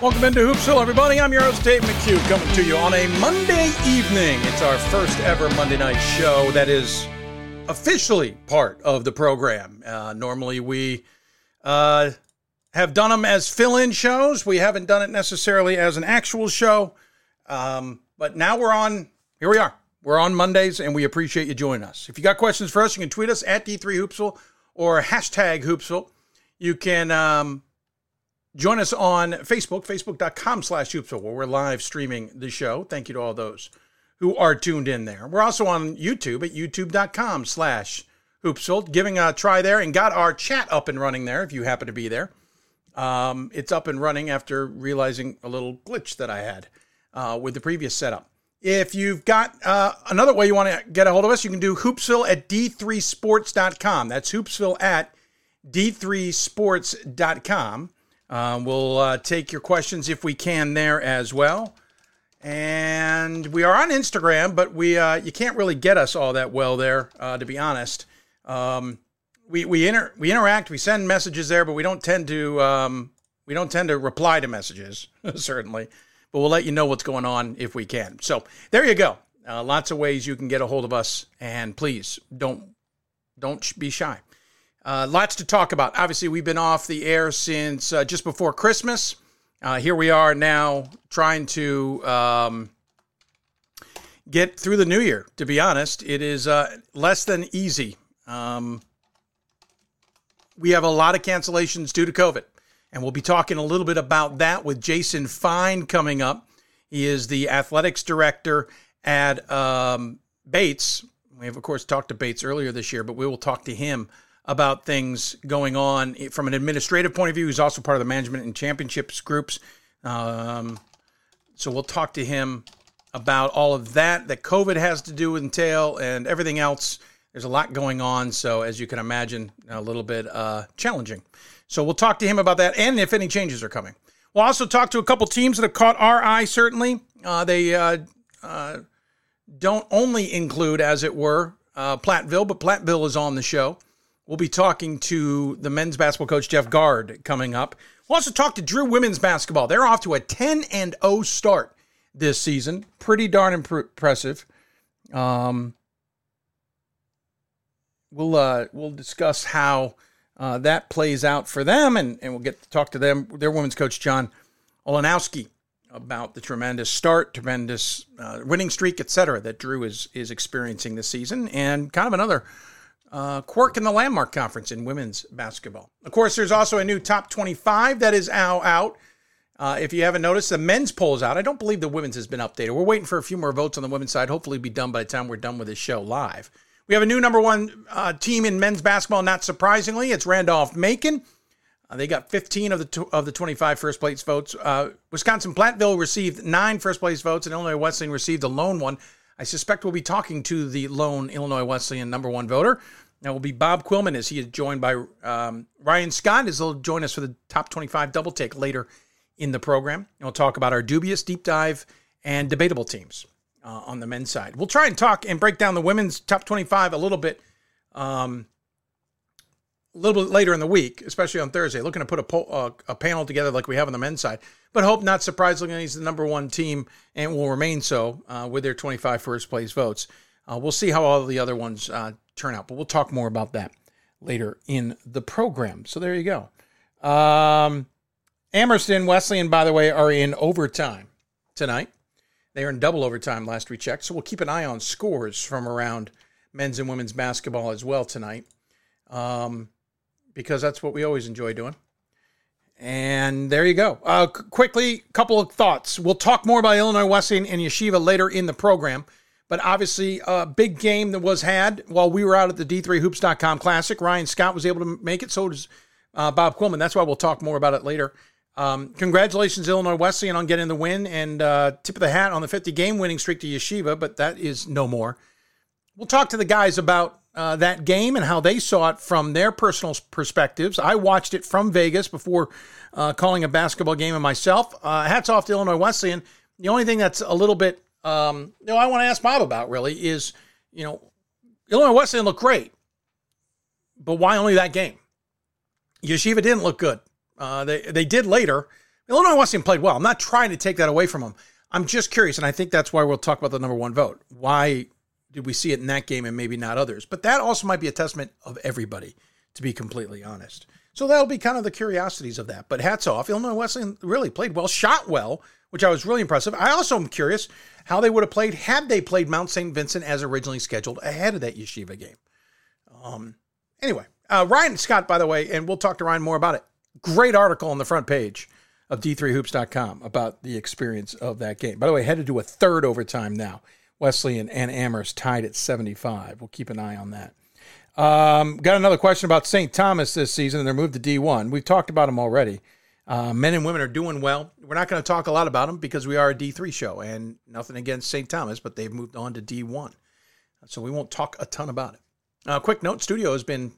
Welcome into Hoopsville, everybody. I'm your host, Dave McHugh, coming to you on a Monday evening. It's our first ever Monday night show that is officially part of the program. Normally we have done them as fill-in shows. We haven't done it necessarily as an actual show, but now we're on, here we are. We're on Mondays, and we appreciate you joining us. If you got questions for us, you can tweet us at D3Hoopsville or hashtag Hoopsville. You can join us on Facebook, facebook.com/Hoopsville, where we're live streaming the show. Thank you to all those who are tuned in there. We're also on YouTube at youtube.com/Hoopsville, giving a try there, and got our chat up and running there if you happen to be there. It's up and running after realizing a little glitch that I had with the previous setup. If you've got another way you want to get a hold of us, you can do Hoopsville at d3sports.com. That's Hoopsville at d3sports.com. We'll take your questions if we can there as well. And we are on Instagram, but we you can't really get us all that well there, to be honest. We interact, we send messages there, but we don't tend to reply to messages certainly. But we'll let you know what's going on if we can. So there you go. Lots of ways you can get a hold of us, and please don't be shy. Lots to talk about. Obviously, we've been off the air since just before Christmas. Here we are now trying to get through the new year. To be honest, it is less than easy. We have a lot of cancellations due to COVID. And we'll be talking a little bit about that with Jason Fine coming up. He is the athletics director at Bates. We have, of course, talked to Bates earlier this year, but we will talk to him about things going on from an administrative point of view. He's also part of the management and championships groups. So we'll talk to him about all of that COVID has to do with entail and everything else. There's a lot going on. So as you can imagine, a little bit challenging. So we'll talk to him about that and if any changes are coming. We'll also talk to a couple teams that have caught our eye, certainly. They don't only include, as it were, Platteville, but Platteville is on the show. We'll be talking to the men's basketball coach, Jeff Gard, coming up. We'll also talk to Drew women's basketball. They're off to a 10-0 start this season. Pretty darn impressive. We'll discuss how that plays out for them, and we'll get to talk to them, their women's coach, John Olenowski, about the tremendous start, tremendous winning streak, etc., that Drew is experiencing this season, and kind of another quirk in the Landmark Conference in women's basketball. Of course, there's also a new Top 25 that is out. If you haven't noticed, the men's poll is out. I don't believe the women's has been updated. We're waiting for a few more votes on the women's side. Hopefully it'll be done by the time we're done with this show live. We have a new number one team in men's basketball, not surprisingly. It's Randolph-Macon. They got 15 of the 25 first-place votes. Wisconsin Platteville received 9 first-place votes, and Illinois Wesleyan received a lone one. I suspect we'll be talking to the lone Illinois Wesleyan number one voter. That will be Bob Quillman, as he is joined by Ryan Scott, as he'll join us for the Top 25 double take later in the program. And we'll talk about our dubious, deep dive, and debatable teams. On the men's side, we'll try and talk and break down the women's top 25 a little bit later in the week, especially on Thursday. Looking to put a panel together like we have on the men's side, but Hope, not surprisingly, is the number one team and will remain so with their 25 first place votes. We'll see how all the other ones turn out, but we'll talk more about that later in the program. So there you go. Amherst and Wesleyan, by the way, are in overtime tonight. They were in double overtime last we checked, so we'll keep an eye on scores from around men's and women's basketball as well tonight, because that's what we always enjoy doing. And there you go. Quickly, couple of thoughts. We'll talk more about Illinois Wesleyan and Yeshiva later in the program, but obviously a big game that was had while we were out at the D3Hoops.com Classic. Ryan Scott was able to make it, so does Bob Quillman. That's why we'll talk more about it later. Congratulations, Illinois Wesleyan, on getting the win, and tip of the hat on the 50-game winning streak to Yeshiva, but that is no more. We'll talk to the guys about that game and how they saw it from their personal perspectives. I watched it from Vegas before calling a basketball game of myself. Hats off to Illinois Wesleyan. The only thing that's a little bit, I want to ask Bob about really is, Illinois Wesleyan looked great, but why only that game? Yeshiva didn't look good. They did later, Illinois Wesleyan played well. I'm not trying to take that away from them. I'm just curious, and I think that's why we'll talk about the number one vote. Why did we see it in that game and maybe not others? But that also might be a testament of everybody, to be completely honest. So that'll be kind of the curiosities of that. But hats off. Illinois Wesleyan really played well, shot well, which I was really impressive. I also am curious how they would have played had they played Mount St. Vincent as originally scheduled ahead of that Yeshiva game. Anyway, Ryan Scott, by the way, and we'll talk to Ryan more about it. Great article on the front page of D3Hoops.com about the experience of that game. By the way, headed to a third overtime now. Wesleyan and Amherst tied at 75. We'll keep an eye on that. Got another question about St. Thomas this season and their move to D1. We've talked about them already. Men and women are doing well. We're not going to talk a lot about them because we are a D3 show, and nothing against St. Thomas, but they've moved on to D1. So we won't talk a ton about it. Quick note, studio has been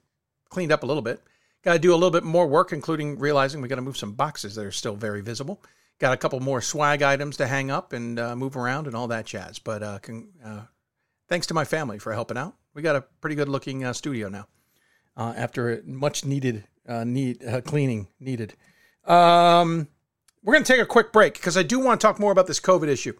cleaned up a little bit. Got to do a little bit more work, including realizing we got to move some boxes that are still very visible. Got a couple more swag items to hang up and move around and all that jazz. But thanks to my family for helping out. We got a pretty good-looking studio now after much-needed cleaning needed. We're going to take a quick break because I do want to talk more about this COVID issue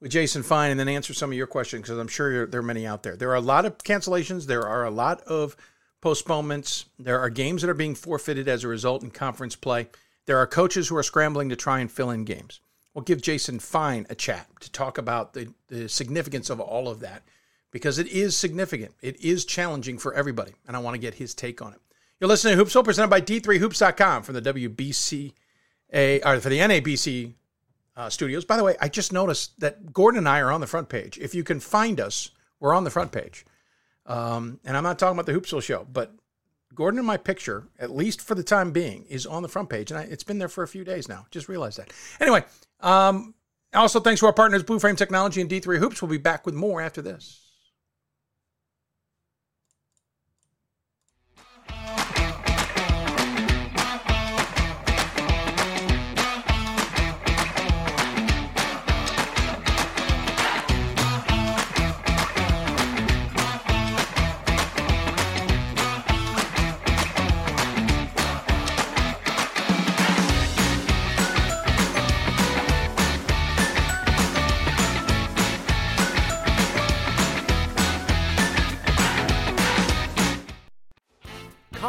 with Jason Fine and then answer some of your questions because I'm sure there are many out there. There are a lot of cancellations. There are a lot of postponements. There are games that are being forfeited as a result in conference play. There are coaches who are scrambling to try and fill in games. We'll give Jason Fine a chat to talk about the significance of all of that because it is significant. It is challenging for everybody, and I want to get his take on it. You're listening to Hoopsville, presented by D3Hoops.com from the NABC studios. By the way, I just noticed that Gordon and I are on the front page. If you can find us, we're on the front page. And I'm not talking about the Hoopsville show, but Gordon in my picture, at least for the time being, is on the front page. And it's been there for a few days now. Just realized that. Anyway, also thanks to our partners, Blue Frame Technology and D3 Hoops. We'll be back with more after this.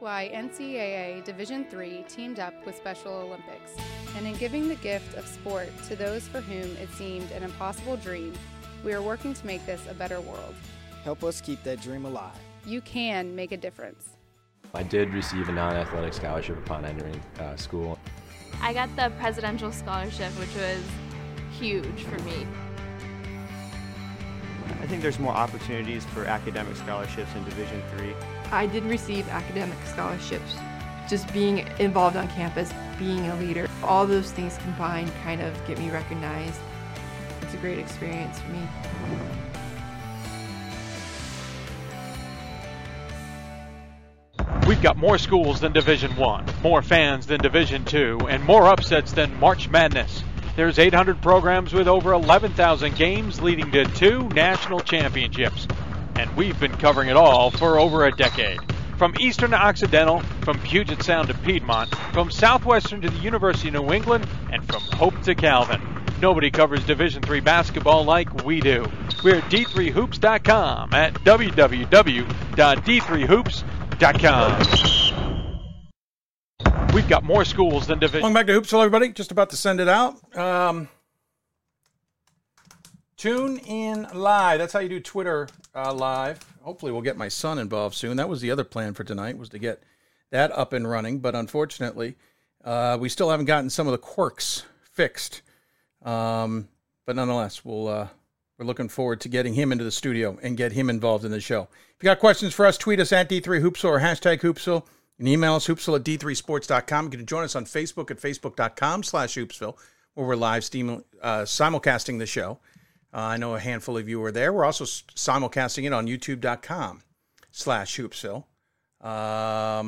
Why NCAA Division III teamed up with Special Olympics, and in giving the gift of sport to those for whom it seemed an impossible dream, we are working to make this a better world. Help us keep that dream alive. You can make a difference. I did receive a non-athletic scholarship upon entering school. I got the presidential scholarship, which was huge for me. I think there's more opportunities for academic scholarships in Division III. I did receive academic scholarships. Just being involved on campus, being a leader, all those things combined kind of get me recognized. It's a great experience for me. We've got more schools than Division I, more fans than Division II, and more upsets than March Madness. There's 800 programs with over 11,000 games leading to 2 national championships. And we've been covering it all for over a decade. From Eastern to Occidental, from Puget Sound to Piedmont, from Southwestern to the University of New England, and from Hope to Calvin. Nobody covers Division III basketball like we do. We're at D3Hoops.com at www.d3hoops.com. We've got more schools than Division. Welcome back to Hoopsville, everybody. Just about to send it out. Tune in live. That's how you do Twitter live. Hopefully we'll get my son involved soon. That was the other plan for tonight, was to get that up and running. But unfortunately, we still haven't gotten some of the quirks fixed. But nonetheless, we're looking forward to getting him into the studio and get him involved in the show. If you got questions for us, tweet us at D3Hoopsville or hashtag Hoopsville. You can email us, Hoopsville at D3Sports.com. You can join us on Facebook at Facebook.com/Hoopsville. where we're live simulcasting the show. I know a handful of you are there. We're also simulcasting it on youtube.com/Hoopsville. I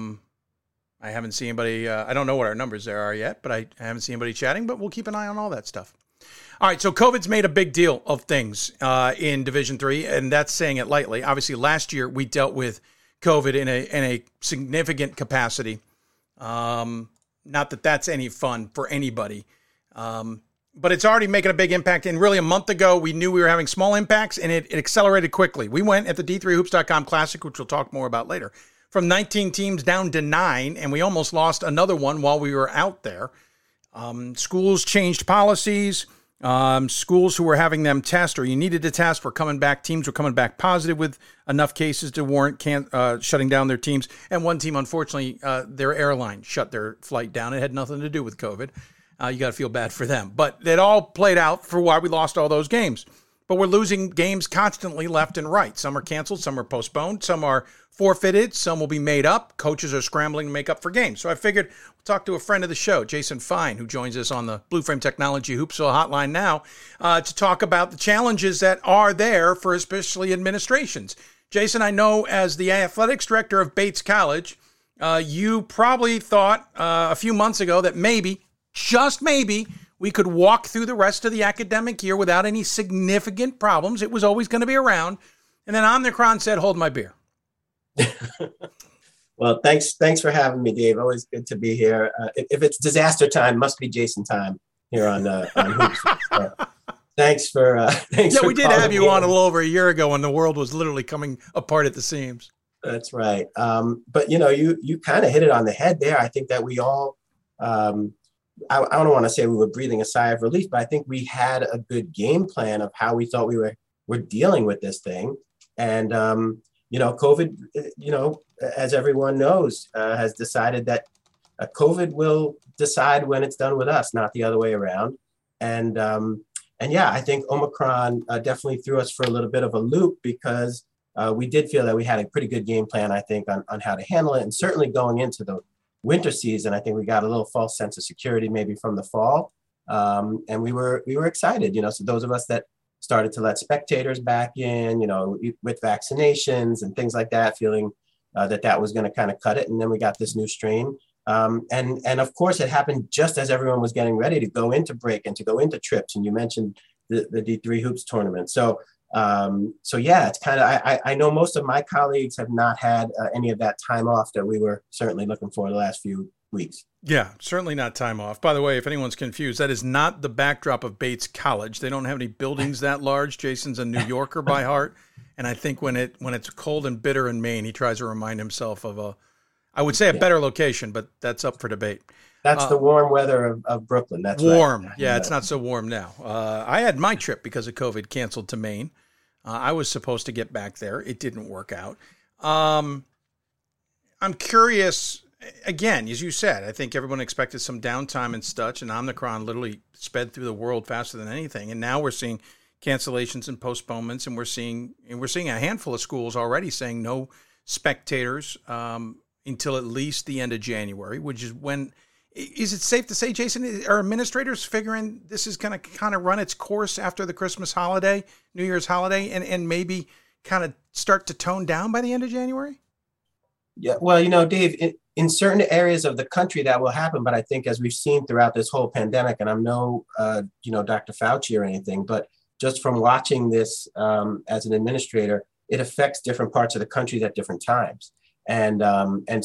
haven't seen anybody. I don't know what our numbers there are yet, but I haven't seen anybody chatting, but we'll keep an eye on all that stuff. All right, so COVID's made a big deal of things in Division III, and that's saying it lightly. Obviously, last year we dealt with COVID in a significant capacity. Not that that's any fun for anybody, but it's already making a big impact. And really, a month ago, we knew we were having small impacts, and it accelerated quickly. We went at the D3Hoops.com Classic, which we'll talk more about later, from 19 teams down to 9, and we almost lost another one while we were out there. Schools changed policies. Schools who were having them test, or you needed to test, were coming back. Teams were coming back positive with enough cases to warrant shutting down their teams. And one team, unfortunately, their airline shut their flight down. It had nothing to do with COVID. You got to feel bad for them. But it all played out for why we lost all those games. But we're losing games constantly left and right. Some are canceled. Some are postponed. Some are forfeited. Some will be made up. Coaches are scrambling to make up for games. So I figured we'll talk to a friend of the show, Jason Fine, who joins us on the Blue Frame Technology Hoopsville hotline now to talk about the challenges that are there for especially administrations. Jason, I know as the athletics director of Bates College, you probably thought a few months ago that maybe, just maybe, we could walk through the rest of the academic year without any significant problems. It was always going to be around. And then Omicron said, hold my beer. Well, thanks for having me, Dave. Always good to be here. If it's disaster time, must be Jason time here on Hoops. So, thanks. Yeah, we did have you on a little over a year ago when the world was literally coming apart at the seams. That's right. But you know, you kind of hit it on the head there. I think that we all, I don't want to say we were breathing a sigh of relief, but I think we had a good game plan of how we thought we were dealing with this thing. And you know, COVID, you know, as everyone knows, has decided that COVID will decide when it's done with us, not the other way around. And yeah, I think Omicron definitely threw us for a little bit of a loop because we did feel that we had a pretty good game plan, I think, on how to handle it. And certainly going into the winter season, I think we got a little false sense of security maybe from the fall. And we were excited, you know, so those of us that started to let spectators back in, you know, with vaccinations and things like that, feeling that was going to kind of cut it. And then we got this new strain. And of course, it happened just as everyone was getting ready to go into break and to go into trips. And you mentioned the D3 Hoops tournament. So yeah, it's kind of, I know most of my colleagues have not had any of that time off that we were certainly looking for the last few weeks. Yeah, certainly not time off. By the way, if anyone's confused, that is not the backdrop of Bates College. They don't have any buildings that large. Jason's a New Yorker by heart. And I think when it's cold and bitter in Maine, he tries to remind himself of a better location, but that's up for debate. That's the warm weather of Brooklyn. That's warm. Right. Yeah, it's not so warm now. I had my trip because of COVID canceled to Maine. I was supposed to get back there. It didn't work out. I'm curious, again, as you said, I think everyone expected some downtime and such, and Omicron literally sped through the world faster than anything. And now we're seeing cancellations and postponements, and we're seeing a handful of schools already saying no spectators until at least the end of January, which is when. Is it safe to say, Jason, are administrators figuring this is going to kind of run its course after the Christmas holiday, New Year's holiday, and maybe kind of start to tone down by the end of January? Yeah, well, you know, Dave, in certain areas of the country that will happen, but I think as we've seen throughout this whole pandemic, and I'm no, you know, Dr. Fauci or anything, but just from watching this as an administrator, it affects different parts of the country at different times. And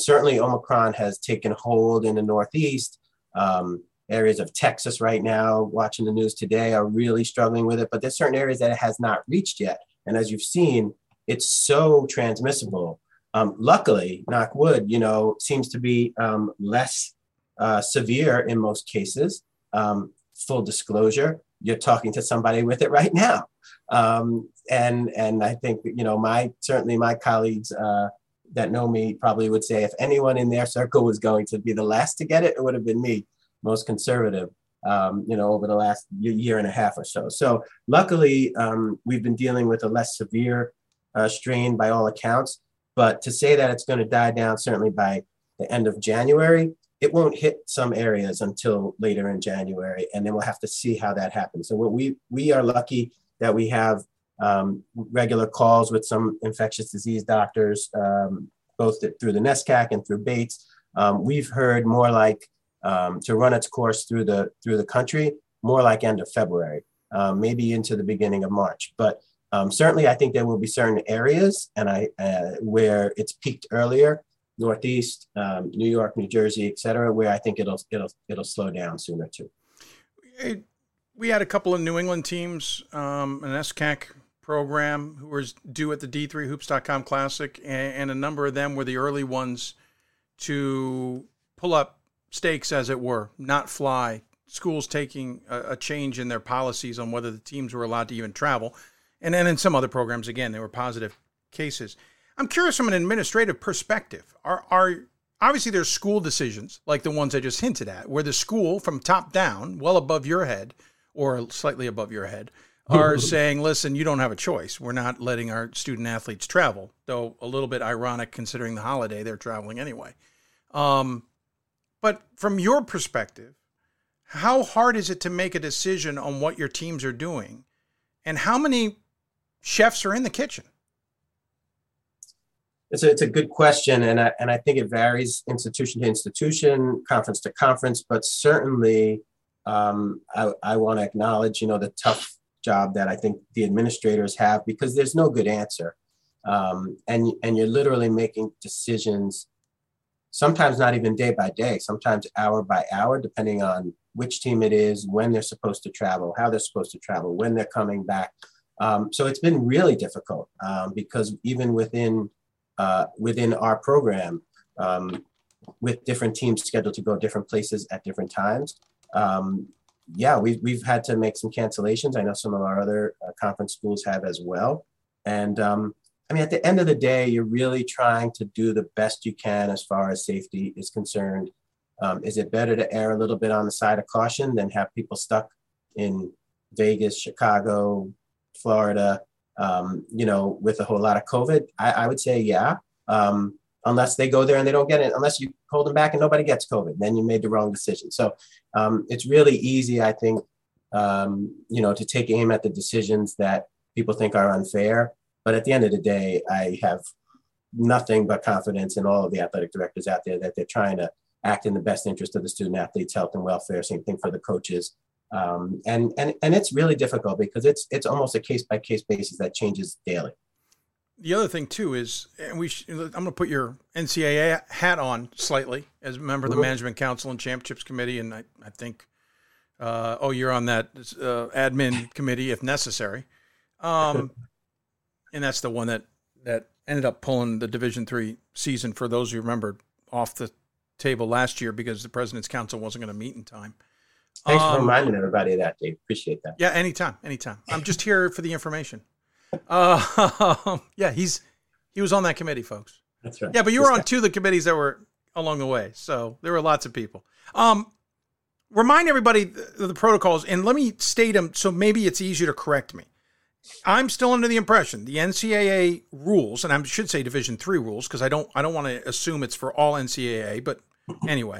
certainly Omicron has taken hold in the Northeast. Areas of Texas right now, watching the news today, are really struggling with it. But there's certain areas that it has not reached yet. And as you've seen, it's so transmissible. Luckily, knock wood, you know, seems to be less severe in most cases. Full disclosure, you're talking to somebody with it right now. And I think, you know, certainly my colleagues that know me probably would say if anyone in their circle was going to be the last to get it, it would have been me, most conservative, you know, over the last year and a half or so. So luckily, we've been dealing with a less severe strain by all accounts, but to say that it's going to die down certainly by the end of January, it won't hit some areas until later in January, and then we'll have to see how that happens. So what we are lucky that we have regular calls with some infectious disease doctors, both through the NESCAC and through Bates. We've heard more like to run its course through the country, more like end of February, maybe into the beginning of March. But certainly, I think there will be certain areas and where it's peaked earlier. Northeast, New York, New Jersey, et cetera, where I think it'll slow down sooner too. We had a couple of New England teams, an SCAC program who was due at the D3Hoops.com Classic, and a number of them were the early ones to pull up stakes, as it were, not fly. Schools taking a change in their policies on whether the teams were allowed to even travel. And then in some other programs, again, there were positive cases. I'm curious from an administrative perspective, are obviously there's school decisions like the ones I just hinted at, where the school from top down, well above your head or slightly above your head, are saying, listen, you don't have a choice. We're not letting our student athletes travel, though a little bit ironic considering the holiday they're traveling anyway. But from your perspective, how hard is it to make a decision on what your teams are doing, and how many chefs are in the kitchen? It's a good question, and I think it varies institution to institution, conference to conference, but certainly I want to acknowledge, the tough job that I think the administrators have, because there's no good answer. And you're literally making decisions, sometimes not even day by day, sometimes hour by hour, depending on which team it is, when they're supposed to travel, how they're supposed to travel, when they're coming back. So it's been really difficult because even within our program, with different teams scheduled to go different places at different times. We've had to make some cancellations. I know some of our other conference schools have as well. And at the end of the day, you're really trying to do the best you can as far as safety is concerned. Is it better to err a little bit on the side of caution than have people stuck in Vegas, Chicago, Florida, with a whole lot of COVID? I would say, yeah, unless they go there and they don't get it, unless you hold them back and nobody gets COVID, then you made the wrong decision. So it's really easy, I think, to take aim at the decisions that people think are unfair. But at the end of the day, I have nothing but confidence in all of the athletic directors out there that they're trying to act in the best interest of the student athletes' health and welfare. Same thing for the coaches. And it's really difficult because it's almost a case by case basis that changes daily. The other thing too is, I'm going to put your NCAA hat on slightly as a member of the Management Council and Championships Committee. And I think, you're on that, admin committee if necessary. And that's the one that ended up pulling the Division III season, for those who remember, off the table last year because the President's Council wasn't going to meet in time. Thanks for reminding everybody of that, Dave. Appreciate that. Yeah, anytime. I'm just here for the information. He was on that committee, folks. That's right. Yeah, but you were on two of the committees that were along the way, so there were lots of people. Remind everybody the protocols, and let me state them so maybe it's easier to correct me. I'm still under the impression the NCAA rules, and I should say Division III rules, because I don't want to assume it's for all NCAA, but anyway.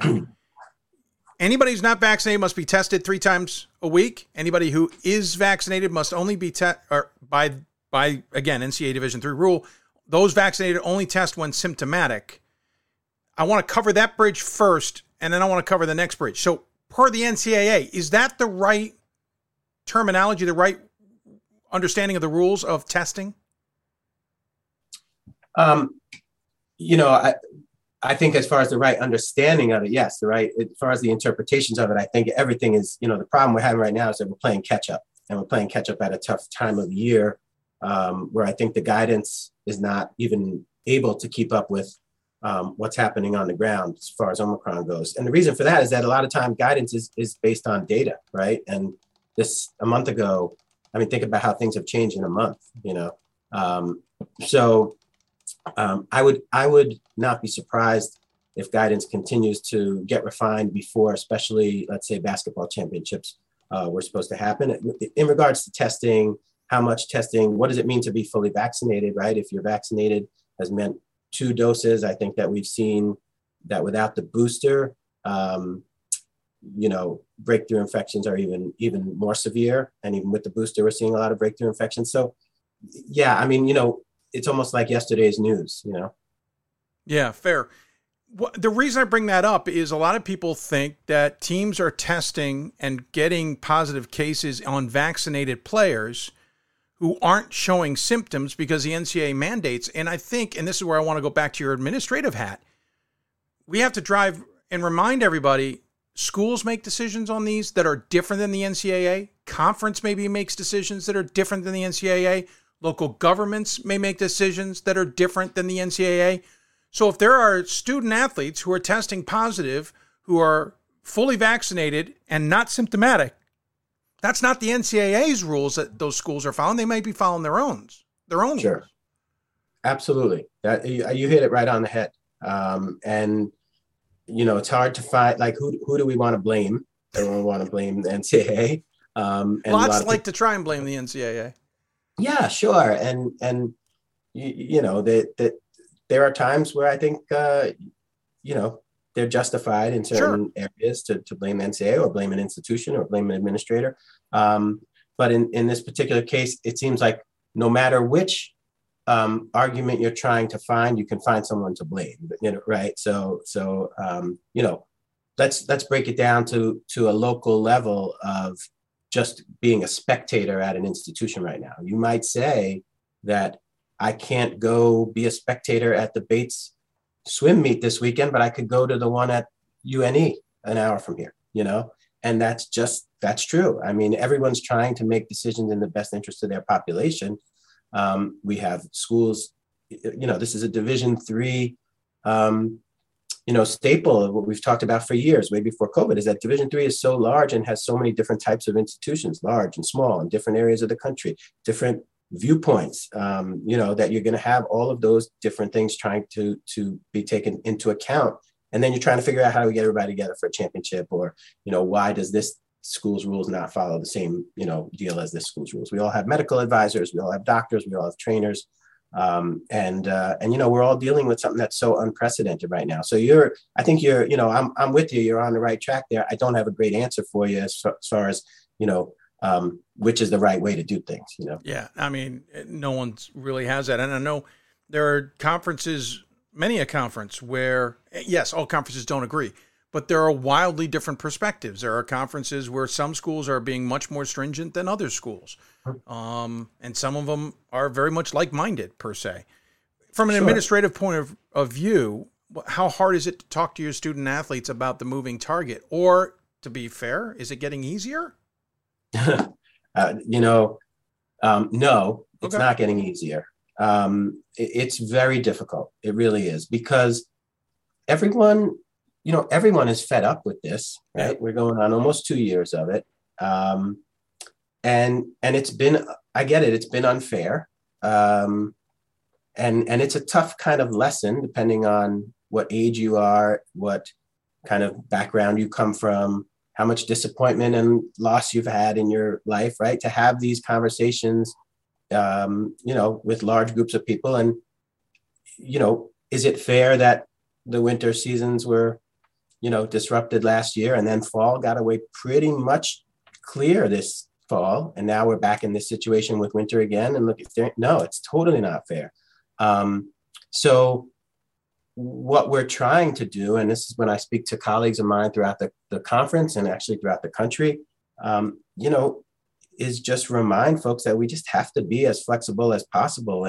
Anybody who's not vaccinated must be tested 3 times a week. Anybody who is vaccinated must only be by NCAA Division III rule. Those vaccinated only test when symptomatic. I want to cover that bridge first, and then I want to cover the next bridge. So per the NCAA, is that the right terminology, the right understanding of the rules of testing? I think as far as the right understanding of it, yes, the right, as far as the interpretations of it, I think everything is, the problem we're having right now is that we're playing catch up, and we're playing catch up at a tough time of year where I think the guidance is not even able to keep up with what's happening on the ground as far as Omicron goes. And the reason for that is that a lot of time guidance is based on data, right? And this a month ago, think about how things have changed in a month, I would not be surprised if guidance continues to get refined before, especially, let's say, basketball championships were supposed to happen. In regards to testing, how much testing, what does it mean to be fully vaccinated, right? If you're vaccinated has meant 2 doses, I think that we've seen that without the booster, you know, breakthrough infections are even more severe. And even with the booster, we're seeing a lot of breakthrough infections. So, yeah, I mean, you know, it's almost like yesterday's news, you know? Yeah, fair. The reason I bring that up is a lot of people think that teams are testing and getting positive cases on vaccinated players who aren't showing symptoms because the NCAA mandates. And I think, and this is where I want to go back to your administrative hat, we have to drive and remind everybody, schools make decisions on these that are different than the NCAA. Conference maybe makes decisions that are different than the NCAA. Local governments may make decisions that are different than the NCAA. So if there are student athletes who are testing positive, who are fully vaccinated and not symptomatic, that's not the NCAA's rules that those schools are following. They might be following their own. Sure. Rules. Absolutely. You hit it right on the head. And, you know, it's hard to find, like, who do we want to blame? Everyone want to blame the NCAA. And lots like to try and blame the NCAA. Yeah, sure. And you know, that there are times where I think, you know, they're justified in certain sure. areas to blame the NCAA or blame an institution or blame an administrator. But in this particular case, it seems like no matter which argument you're trying to find, you can find someone to blame, you know, right? So, you know, let's break it down to a local level of just being a spectator at an institution right now. You might say that I can't go be a spectator at the Bates swim meet this weekend, but I could go to the one at UNE an hour from here, you know, and that's true. I mean, everyone's trying to make decisions in the best interest of their population. We have schools, you know, this is a Division III, you know, staple of what we've talked about for years, way before COVID, is that Division III is so large and has so many different types of institutions, large and small, in different areas of the country, different viewpoints, you know, that you're going to have all of those different things trying to be taken into account. And then you're trying to figure out how do we get everybody together for a championship, or, you know, why does this school's rules not follow the same, you know, deal as this school's rules? We all have medical advisors, we all have doctors, we all have trainers. And, you know, we're all dealing with something that's so unprecedented right now. So I think you're, you know, I'm with you. You're on the right track there. I don't have a great answer for you as far as, you know, which is the right way to do things, you know? Yeah. I mean, no one really has that. And I know there are conferences, many a conference where, yes, all conferences don't agree, but there are wildly different perspectives. There are conferences where some schools are being much more stringent than other schools. And some of them are very much like-minded per se. From an administrative point of view, how hard is it to talk to your student athletes about the moving target? Or, to be fair, is it getting easier? You know, no, it's okay. Not getting easier. It's very difficult. It really is, because everyone is fed up with this, right? Yeah. We're going on almost 2 years of it. And it's been, I get it. It's been unfair. And it's a tough kind of lesson, depending on what age you are, what kind of background you come from, how much disappointment and loss you've had in your life, right? To have these conversations, you know, with large groups of people. And, you know, is it fair that the winter seasons were, you know, disrupted last year, and then fall got away pretty much clear this fall, and now we're back in this situation with winter again? And look, no, it's totally not fair. So what we're trying to do, and this is when I speak to colleagues of mine throughout the conference and actually throughout the country, you know, is just remind folks that we just have to be as flexible as possible.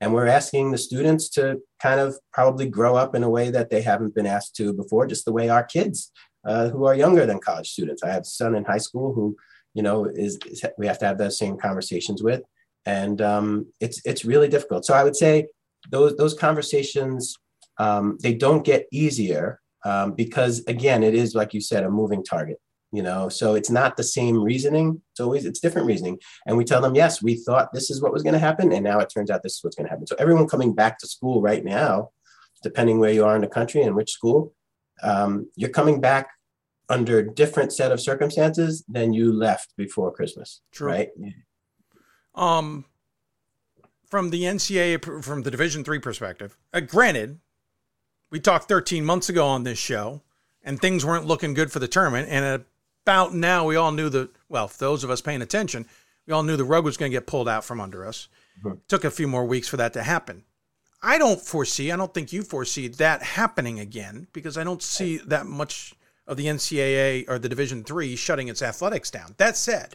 And we're asking the students to kind of probably grow up in a way that they haven't been asked to before, just the way our kids who are younger than college students. I have a son in high school who, you know, is we have to have those same conversations with. And it's really difficult. So I would say those conversations, they don't get easier because, again, it is, like you said, a moving target, you know, so it's not the same reasoning. It's different reasoning. And we tell them, yes, we thought this is what was going to happen, and now it turns out this is what's going to happen. So everyone coming back to school right now, depending where you are in the country and which school, you're coming back under a different set of circumstances than you left before Christmas. True. Right. From the NCAA, from the Division III perspective, granted, we talked 13 months ago on this show, and things weren't looking good for the tournament. And about now, we all knew that, well, those of us paying attention, we all knew the rug was going to get pulled out from under us. Mm-hmm. Took a few more weeks for that to happen. I don't think you foresee that happening again, because I don't see that much of the NCAA or the Division III shutting its athletics down. That said,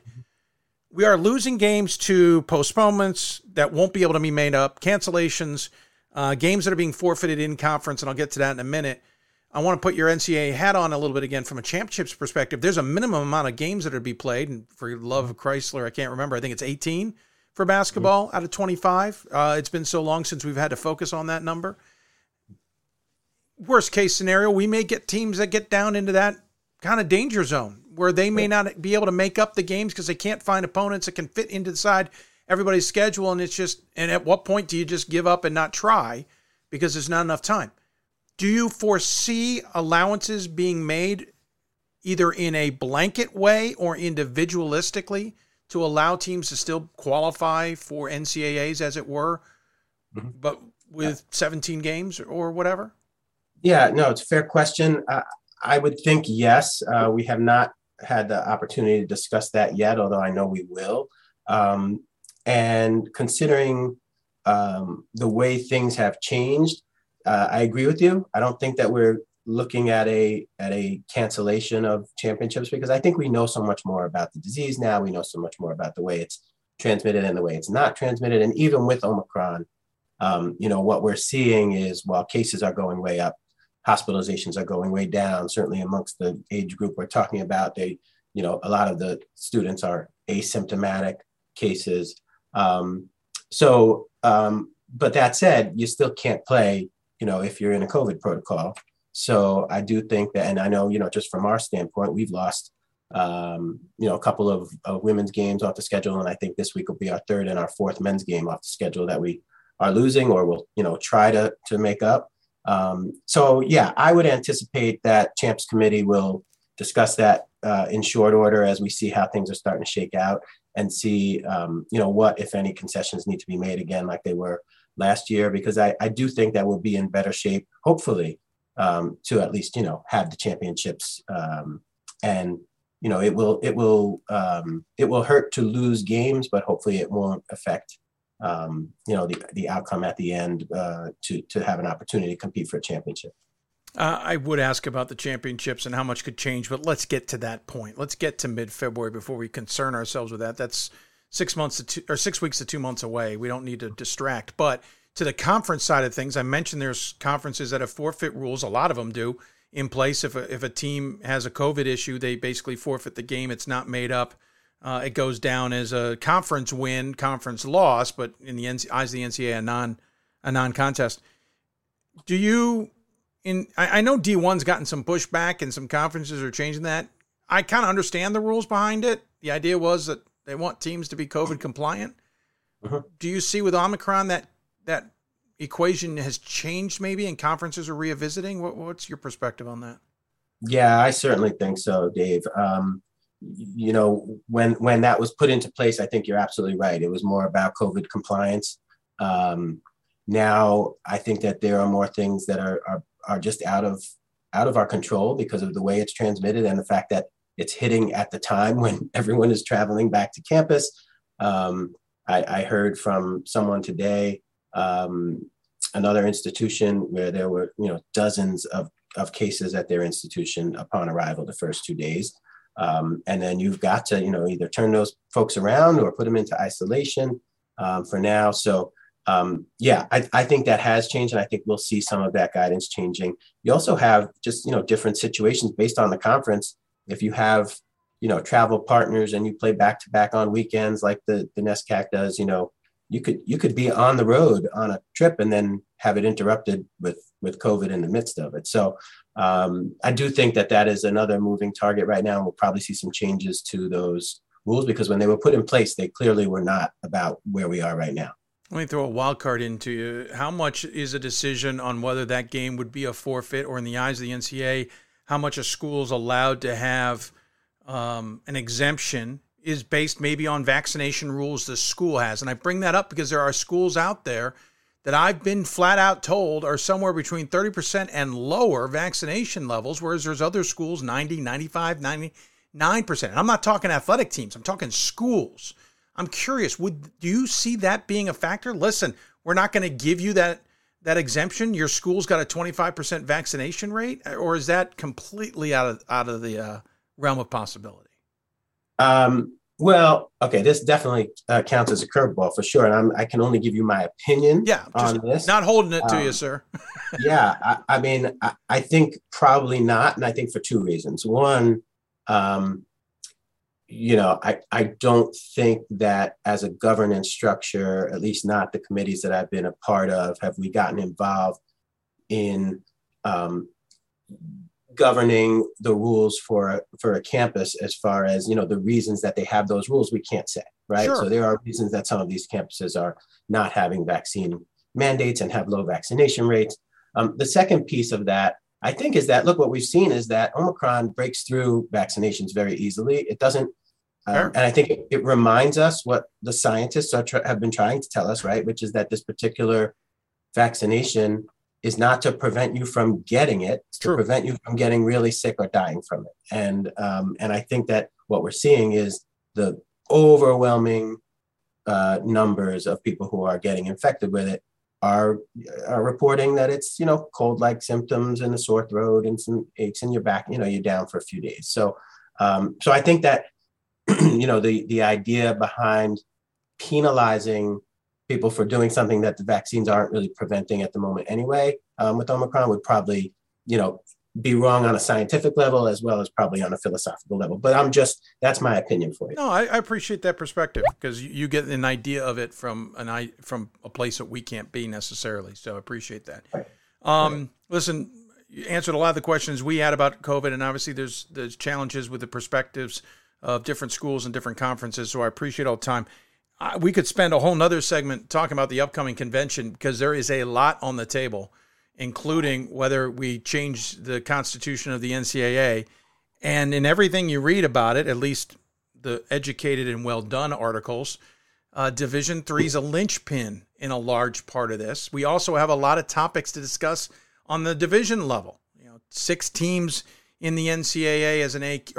we are losing games to postponements that won't be able to be made up, cancellations, games that are being forfeited in conference, and I'll get to that in a minute. I want to put your NCAA hat on a little bit again from a championships perspective. There's a minimum amount of games that are to be played, and for the love of Chrysler, I can't remember. I think it's 18 for basketball out of 25. It's been so long since we've had to focus on that number. Worst case scenario, we may get teams that get down into that kind of danger zone where they may not be able to make up the games because they can't find opponents that can fit into the side everybody's schedule. And it's just, and at what point do you just give up and not try because there's not enough time? Do you foresee allowances being made either in a blanket way or individualistically to allow teams to still qualify for NCAAs, as it were, but with 17 games or whatever? Yeah, no, it's a fair question. I would think yes. We have not had the opportunity to discuss that yet, although I know we will. And considering the way things have changed, I agree with you. I don't think that we're looking at a cancellation of championships, because I think we know so much more about the disease now. We know so much more about the way it's transmitted and the way it's not transmitted. And even with Omicron, you know, what we're seeing is while cases are going way up, hospitalizations are going way down, certainly amongst the age group we're talking about. They, you know, a lot of the students are asymptomatic cases. But that said, you still can't play, you know, if you're in a COVID protocol. So I do think that, and I know, you know, just from our standpoint, we've lost, you know, a couple of women's games off the schedule. And I think this week will be our third and our fourth men's game off the schedule that we are losing or will, you know, try to make up. So yeah, I would anticipate that Champs Committee will discuss that in short order as we see how things are starting to shake out and see, you know, what, if any, concessions need to be made again, like they were last year, because I do think that we'll be in better shape, hopefully, to at least, you know, have the championships. And, you know, it will hurt to lose games, but hopefully it won't affect, you know, the outcome at the end, to have an opportunity to compete for a championship. I would ask about the championships and how much could change, but let's get to that point. Let's get to mid-February before we concern ourselves with that. That's 6 weeks to 2 months away. We don't need to distract. But to the conference side of things, I mentioned there's conferences that have forfeit rules. A lot of them do in place. If a team has a COVID issue, they basically forfeit the game. It's not made up. It goes down as a conference win, conference loss, but in the eyes of the NCAA, a non-contest. Do you... I know D1's gotten some pushback and some conferences are changing that. I kind of understand the rules behind it. The idea was that they want teams to be COVID compliant. Uh-huh. Do you see with Omicron that equation has changed maybe and conferences are revisiting? What's your perspective on that? Yeah, I certainly think so, Dave. You know, when that was put into place, I think you're absolutely right. It was more about COVID compliance. Now, I think that there are more things that are just out of our control because of the way it's transmitted and the fact that it's hitting at the time when everyone is traveling back to campus. I heard from someone today, another institution where there were, you know, dozens of cases at their institution upon arrival the first 2 days. And then you've got to, you know, either turn those folks around or put them into isolation for now. So yeah, I think that has changed. And I think we'll see some of that guidance changing. You also have just, you know, different situations based on the conference. If you have, you know, travel partners and you play back to back on weekends, like the NESCAC does, you know, you could be on the road on a trip and then have it interrupted with COVID in the midst of it. So, I do think that is another moving target right now. We'll probably see some changes to those rules because when they were put in place, they clearly were not about where we are right now. Let me throw a wild card into you. How much is a decision on whether that game would be a forfeit or in the eyes of the NCAA, how much a school's allowed to have an exemption is based maybe on vaccination rules the school has. And I bring that up because there are schools out there that I've been flat out told are somewhere between 30% and lower vaccination levels, whereas there's other schools, 90, 95, 99%. And I'm not talking athletic teams. I'm talking schools. I'm curious, do you see that being a factor? Listen, we're not going to give you that exemption. Your school's got a 25% vaccination rate, or is that completely out of the realm of possibility? Well, okay, this definitely counts as a curveball for sure. And I can only give you my opinion on this. Not holding it to you, sir. Yeah, I mean, I think probably not. And I think for two reasons. One, I don't think that as a governance structure, at least not the committees that I've been a part of, have we gotten involved in governing the rules for a campus as far as, the reasons that they have those rules, we can't say, right? Sure. So there are reasons that some of these campuses are not having vaccine mandates and have low vaccination rates. The second piece of that, I think, is that, look, what we've seen is that Omicron breaks through vaccinations very easily. It doesn't, sure. And I think it reminds us what the scientists have been trying to tell us, right? Which is that this particular vaccination is not to prevent you from getting it, it's to prevent you from getting really sick or dying from it. And I think that what we're seeing is the overwhelming numbers of people who are getting infected with it are reporting that it's, cold-like symptoms and a sore throat and some aches in your back, you're down for a few days. So, so I think that, the idea behind penalizing people for doing something that the vaccines aren't really preventing at the moment anyway, with Omicron would probably, be wrong on a scientific level as well as probably on a philosophical level. But that's my opinion for you. No, I appreciate that perspective because you get an idea of it from a place that we can't be necessarily. So I appreciate that. Right. Right. Listen, you answered a lot of the questions we had about COVID, and obviously there's challenges with the perspectives of different schools and different conferences. So I appreciate all the time. We could spend a whole nother segment talking about the upcoming convention because there is a lot on the table, including whether we change the constitution of the NCAA. And in everything you read about it, at least the educated and well-done articles, Division III is a linchpin in a large part of this. We also have a lot of topics to discuss on the division level. 6 teams in the NCAA as an AQ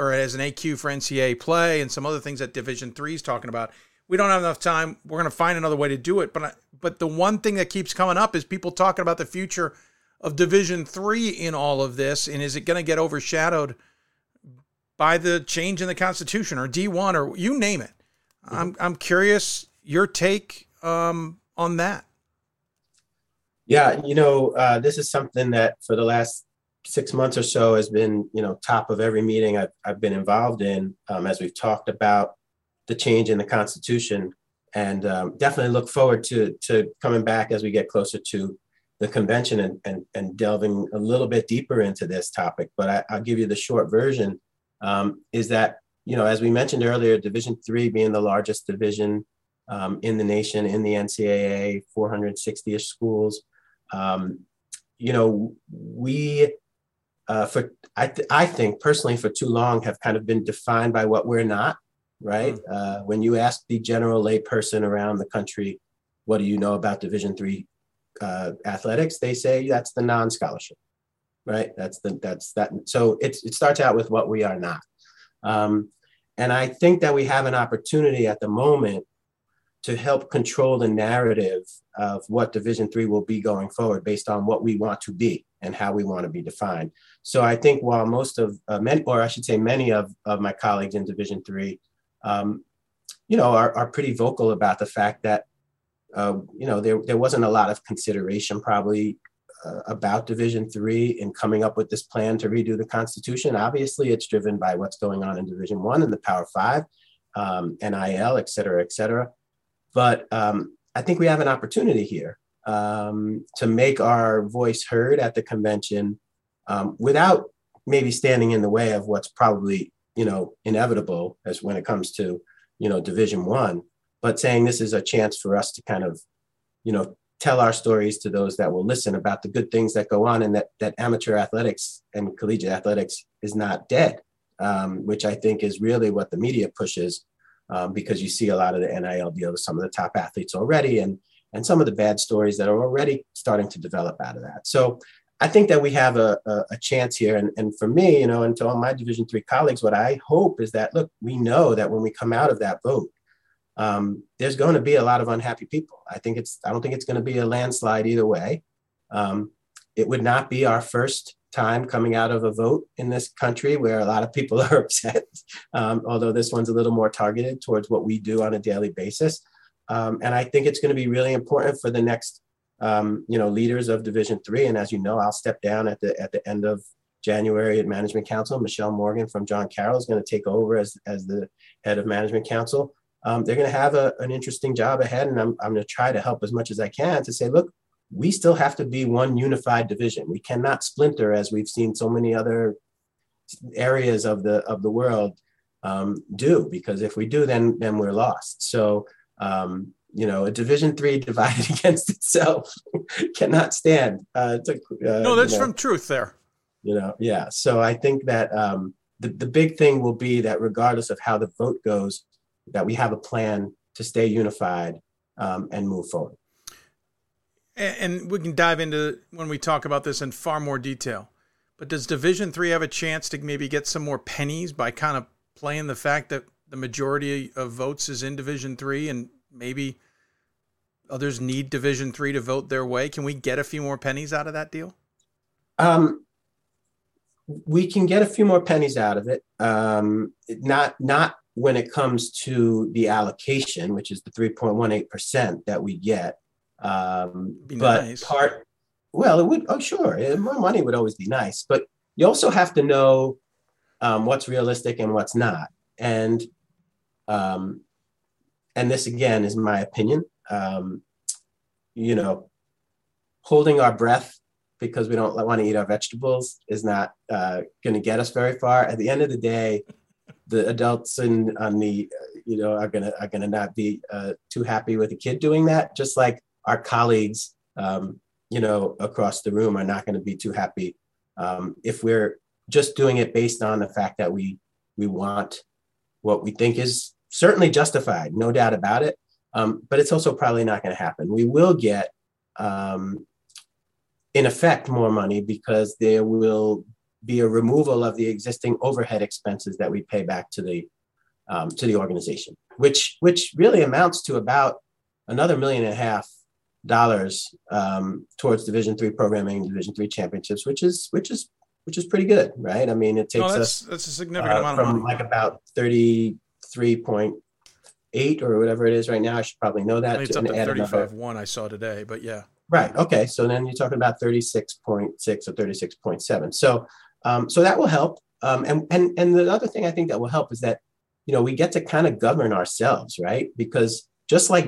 for NCAA play and some other things that Division III is talking about. We don't have enough time. We're going to find another way to do it. But the one thing that keeps coming up is people talking about the future of Division III in all of this. And is it going to get overshadowed by the change in the Constitution or D1 or you name it? Mm-hmm. I'm curious your take on that. Yeah, this is something that for the last 6 months or so has been, top of every meeting I've been involved in as we've talked about the change in the Constitution, and definitely look forward to coming back as we get closer to the convention and delving a little bit deeper into this topic. But I'll give you the short version, is that, as we mentioned earlier, Division III being the largest division in the nation, in the NCAA, 460-ish schools, we... I think personally for too long have kind of been defined by what we're not. Right. When you ask the general lay person around the country, what do you know about Division III athletics? They say that's the non-scholarship. Right. That's that. So it starts out with what we are not. And I think that we have an opportunity at the moment to help control the narrative of what Division III will be going forward based on what we want to be and how we want to be defined. So I think while many of my colleagues in Division III are pretty vocal about the fact that, there wasn't a lot of consideration probably about Division III in coming up with this plan to redo the Constitution. Obviously, it's driven by what's going on in Division I and the Power Five, NIL, et cetera, et cetera. But I think we have an opportunity here to make our voice heard at the convention without maybe standing in the way of what's probably inevitable as when it comes to, Division I, but saying this is a chance for us to kind of, tell our stories to those that will listen about the good things that go on and that amateur athletics and collegiate athletics is not dead, which I think is really what the media pushes because you see a lot of the NIL deal with some of the top athletes already. And and some of the bad stories that are already starting to develop out of that. So I think that we have a chance here. And for me, you know, and to all my Division III colleagues, what I hope is that, look, we know that when we come out of that vote, there's going to be a lot of unhappy people. I don't think it's going to be a landslide either way. It would not be our first time coming out of a vote in this country where a lot of people are upset, although this one's a little more targeted towards what we do on a daily basis. And I think it's going to be really important for the next, you know, leaders of Division III. And as you know, I'll step down at the end of January at Management Council. Michelle Morgan from John Carroll is going to take over as the head of Management Council. They're going to have an interesting job ahead, and I'm going to try to help as much as I can to say, look, we still have to be one unified division. We cannot splinter as we've seen so many other areas of the world do, because if we do, then we're lost. So, you know, a Division III divided against itself cannot stand. No, that's from truth there. You know, yeah. So I think that the big thing will be that regardless of how the vote goes, that we have a plan to stay unified and move forward. And we can dive into when we talk about this in far more detail. But does Division III have a chance to maybe get some more pennies by kind of playing the fact that the majority of votes is in Division III, and maybe others need Division III to vote their way? Can we get a few more pennies out of that deal? We can get a few more pennies out of it. Not when it comes to the allocation, which is the 3.18% that we get. But nice. It would, oh, sure. More money would always be nice, but you also have to know, what's realistic and what's not. And this again is my opinion, you know, holding our breath because we don't want to eat our vegetables is not, going to get us very far. At the end of the day, the adults are going to not be, too happy with a kid doing that. Just like our colleagues, you know, across the room are not going to be too happy if we're just doing it based on the fact that we want what we think is certainly justified, no doubt about it. But it's also probably not going to happen. We will get, in effect, more money because there will be a removal of the existing overhead expenses that we pay back to the organization, which really amounts to about another $1.5 million towards Division III programming, Division III championships, which is pretty good, right? I mean, it takes us a significant amount of money. From like about 33.8 or whatever it is right now. I should probably know that. It's up to 35.1 I saw today, but yeah. Right. Okay. So then you're talking about 36.6 or 36.7. So that will help. And the other thing I think that will help is that, you know, we get to kind of govern ourselves, right? Because just like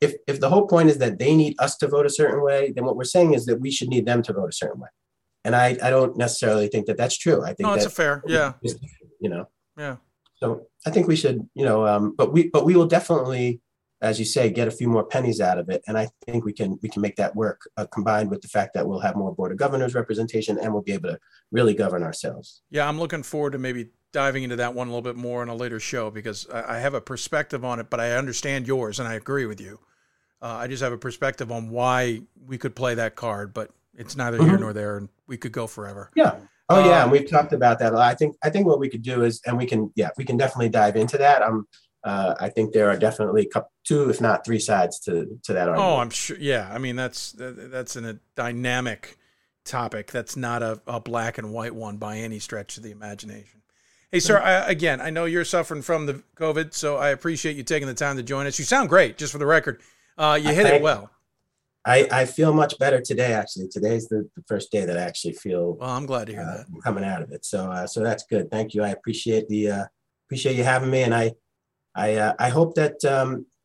if the whole point is that they need us to vote a certain way, then what we're saying is that we should need them to vote a certain way. And I don't necessarily think that that's true. I think that's fair. Yeah. You know? Yeah. So I think we should, you know, but we will definitely, as you say, get a few more pennies out of it. And I think we can make that work combined with the fact that we'll have more Board of Governors representation and we'll be able to really govern ourselves. Yeah. I'm looking forward to maybe diving into that one a little bit more in a later show because I have a perspective on it, but I understand yours and I agree with you. I just have a perspective on why we could play that card, but it's neither here nor there and we could go forever. Yeah. Oh yeah. And we've talked about that a lot. I think what we could do is, and we can definitely dive into that. I think there are definitely two, if not three sides to that argument. Oh, I'm sure. Yeah. I mean, that's a dynamic topic. That's not a black and white one by any stretch of the imagination. Hey, sir, I know you're suffering from the COVID, so I appreciate you taking the time to join us. You sound great, just for the record. You hit it well. I feel much better today, actually. Today's the first day that I actually feel. Well, I'm glad to hear that. Coming out of it. So that's good. Thank you. I appreciate appreciate you having me. And I hope that,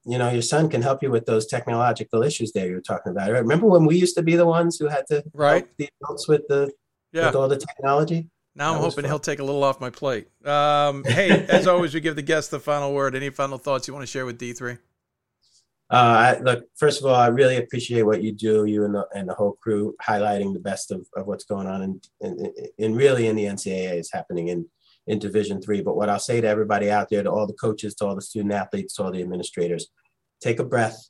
you know, your son can help you with those technological issues there you were talking about. Right? Remember when we used to be the ones who had to help the adults with all the technology? Now I'm hoping he'll take a little off my plate. Hey, as always, we give the guests the final word. Any final thoughts you want to share with D3? Look, first of all, I really appreciate what you do, you and the whole crew, highlighting the best of what's going on and really in the NCAA is happening in Division III. But what I'll say to everybody out there, to all the coaches, to all the student athletes, to all the administrators, take a breath,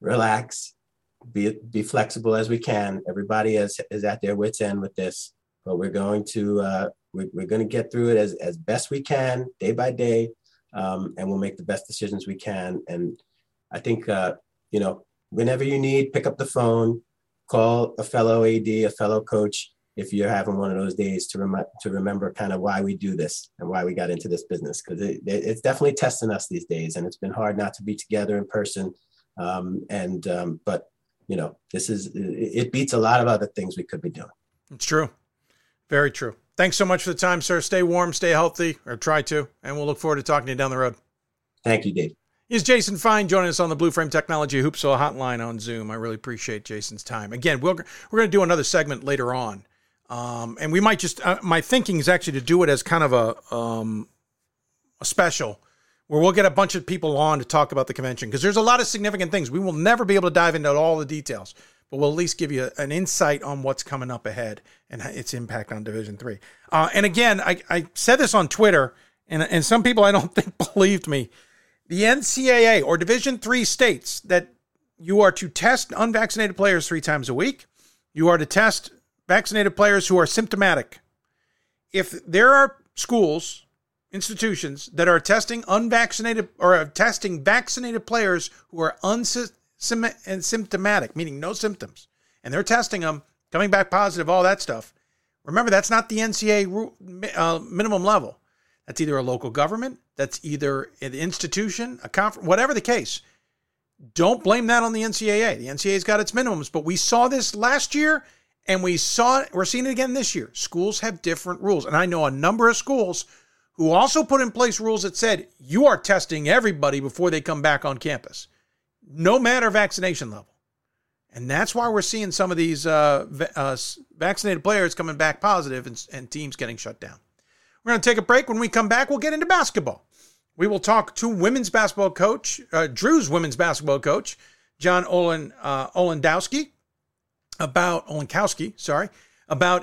relax, be flexible as we can. Everybody is at their wits' end with this, but we're going to get through it as best we can, day by day, and we'll make the best decisions we can. And I think whenever you need, pick up the phone, call a fellow AD, a fellow coach, if you're having one of those days, to remember kind of why we do this and why we got into this business, because it's definitely testing us these days, and it's been hard not to be together in person. But this is, it beats a lot of other things we could be doing. It's true. Very true. Thanks so much for the time, sir. Stay warm, stay healthy, or try to, and we'll look forward to talking to you down the road. Thank you, Dave. Here's Jason Fine joining us on the Blue Frame Technology Hoopsville Hotline on Zoom. I really appreciate Jason's time. Again, we're going to do another segment later on. And we might just, my thinking is actually to do it as kind of a special where we'll get a bunch of people on to talk about the convention, because there's a lot of significant things. We will never be able to dive into all the details, but we'll at least give you an insight on what's coming up ahead and its impact on Division III. And again, I said this on Twitter, and some people I don't think believed me. The NCAA or Division III states that you are to test unvaccinated players 3 times a week. You are to test vaccinated players who are symptomatic. If there are schools, institutions that are testing unvaccinated or are testing vaccinated players who are symptomatic, meaning no symptoms, and they're testing them, coming back positive, all that stuff. Remember, that's not the NCAA minimum level. That's either a local government, that's either an institution, a conference, whatever the case. Don't blame that on the NCAA. The NCAA's got its minimums, but we saw this last year, and we're seeing it again this year. Schools have different rules. And I know a number of schools who also put in place rules that said, you are testing everybody before they come back on campus, no matter vaccination level. And that's why we're seeing some of these vaccinated players coming back positive and teams getting shut down. We're going to take a break. When we come back, we'll get into basketball. We will talk to women's basketball coach, Drew's women's basketball coach, John Olenkowski, about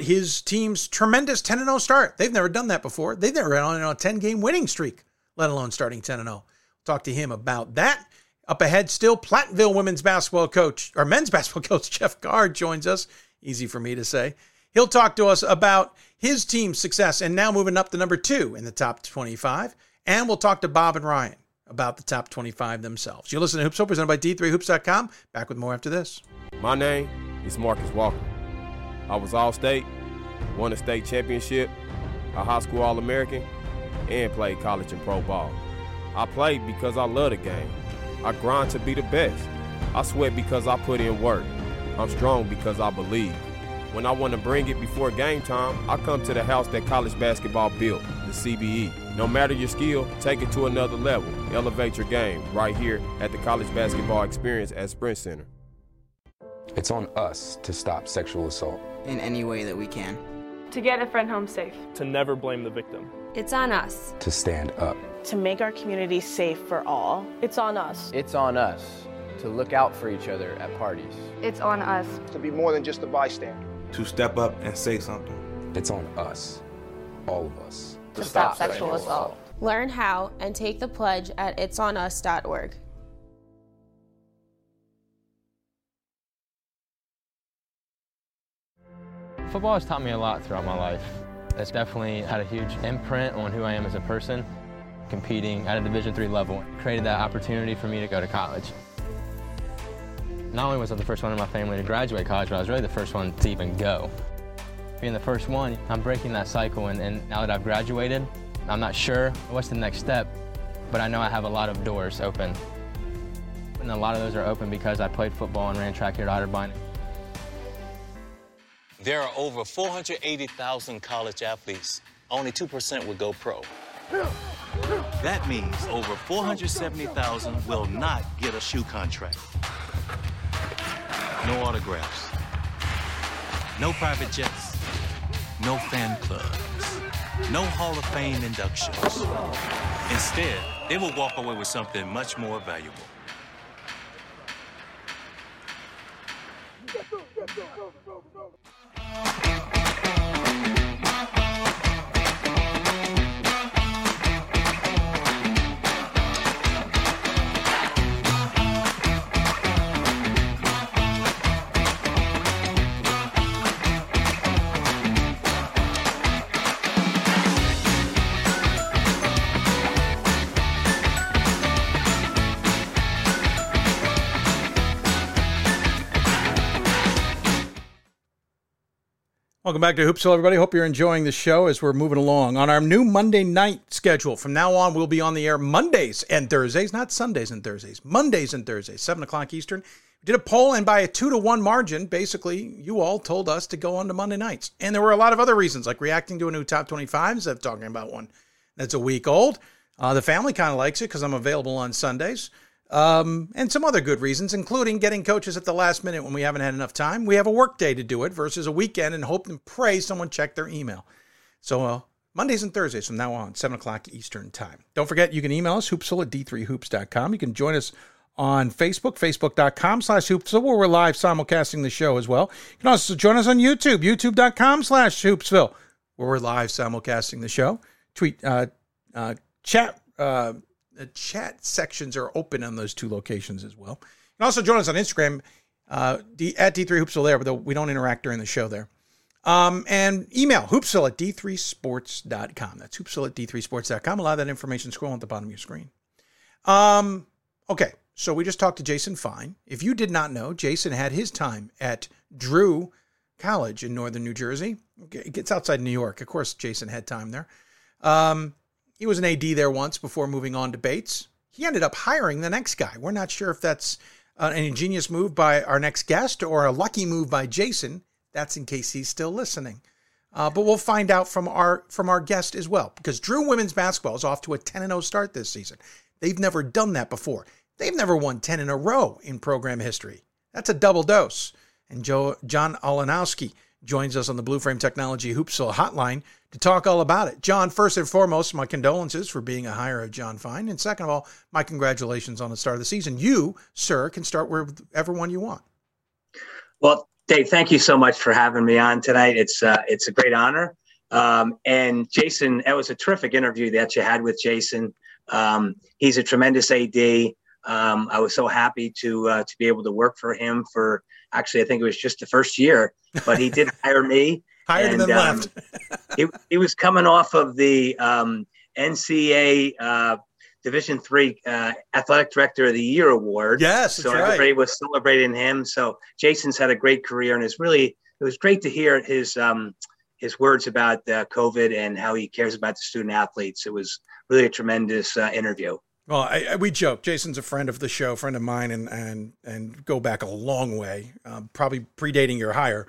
his team's tremendous 10-0 start. They've never done that before. They've never been on a 10-game winning streak, let alone starting 10-0. Talk to him about that. Up ahead still, Platteville men's basketball coach, Jeff Gard joins us. Easy for me to say. He'll talk to us about his team's success and now moving up to number 2 in the top 25. And we'll talk to Bob and Ryan about the top 25 themselves. You listen to Hoopsville presented by D3Hoops.com. Back with more after this. My name is Marcus Walker. I was All-State, won a state championship, a high school All-American, and played college and pro ball. I played because I love the game. I grind to be the best. I sweat because I put in work. I'm strong because I believe. When I want to bring it before game time, I come to the house that college basketball built, the CBE. No matter your skill, take it to another level. Elevate your game right here at the College Basketball Experience at Sprint Center. It's on us to stop sexual assault. In any way that we can. To get a friend home safe. To never blame the victim. It's on us. To stand up. To make our community safe for all. It's on us. It's on us to look out for each other at parties. It's on us. To be more than just a bystander. To step up and say something. It's on us, all of us. To stop sexual assault. Learn how and take the pledge at itsonus.org. Football has taught me a lot throughout my life. It's definitely had a huge imprint on who I am as a person. Competing at a Division III level created that opportunity for me to go to college. Not only was I the first one in my family to graduate college, but I was really the first one to even go. Being the first one, I'm breaking that cycle, and now that I've graduated, I'm not sure what's the next step, but I know I have a lot of doors open. And a lot of those are open because I played football and ran track here at Otterbein. There are over 480,000 college athletes. Only 2% will go pro. That means over 470,000 will not get a shoe contract. No autographs, no private jets, no fan clubs, no Hall of Fame inductions. Instead, they will walk away with something much more valuable. Welcome back to Hoopsville, everybody. Hope you're enjoying the show as we're moving along on our new Monday night schedule. From now on, we'll be on the air Mondays and Thursdays, not Sundays and Thursdays, Mondays and Thursdays, 7 o'clock Eastern. We did a poll, and by a 2-to-1 margin, basically, you all told us to go on to Monday nights. And there were a lot of other reasons, like reacting to a new Top 25 instead of talking about one that's a week old. The family kind of likes it because I'm available on Sundays. And some other good reasons, including getting coaches at the last minute when we haven't had enough time. We have a work day to do it versus a weekend and hope and pray someone checked their email. So Mondays and Thursdays from now on, 7 o'clock Eastern time. Don't forget, you can email us, hoopsville at d3hoops.com. You can join us on Facebook, facebook.com/hoopsville, where we're live simulcasting the show as well. You can also join us on YouTube, youtube.com/hoopsville, where we're live simulcasting the show. Tweet, The chat sections are open on those two locations as well. You can also join us on Instagram, at D3Hoopsville there, but we don't interact during the show there. And email hoopsville at d3sports.com. That's hoopsville at d3sports.com. Allow that information scroll at the bottom of your screen. Okay, so we just talked to Jason Fine. If you did not know, Jason had his time at Drew College in northern New Jersey. It gets outside New York. Of course, Jason had time there. He was an AD there once before moving on to Bates. He ended up hiring the next guy. We're not sure if that's an ingenious move by our next guest or a lucky move by Jason. That's in case he's still listening. But we'll find out from our guest as well, because Drew women's basketball is off to a 10-0 start this season. They've never done that before. They've never won 10 in a row in program history. That's a double dose. And John Olenowski joins us on the Blue Frame Technology Hoopsville Hotline to talk all about it. John, first and foremost, my condolences for being a hire of John Fine. And second of all, my congratulations on the start of the season. You, sir, can start wherever one you want. Well, Dave, thank you so much for having me on tonight. It's a great honor. And Jason, that was a terrific interview that you had with Jason. He's a tremendous AD. I was so happy to be able to work for him for actually, I think it was just the first year, but he did hire me. Hired and then left. he was coming off of the NCAA Division III Athletic Director of the Year award. Yes, so everybody was celebrating him. So Jason's had a great career, and it was great to hear his words about COVID and how he cares about the student athletes. It was really a tremendous interview. Well, we joke. Jason's a friend of the show, friend of mine, and go back a long way, probably predating your hire.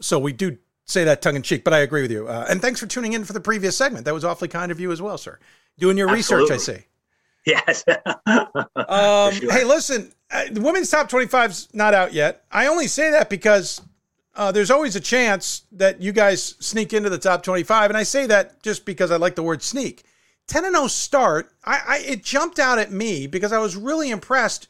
So we do say that tongue in cheek, but I agree with you. And thanks for tuning in for the previous segment. That was awfully kind of you as well, sir. Doing your Absolutely. Research, I see. Yes. Sure. Hey, listen, the women's top 25's not out yet. I only say that because there's always a chance that you guys sneak into the top 25, and I say that just because I like the word sneak. 10-0 start, it jumped out at me because I was really impressed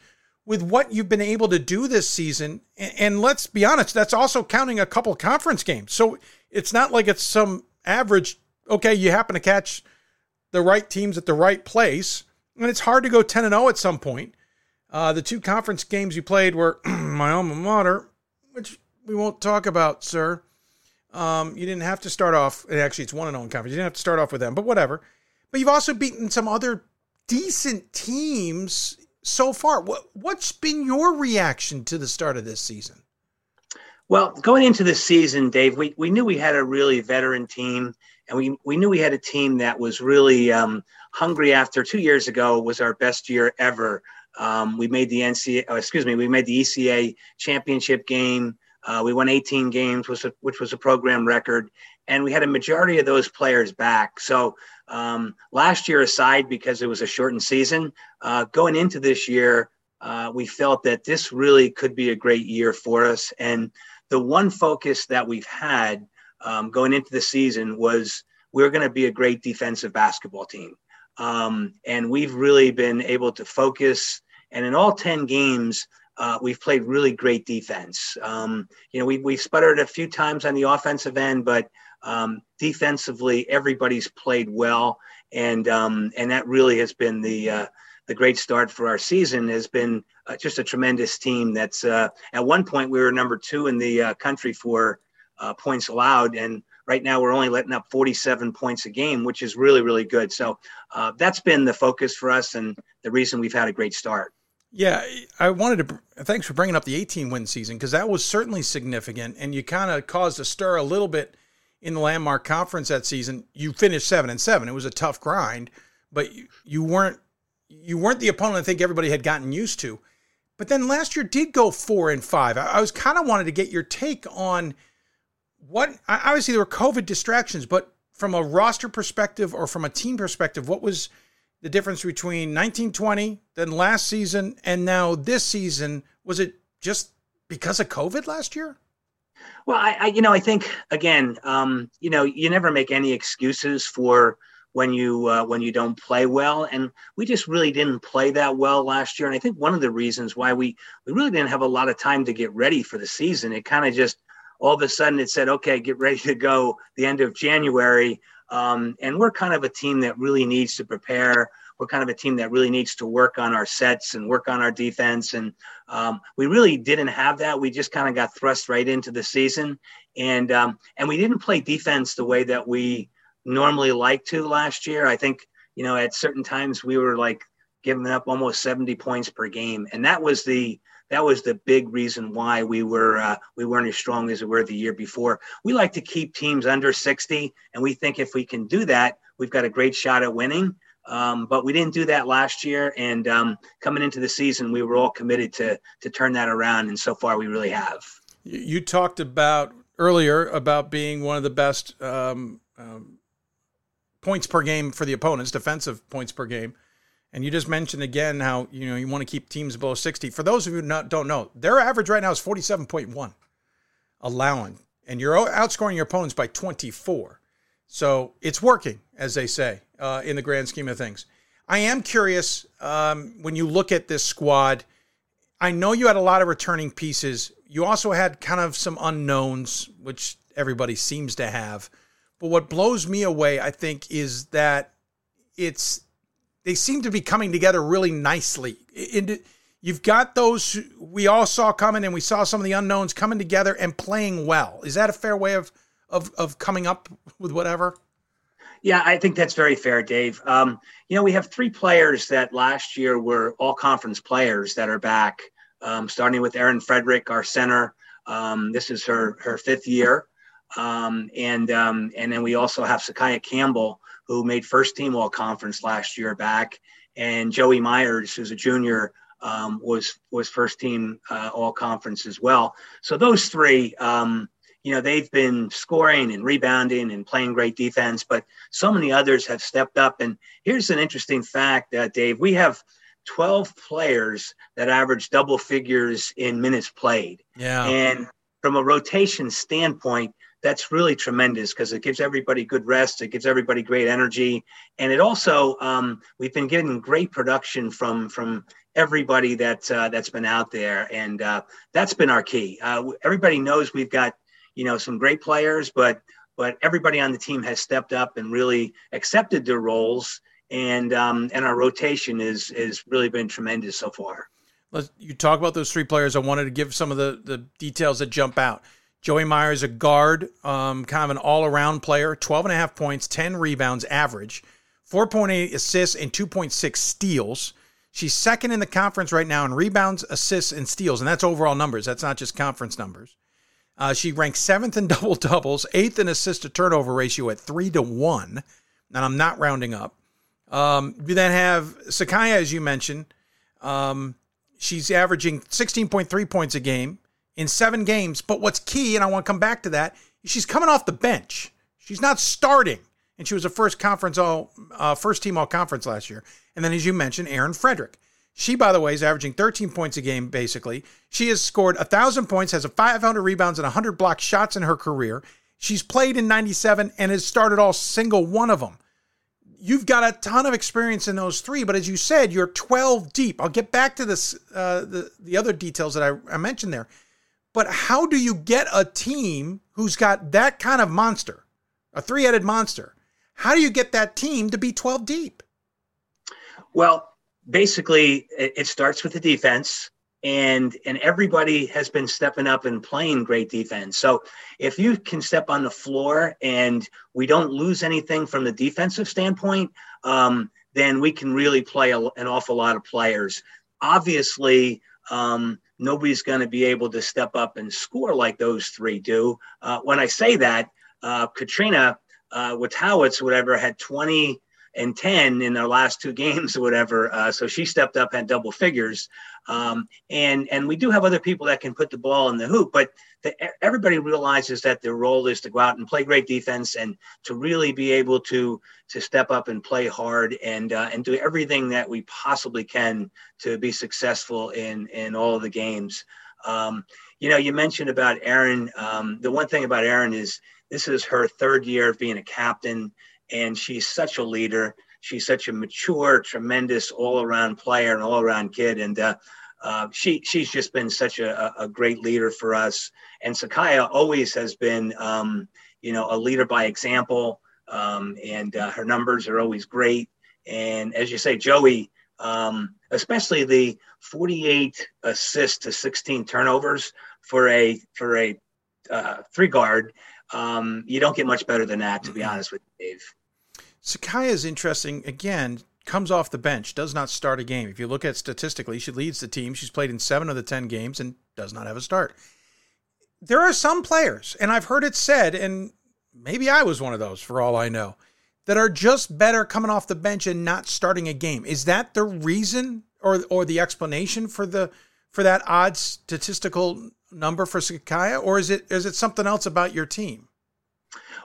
with what you've been able to do this season. And let's be honest, that's also counting a couple conference games. So it's not like it's some average, okay, you happen to catch the right teams at the right place. And it's hard to go 10-0 at some point. The two conference games you played were my alma mater, which we won't talk about, sir. You didn't have to start off, and actually it's 1-0 in conference. You didn't have to start off with them, but whatever. But you've also beaten some other decent teams so far. What's been your reaction to the start of this season? Well, going into this season, Dave, we knew we had a really veteran team, and we knew we had a team that was really hungry after 2 years ago was our best year ever. We made the ECA championship game. We won 18 games, which was a program record, and we had a majority of those players back. So last year aside, because it was a shortened season, going into this year, we felt that this really could be a great year for us. And the one focus that we've had going into the season was we're going to be a great defensive basketball team. And we've really been able to focus. And in all 10 games, we've played really great defense. We sputtered a few times on the offensive end, but defensively, everybody's played well, and that really has been the great start for our season. Has been just a tremendous team. That's at one point we were number 2 in the country for points allowed, and right now we're only letting up 47 points a game, which is really, really good. So that's been the focus for us, and the reason we've had a great start. Yeah, I wanted to thanks for bringing up the 18-win season, because that was certainly significant, and you kind of caused a stir a little bit in the Landmark Conference that season. You finished 7-7. It was a tough grind, but you weren't the opponent I think everybody had gotten used to. But then last year did go 4-5. I was kind of wanted to get your take on what – obviously there were COVID distractions, but from a roster perspective or from a team perspective, what was – the difference between 19-20, then last season, and now this season? Was it just because of COVID last year? Well, I think again, you never make any excuses for when you don't play well, and we just really didn't play that well last year. And I think one of the reasons why we really didn't have a lot of time to get ready for the season, it kind of just all of a sudden it said, okay, get ready to go the end of January. And we're kind of a team that really needs to prepare. We're kind of a team that really needs to work on our sets and work on our defense. And we really didn't have that. We just kind of got thrust right into the season. And we didn't play defense the way that we normally like to last year. I think, at certain times we were like giving up almost 70 points per game. And that was the big reason why we weren't as strong as we were the year before. We like to keep teams under 60, and we think if we can do that, we've got a great shot at winning. But we didn't do that last year, and coming into the season, we were all committed to turn that around, and so far we really have. You talked about earlier about being one of the best points per game for the opponents, defensive points per game. And you just mentioned again how, you want to keep teams below 60. For those of you who don't know, their average right now is 47.1 allowing. And you're outscoring your opponents by 24. So it's working, as they say, in the grand scheme of things. I am curious, when you look at this squad, I know you had a lot of returning pieces. You also had kind of some unknowns, which everybody seems to have. But what blows me away, I think, is that they seem to be coming together really nicely. You've got those we all saw coming, and we saw some of the unknowns coming together and playing well. Is that a fair way of coming up with whatever? Yeah, I think that's very fair, Dave. We have three players that last year were all conference players that are back, starting with Erin Frederick, our center. This is her fifth year. And then we also have Sakaya Campbell, who made first team all conference last year back, and Joey Myers, who's a junior, was first team all conference as well. So those three, they've been scoring and rebounding and playing great defense, but so many others have stepped up. And here's an interesting fact, Dave, we have 12 players that average double figures in minutes played. Yeah. And from a rotation standpoint, that's really tremendous, because it gives everybody good rest. It gives everybody great energy. And it also, we've been getting great production from everybody that's been out there. And that's been our key. Everybody knows we've got, some great players, but everybody on the team has stepped up and really accepted their roles. And our rotation is really been tremendous so far. You talk about those three players. I wanted to give some of the details that jump out. Joey Myers, a guard, kind of an all-around player, 12.5 points, 10 rebounds average, 4.8 assists, and 2.6 steals. She's second in the conference right now in rebounds, assists, and steals, and that's overall numbers. That's not just conference numbers. She ranks 7th in double-doubles, 8th in assist-to-turnover ratio at 3-1, and I'm not rounding up. You then have Sakaya, as you mentioned. She's averaging 16.3 points a game in 7 games. But what's key, and I want to come back to that, is she's coming off the bench. She's not starting. And she was a first team all conference last year. And then, as you mentioned, Erin Frederick. She, by the way, is averaging 13 points a game, basically. She has scored 1,000 points, has 500 rebounds and 100 block shots in her career. She's played in 97 and has started all single one of them. You've got a ton of experience in those three, but as you said, you're 12 deep. I'll get back to this, the other details that I mentioned there. But how do you get a team who's got that kind of monster, a three-headed monster? How do you get that team to be 12 deep? Well, basically, it starts with the defense, and everybody has been stepping up and playing great defense. So if you can step on the floor and we don't lose anything from the defensive standpoint, then we can really play an awful lot of players. obviously nobody's going to be able to step up and score like those three do. When I say that, Katrina Witowitz, whatever, had 20 and 10 in their last two games or whatever. So she stepped up, had double figures. And we do have other people that can put the ball in the hoop, but everybody realizes that their role is to go out and play great defense and to really be able to step up and play hard and do everything that we possibly can to be successful in all of the games. You know, you mentioned about Erin. The one thing about Erin is this is her third year of being a captain, and she's such a leader. She's such a mature, tremendous all-around player and all-around kid. And she's just been such a great leader for us. And Sakaya always has been, you know, a leader by example. And her numbers are always great. And as you say, Joey, especially the 48 assists to 16 turnovers for a three guard, you don't get much better than that, to be honest with you, Dave. Sakaya is interesting. Again, comes off the bench, does not start a game. If you look at statistically, she leads the team. She's played in 7 of the 10 games and does not have a start. There are some players, and I've heard it said, and maybe I was one of those for all I know, that are just better coming off the bench and not starting a game. Is that the reason or the explanation for that odd statistical number for Sakaya, or is it something else about your team?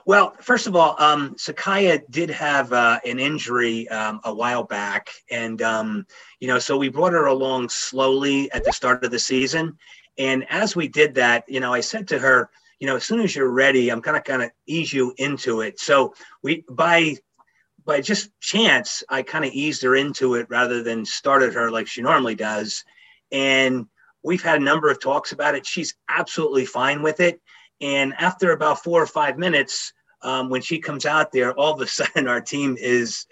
Well, first of all, Sakaya did have an injury a while back. And, you know, so we brought her along slowly at the start of the season. And as we did that, you know, I said to her, you know, as soon as you're ready, I'm going to kind of ease you into it. So we, by just chance, I kind of eased her into it rather than started her like she normally does. And we've had a number of talks about it. She's absolutely fine with it. And after about 4 or 5 minutes, when she comes out there, all of a sudden our team is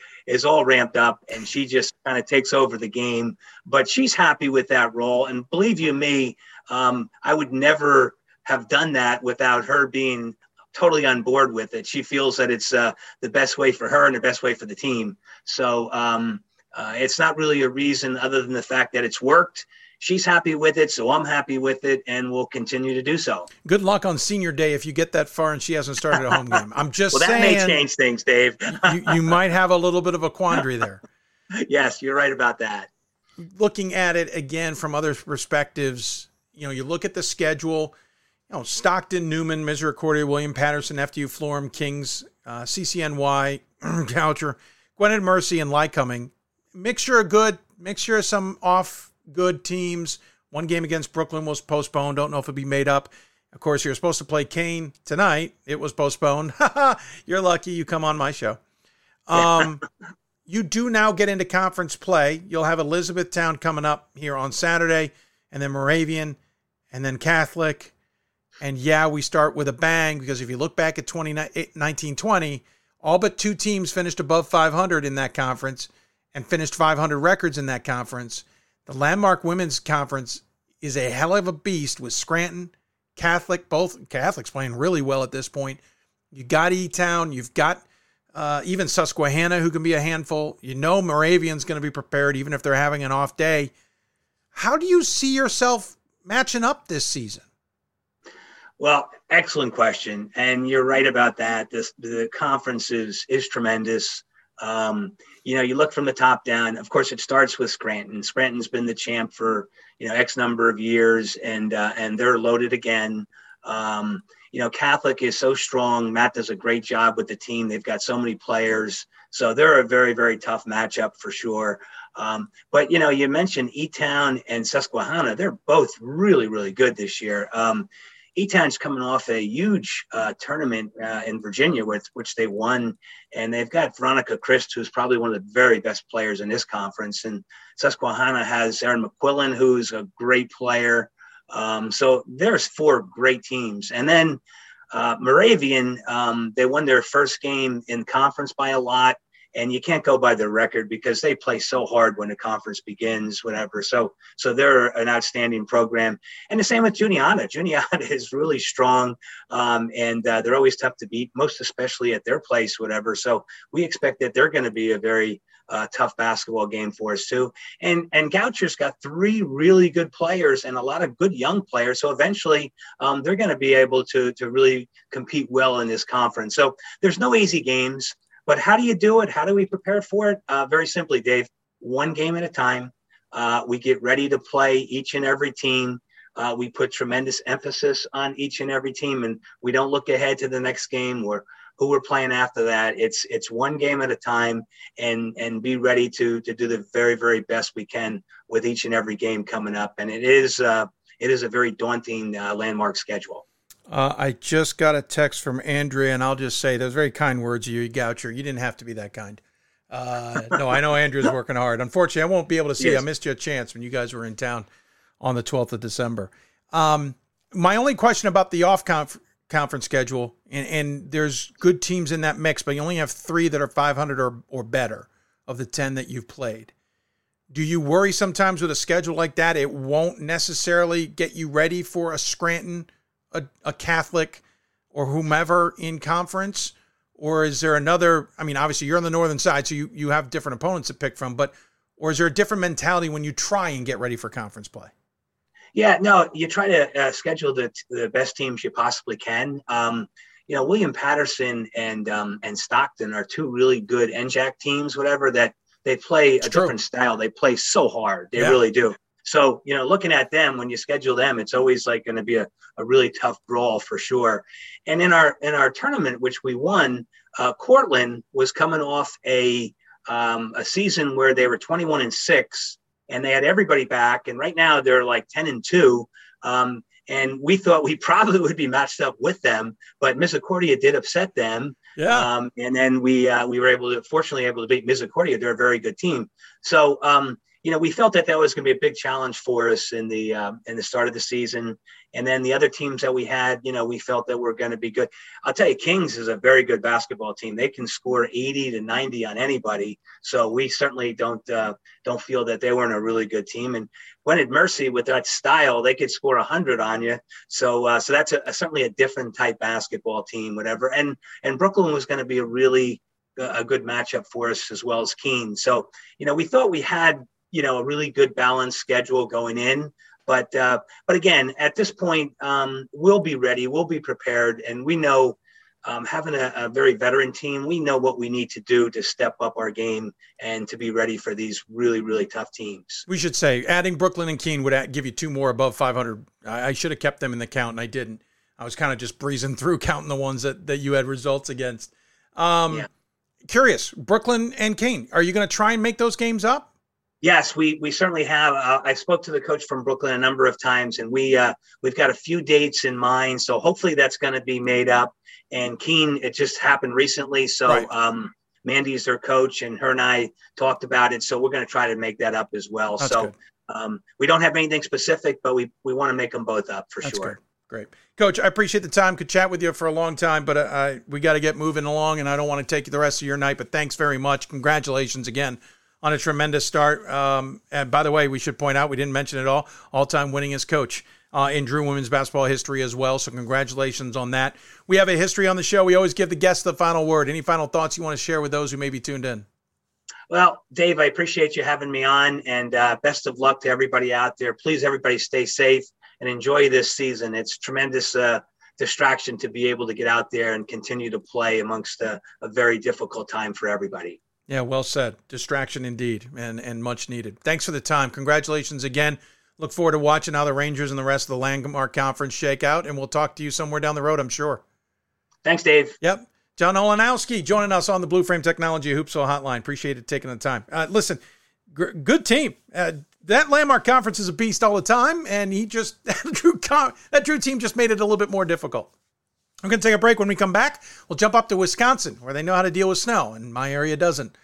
all ramped up and she just kind of takes over the game. But she's happy with that role. And believe you me, I would never have done that without her being totally on board with it. She feels that it's the best way for her and the best way for the team. So it's not really a reason other than the fact that it's worked. She's happy with it, so I'm happy with it, and we'll continue to do so. Good luck on senior day if you get that far and she hasn't started a home game. I'm just saying. Well, that may change things, Dave. you might have a little bit of a quandary there. Yes, you're right about that. Looking at it, again, from other perspectives, you know, you look at the schedule, you know, Stockton, Newman, Misericordia, William Patterson, FDU, Florham, Kings, CCNY, Goucher, Gwinnett Mercy, and Lycoming. Mixture of good, mixture of some off good teams. One game against Brooklyn was postponed. Don't know if it'll be made up. Of course, you're supposed to play Kane tonight. It was postponed. You're lucky you come on my show. You do now get into conference play. You'll have Elizabethtown coming up here on Saturday, and then Moravian, and then Catholic. And yeah, we start with a bang, because if you look back at 1920, all but 2 teams finished above 500 in that conference and finished 500 records in that conference. The Landmark Women's Conference is a hell of a beast with Scranton, Catholic, both Catholics playing really well at this point. You got E-Town. You've got even Susquehanna, who can be a handful. You know Moravian's going to be prepared, even if they're having an off day. How do you see yourself matching up this season? Well, excellent question. And you're right about that. The conference is tremendous. You know, you look from the top down, of course, it starts with Scranton. Scranton's been the champ for, you know, X number of years, and they're loaded again. You know, Catholic is so strong. Matt does a great job with the team. They've got so many players. So they're a very, very tough matchup for sure. But, you know, you mentioned E-Town and Susquehanna. They're both really, really good this year. E-Town's coming off a huge tournament in Virginia, which they won. And they've got Veronica Christ, who's probably one of the very best players in this conference. And Susquehanna has Erin McQuillan, who's a great player. So there's 4 great teams. And then Moravian, they won their first game in conference by a lot. And you can't go by their record because they play so hard when the conference begins, whatever. So they're an outstanding program. And the same with Juniata. Juniata is really strong, and they're always tough to beat, most especially at their place, whatever. So we expect that they're going to be a very tough basketball game for us too. And Goucher's got three really good players and a lot of good young players. So eventually they're going to be able to really compete well in this conference. So there's no easy games, but how do you do it? How do we prepare for it? Very simply, Dave, one game at a time. We get ready to play each and every team. We put tremendous emphasis on each and every team, and we don't look ahead to the next game or who we're playing after that. It's one game at a time, and be ready to do the very, very best we can with each and every game coming up. And it is a very daunting landmark schedule. I just got a text from Andrea, and I'll just say those very kind words of you, Goucher. You didn't have to be that kind. No, I know Andrea's working hard. Unfortunately, I won't be able to see you. I missed you a chance when you guys were in town on the 12th of December. My only question about the off-conference schedule, and there's good teams in that mix, but you only have three that are 500 or better of the 10 that you've played. Do you worry sometimes with a schedule like that, it won't necessarily get you ready for a Scranton, a Catholic, or whomever in conference? Or is there another, I mean, obviously you're on the northern side, so you have different opponents to pick from, but, or is there a different mentality when you try and get ready for conference play? Yeah, no, you try to schedule the best teams you possibly can. You know, William Patterson and Stockton are two really good NJAC teams, whatever, that they play it's a true. Different style. They play so hard. They really do. So, you know, looking at them, when you schedule them, it's always like going to be a really tough brawl for sure. And in our tournament, which we won, Cortland was coming off a season where they were 21-6. And they had everybody back. And right now they're like 10-2. And we thought we probably would be matched up with them, but Misericordia did upset them. Yeah. And then we were fortunately able to beat Misericordia. They're a very good team. So, you know, we felt that was going to be a big challenge for us in the start of the season. And then the other teams that we had, you know, we felt that we're going to be good. I'll tell you, Kings is a very good basketball team. They can score 80 to 90 on anybody. So we certainly don't feel that they weren't a really good team. And when at Mercy with that style, they could score 100 on you. So so that's certainly a different type basketball team, whatever. And Brooklyn was going to be a good matchup for us, as well as Keene. So, you know, we thought we had, you know, a really good balanced schedule going in. But again, at this point, we'll be ready, we'll be prepared. And we know, having a very veteran team, we know what we need to do to step up our game and to be ready for these really, really tough teams. We should say adding Brooklyn and Keene would give you two more above 500. I should have kept them in the count and I didn't. I was kind of just breezing through counting the ones that you had results against. Curious, Brooklyn and Keene, are you going to try and make those games up? Yes, we certainly have. I spoke to the coach from Brooklyn a number of times, and we've got a few dates in mind. So hopefully that's going to be made up. And Keene, it just happened recently. So right. Mandy's their coach, and her and I talked about it. So we're going to try to make that up as well. That's so we don't have anything specific, but we want to make them both up for that's sure. Good. Great. Coach, I appreciate the time. Could chat with you for a long time, but we got to get moving along, and I don't want to take you the rest of your night. But thanks very much. Congratulations again on a tremendous start. And by the way, we should point out, we didn't mention it all-time winningest coach in Drew women's basketball history as well. So congratulations on that. We have a history on the show. We always give the guests the final word. Any final thoughts you want to share with those who may be tuned in? Well, Dave, I appreciate you having me on, and best of luck to everybody out there. Please, everybody stay safe and enjoy this season. It's tremendous distraction to be able to get out there and continue to play amongst a very difficult time for everybody. Yeah, well said. Distraction indeed, and much needed. Thanks for the time. Congratulations again. Look forward to watching how the Rangers and the rest of the Landmark Conference shake out, and we'll talk to you somewhere down the road, I'm sure. Thanks, Dave. Yep. John Olenowski joining us on the Blue Frame Technology Hoopsville Hotline. Appreciate it taking the time. Listen, good team. That Landmark Conference is a beast all the time, and that Drew team just made it a little bit more difficult. I'm going to take a break. When we come back, we'll jump up to Wisconsin, where they know how to deal with snow, and my area doesn't.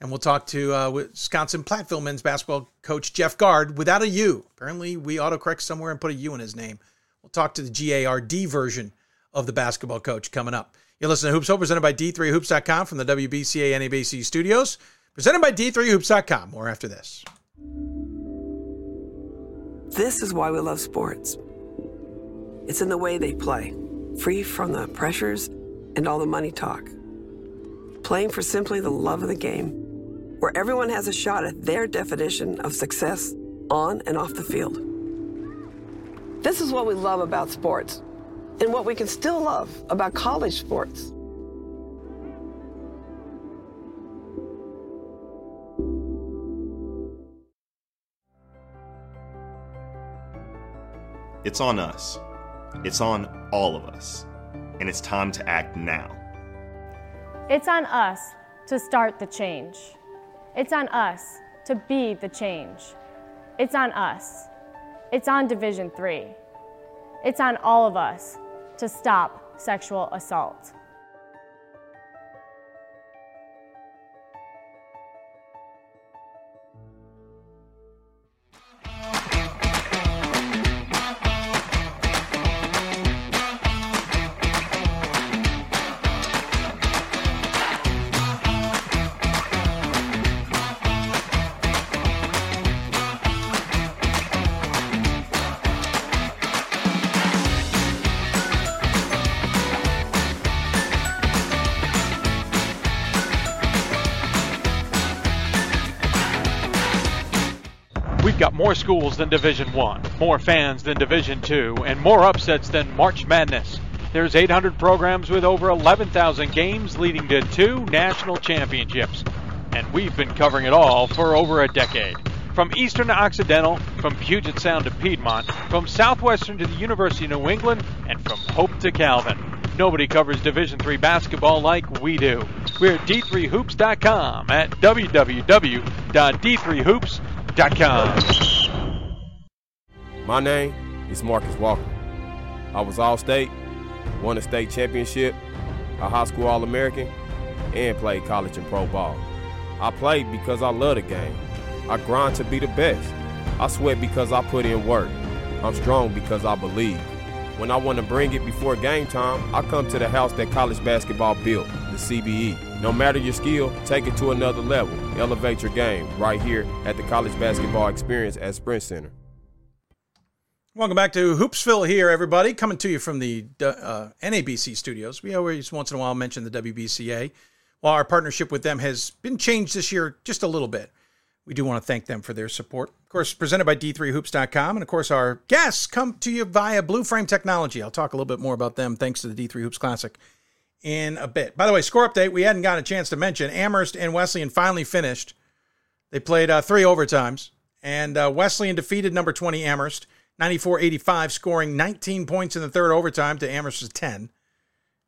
And we'll talk to Wisconsin Platteville men's basketball coach Jeff Gard without a U. Apparently, we autocorrect somewhere and put a U in his name. We'll talk to the G-A-R-D version of the basketball coach coming up. You're listening to Hoops Hope, presented by D3Hoops.com from the WBCA NABC studios. Presented by D3Hoops.com. More after this. This is why we love sports. It's in the way they play. Free from the pressures and all the money talk. Playing for simply the love of the game. where everyone has a shot at their definition of success on and off the field. This is what we love about sports, and what we can still love about college sports. It's on us. It's on all of us. And it's time to act now. It's on us to start the change. It's on us to be the change. It's on us. It's on Division III. It's on all of us to stop sexual assault. More schools than Division I, more fans than Division II, and more upsets than March Madness. There's 800 programs with over 11,000 games leading to 2 national championships. And we've been covering it all for over a decade. From Eastern to Occidental, from Puget Sound to Piedmont, from Southwestern to the University of New England, and from Hope to Calvin. Nobody covers Division III basketball like we do. We're at D3Hoops.com at www.d3hoops.com. My name is Marcus Walker. I was All-State, won a state championship, a high school All-American, and played college and pro ball. I played because I love the game. I grind to be the best. I sweat because I put in work. I'm strong because I believe. When I want to bring it before game time, I come to the house that college basketball built, the CBE. No matter your skill, take it to another level. Elevate your game right here at the College Basketball Experience at Sprint Center. Welcome back to Hoopsville here, everybody. Coming to you from the NABC studios. We always, once in a while, mention the WBCA. While our partnership with them has been changed this year just a little bit, we do want to thank them for their support. Of course, presented by D3Hoops.com. And, of course, our guests come to you via Blue Frame Technology. I'll talk a little bit more about them thanks to the D3 Hoops Classic in a bit. By the way, score update, we hadn't got a chance to mention. Amherst and Wesleyan finally finished. They played 3 overtimes, and Wesleyan defeated number 20 Amherst, 94-85, scoring 19 points in the third overtime to Amherst's 10,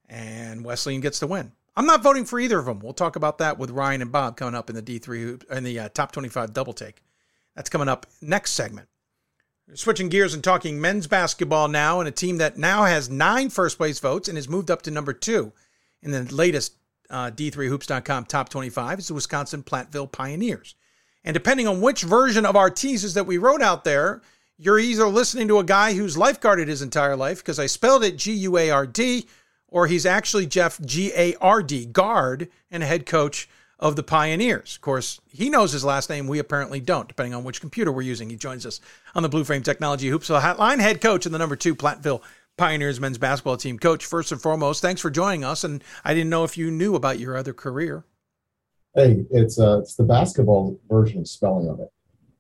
and Wesleyan gets the win. I'm not voting for either of them. We'll talk about that with Ryan and Bob coming up in the D3 in the Top 25 Double Take. That's coming up next segment. Switching gears and talking men's basketball now, and a team that now has 9 first-place votes and has moved up to number 2 in the latest D3Hoops.com Top 25 is the Wisconsin Platteville Pioneers. And depending on which version of our teases that we wrote out there, you're either listening to a guy who's lifeguarded his entire life, because I spelled it G-U-A-R-D, or he's actually Jeff G-A-R-D, Gard, and head coach of the Pioneers. Of course, he knows his last name. We apparently don't, depending on which computer we're using. He joins us on the Blue Frame Technology Hoopsville Hotline, head coach of the number 2 Platteville Pioneers men's basketball team. Coach, first and foremost, thanks for joining us. And I didn't know if you knew about your other career. Hey, it's the basketball version of spelling of it.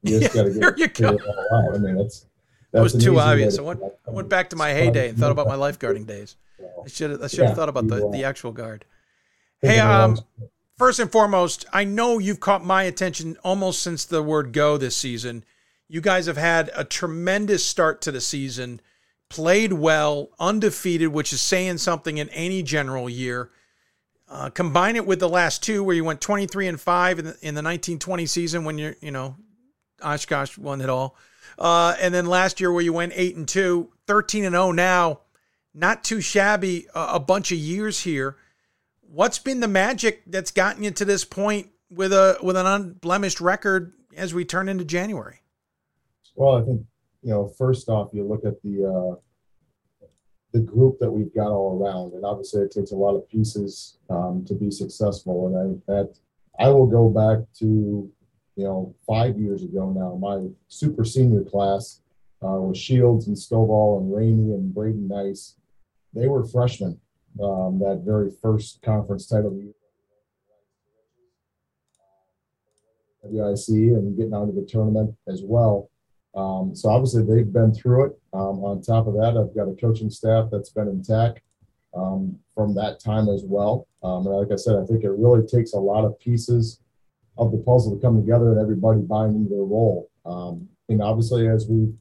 You just gotta get it all out. I mean, that was too obvious. I went back to my heyday and thought about my lifeguarding days. I should have thought about the actual guard. Hey, first and foremost, I know you've caught my attention almost since the word go this season. You guys have had a tremendous start to the season, played well, undefeated, which is saying something in any general year. Combine it with the last 2 where you went 23-5 in the 1920 season when Oshkosh won it all. And then last year where you went 8-2, 13-0 now, not too shabby a bunch of years here. What's been the magic that's gotten you to this point with an unblemished record as we turn into January? Well, I think, first off, you look at the group that we've got all around, and obviously it takes a lot of pieces to be successful. And I will go back to 5 years ago now. My super senior class was Shields and Stovall and Rainey and Braden Nice. They were freshmen. That very first conference title. WIC and getting out of the tournament as well. So obviously they've been through it. On top of that, I've got a coaching staff that's been intact from that time as well. And like I said, I think it really takes a lot of pieces of the puzzle to come together and everybody buying into their role. And obviously as we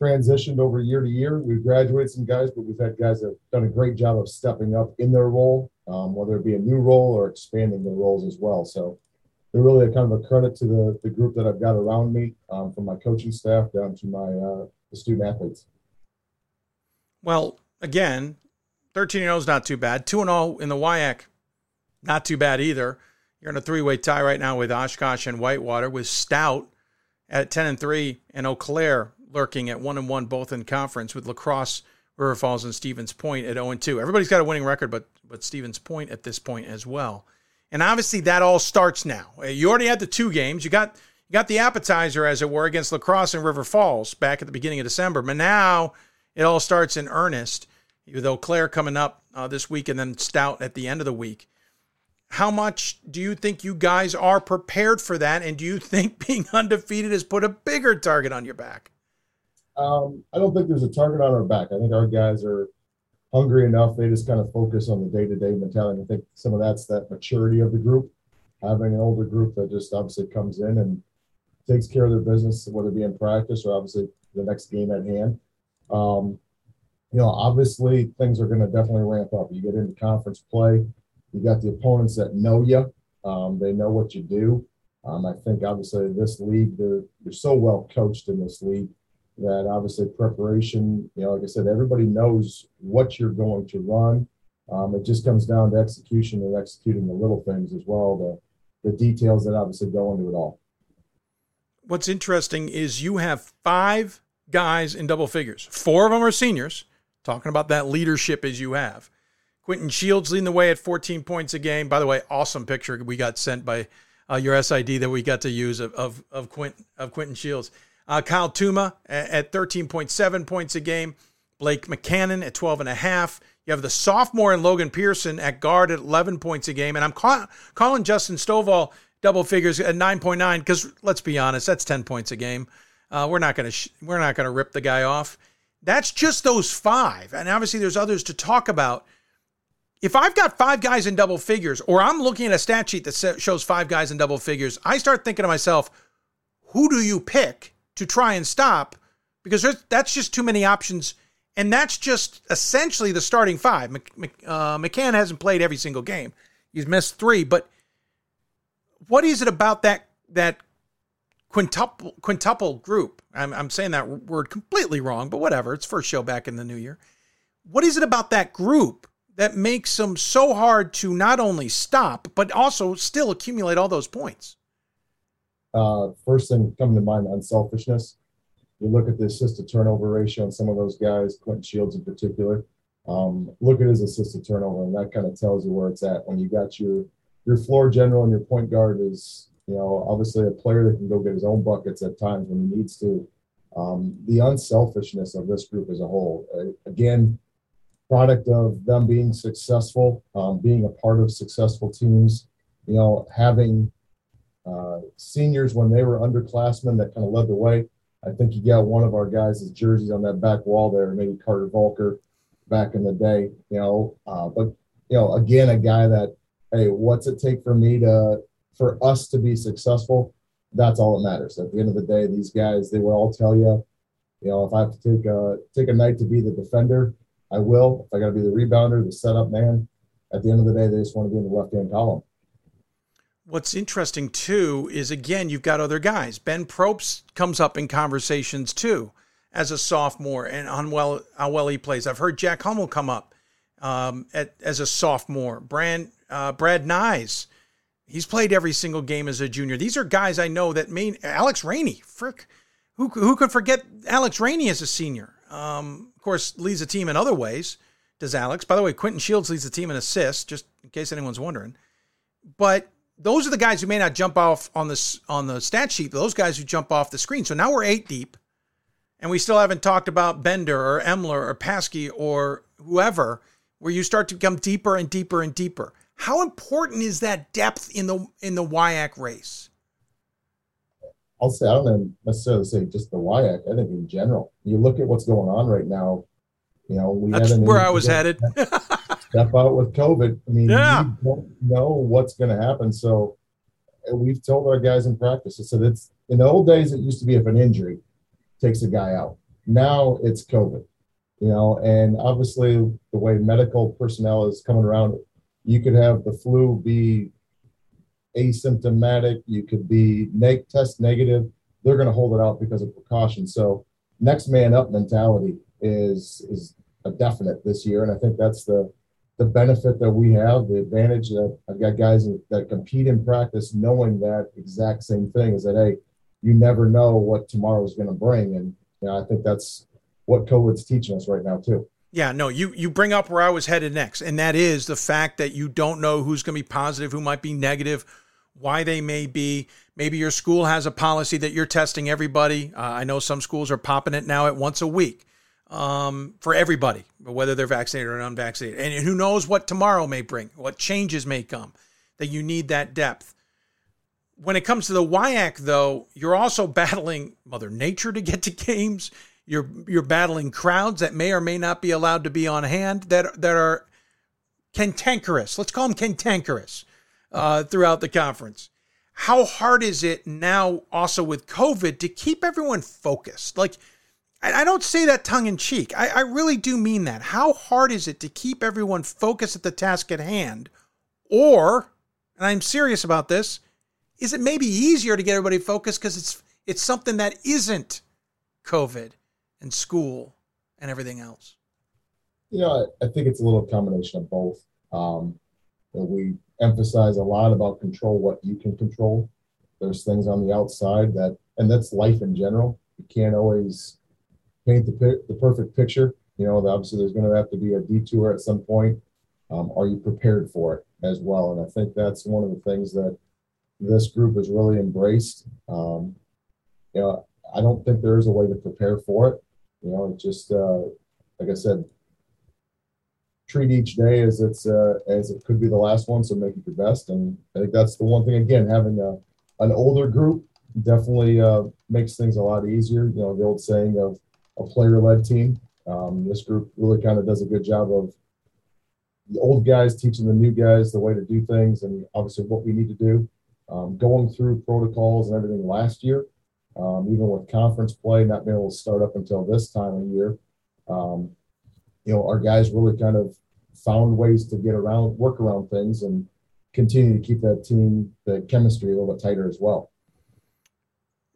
transitioned over year to year, we've graduated some guys, but we've had guys that have done a great job of stepping up in their role, whether it be a new role or expanding their roles as well. So they're really a kind of a credit to the group that I've got around me, from my coaching staff down to my the student athletes. Well, again, 13-0 is not too bad. 2-0 in the WIAC, not too bad either. You're in a three-way tie right now with Oshkosh and Whitewater, with Stout at 10-3 and Eau Claire lurking at 1-1, both in conference, with LaCrosse, River Falls, and Stevens Point at 0-2. Everybody's got a winning record, but Stevens Point at this point as well. And obviously that all starts now. You already had the two games. You got the appetizer, as it were, against LaCrosse and River Falls back at the beginning of December. But now it all starts in earnest, with Eau Claire coming up this week and then Stout at the end of the week. How much do you think you guys are prepared for that? And do you think being undefeated has put a bigger target on your back? I don't think there's a target on our back. I think our guys are hungry enough. They just kind of focus on the day-to-day mentality. I think some of that's that maturity of the group, having an older group that just obviously comes in and takes care of their business, whether it be in practice or obviously the next game at hand. You know, obviously things are going to definitely ramp up. You get into conference play, you got the opponents that know you. They know what you do. I think obviously this league, you're so well coached in this league that obviously preparation, you know, like I said, everybody knows what you're going to run. It just comes down to execution and executing the little things as well, the details that obviously go into it all. What's interesting is you have five guys in double figures. Four of them are seniors, talking about that leadership as you have. Quentin Shields leading the way at 14 points a game. By the way, awesome picture we got sent by your SID that we got to use of Quentin Shields. Kyle Tuma at 13.7 points a game. Blake McCannon at 12.5. You have the sophomore and Logan Pearson at guard at 11 points a game. And I'm calling Justin Stovall double figures at 9.9 because, let's be honest, that's 10 points a game. We're not gonna rip the guy off. That's just those five. And obviously there's others to talk about. If I've got five guys in double figures, or I'm looking at a stat sheet that shows five guys in double figures, I start thinking to myself, who do you pick to try and stop? Because that's just too many options. And that's just essentially the starting five. McCann hasn't played every single game. He's missed three. But what is it about that quintuple group? I'm saying that word completely wrong, but whatever. It's first show back in the new year. What is it about that group that makes them so hard to not only stop, but also still accumulate all those points? First thing coming to mind, unselfishness. You look at the assisted turnover ratio on some of those guys, Quentin Shields in particular. Look at his assisted turnover, and that kind of tells you where it's at. When you got your floor general and your point guard is, you know, obviously a player that can go get his own buckets at times when he needs to. The unselfishness of this group as a whole, again, product of them being successful, being a part of successful teams, you know, having seniors when they were underclassmen that kind of led the way. I think you got one of our guys' jerseys on that back wall there, maybe Carter Volker back in the day, you know. But, you know, again, a guy that, hey, what's it take for us to be successful? That's all that matters. At the end of the day, these guys, they will all tell you, you know, if I have to take a night to be the defender, I will. If I got to be the rebounder, the setup man, at the end of the day, they just want to be in the left-hand column. What's interesting, too, is, again, you've got other guys. Ben Probst comes up in conversations, too, as a sophomore, and on how well he plays. I've heard Jack Hummel come up as a sophomore. Brad Nyes, he's played every single game as a junior. These are guys I know that mean Alex Rainey. Frick, who could forget Alex Rainey as a senior? Of course, leads the team in other ways, does Alex. By the way, Quentin Shields leads the team in assists, just in case anyone's wondering. But those are the guys who may not jump off on the stat sheet, but those guys who jump off the screen. So now we're eight deep, and we still haven't talked about Bender or Emler or Paskey or whoever, where you start to become deeper and deeper and deeper. How important is that depth in the WIAC race? I'll say, I don't necessarily say just the WIAC. I think in general, you look at what's going on right now. You know, that's where I was headed. Step out with COVID. I mean, you don't know what's going to happen. So we've told our guys in practice. I said, it's in the old days, it used to be if an injury takes a guy out. Now it's COVID. You know, and obviously the way medical personnel is coming around, you could have the flu be asymptomatic. You could be test negative. They're going to hold it out because of precaution. So next man up mentality is a definite this year. And I think that's the benefit that we have, the advantage that I've got guys that compete in practice knowing that exact same thing is that, hey, you never know what tomorrow is going to bring. And you know, I think that's what COVID's teaching us right now too. Yeah, no, you bring up where I was headed next, and that is the fact that you don't know who's going to be positive, who might be negative, why they may be. Maybe your school has a policy that you're testing everybody. I know some schools are popping it now at once a week for everybody, whether they're vaccinated or unvaccinated. And who knows what tomorrow may bring, what changes may come, that you need that depth. When it comes to the WIAC, though, you're also battling Mother Nature to get to games. You're battling crowds that may or may not be allowed to be on hand that are cantankerous. Let's call them cantankerous throughout the conference. How hard is it now also with COVID to keep everyone focused? Like, I don't say that tongue in cheek. I really do mean that. How hard is it to keep everyone focused at the task at hand? Or, and I'm serious about this, is it maybe easier to get everybody focused because it's something that isn't COVID and school and everything else? You know, I think it's a little combination of both. We emphasize a lot about control what you can control. There's things on the outside and that's life in general. You can't always paint the perfect picture. You know, obviously there's going to have to be a detour at some point. Are you prepared for it as well? And I think that's one of the things that this group has really embraced. You know, I don't think there is a way to prepare for it. You know, it's just, like I said, treat each day as as it could be the last one. So make it your best. And I think that's the one thing, again, having an older group definitely makes things a lot easier. You know, the old saying of a player-led team. This group really kind of does a good job of the old guys teaching the new guys the way to do things and obviously what we need to do. Going through protocols and everything last year, even with conference play, not being able to start up until this time of year, you know, our guys really kind of found ways to work around things and continue to keep that team, the chemistry, a little bit tighter as well.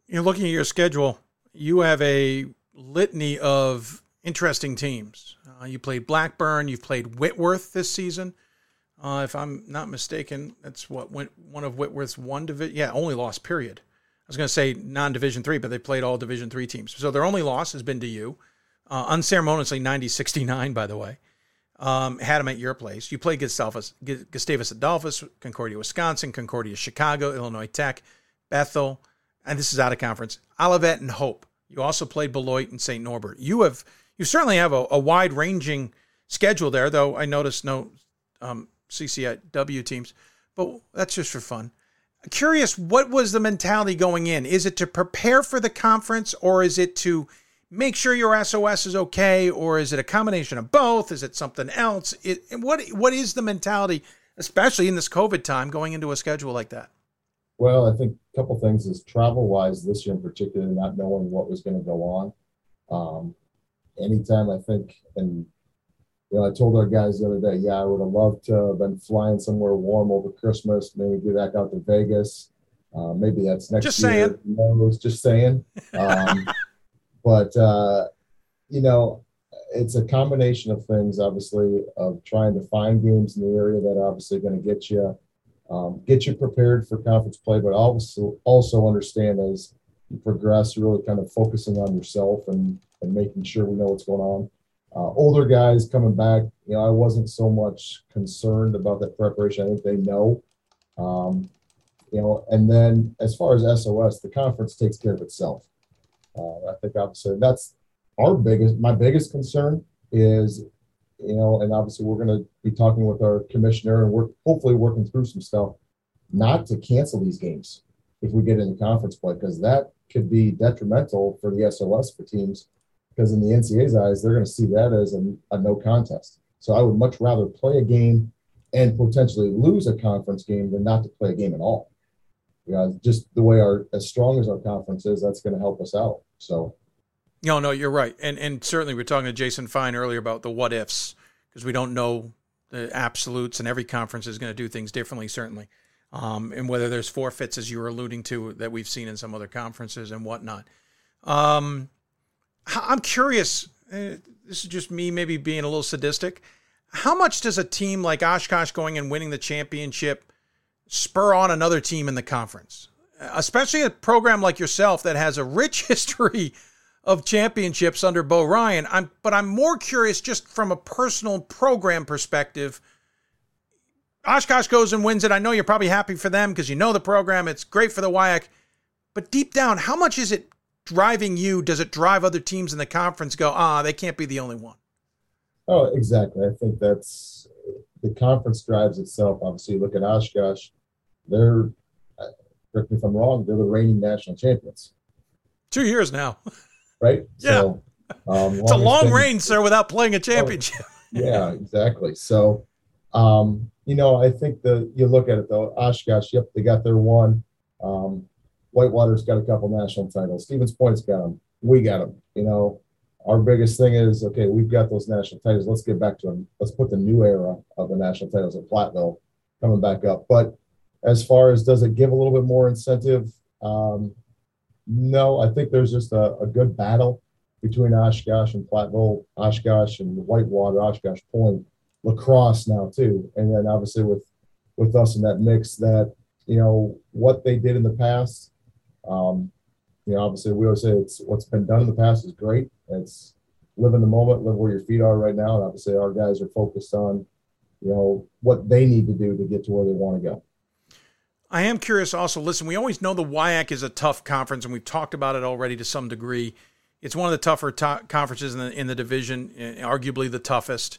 You're looking at your schedule. You have a litany of interesting teams. You played Blackburn. You've played Whitworth this season. If I'm not mistaken, that's what went one of Whitworth's one division. Yeah, only loss, period. I was going to say non-Division III, but they played all Division III teams. So their only loss has been to you. Unceremoniously 90-69, by the way. Had them at your place. You played Gustavus Adolphus, Concordia, Wisconsin, Concordia, Chicago, Illinois Tech, Bethel, and this is out of conference, Olivet and Hope. You also played Beloit and St. Norbert. You certainly have a wide-ranging schedule there, though I noticed no CCIW teams, but that's just for fun. Curious, what was the mentality going in? Is it to prepare for the conference, or is it to make sure your SOS is okay, or is it a combination of both? Is it something else? What is the mentality, especially in this COVID time, going into a schedule like that? Well, I think a couple things is travel-wise this year in particular, not knowing what was going to go on. Anytime I think, and you know, I told our guys the other day, I would have loved to have been flying somewhere warm over Christmas, maybe get back out to Vegas. Maybe that's next just year. Saying. No, just saying. But, you know, it's a combination of things, obviously, of trying to find games in the area that are obviously going to get you prepared for conference play, but also understand as you progress, you're really kind of focusing on yourself and making sure we know what's going on. Older guys coming back, you know, I wasn't so much concerned about that preparation. I think they know, you know, and then as far as SOS, the conference takes care of itself. I think obviously that's my biggest concern is, you know, and obviously we're going to be talking with our commissioner and we're hopefully working through some stuff, not to cancel these games. if we get into conference play, because that could be detrimental for the SOS for teams, because in the NCAA's eyes, they're going to see that as a no contest. So I would much rather play a game and potentially lose a conference game than not to play a game at all. You know, just the way as strong as our conference is, that's going to help us out. So. No, you're right. And certainly we're talking to Jason Fine earlier about the what ifs, because we don't know the absolutes, and every conference is going to do things differently, certainly. And whether there's forfeits, as you were alluding to, that we've seen in some other conferences and whatnot. I'm curious, this is just me maybe being a little sadistic. How much does a team like Oshkosh going and winning the championship spur on another team in the conference, especially a program like yourself that has a rich history of championships under Bo Ryan? But I'm more curious just from a personal program perspective. Oshkosh goes and wins it. I know you're probably happy for them because you know the program. It's great for the WIAC. But deep down, how much is it driving you? Does it drive other teams in the conference go, they can't be the only one? Oh, exactly. I think that's the conference drives itself. Obviously, you look at Oshkosh. They're, correct me if I'm wrong, they're the reigning national champions. 2 years now. Right? Yeah. So, it's a long reign, sir, without playing a championship. Yeah, exactly. So, I think you look at it, though, Oshkosh, yep, they got their one. Whitewater's got a couple national titles. Stevens Point's got them. We got them. Our biggest thing is, okay, we've got those national titles. Let's get back to them. Let's put the new era of the national titles at Platteville coming back up. But as far as does it give a little bit more incentive, no, I think there's just a good battle between Oshkosh and Platteville, Oshkosh and Whitewater, Oshkosh Point, LaCrosse now too. And then obviously with us in that mix that, what they did in the past, obviously we always say it's what's been done in the past is great. It's live in the moment, live where your feet are right now. And obviously our guys are focused on, what they need to do to get to where they want to go. I am curious also, listen, we always know the WIAC is a tough conference, and we've talked about it already to some degree. It's one of the tougher conferences in the division, arguably the toughest.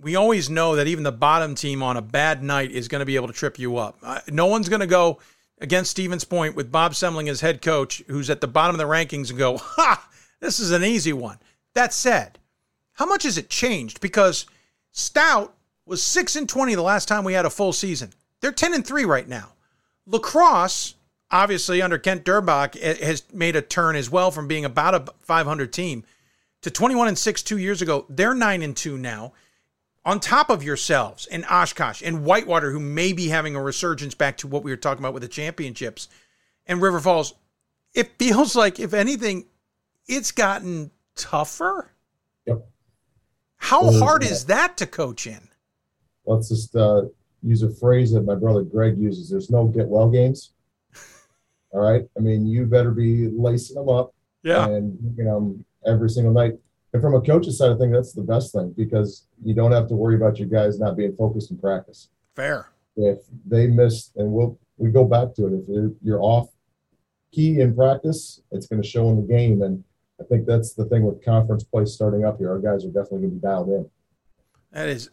We always know that even the bottom team on a bad night is going to be able to trip you up. No one's going to go against Stevens Point with Bob Semling as head coach, who's at the bottom of the rankings, and go, ha, this is an easy one. That said, how much has it changed? Because Stout was 6-20 the last time we had a full season. They're 10-3 right now. LaCrosse, obviously under Kent Durbach, has made a turn as well from being about a 500 team to 21-6 2 years ago. They're 9-2 now. On top of yourselves and Oshkosh and Whitewater, who may be having a resurgence back to what we were talking about with the championships, and River Falls, it feels like, if anything, it's gotten tougher. Yep. How hard is that to coach in? Let's just use a phrase that my brother Greg uses. There's no get well games. All right. I mean, you better be lacing them up. Yeah. And every single night. And from a coach's side, I think that's the best thing, because you don't have to worry about your guys not being focused in practice. Fair. If they miss, and we go back to it, if you're off key in practice, it's going to show in the game. And I think that's the thing with conference play starting up here. Our guys are definitely going to be dialed in. That is,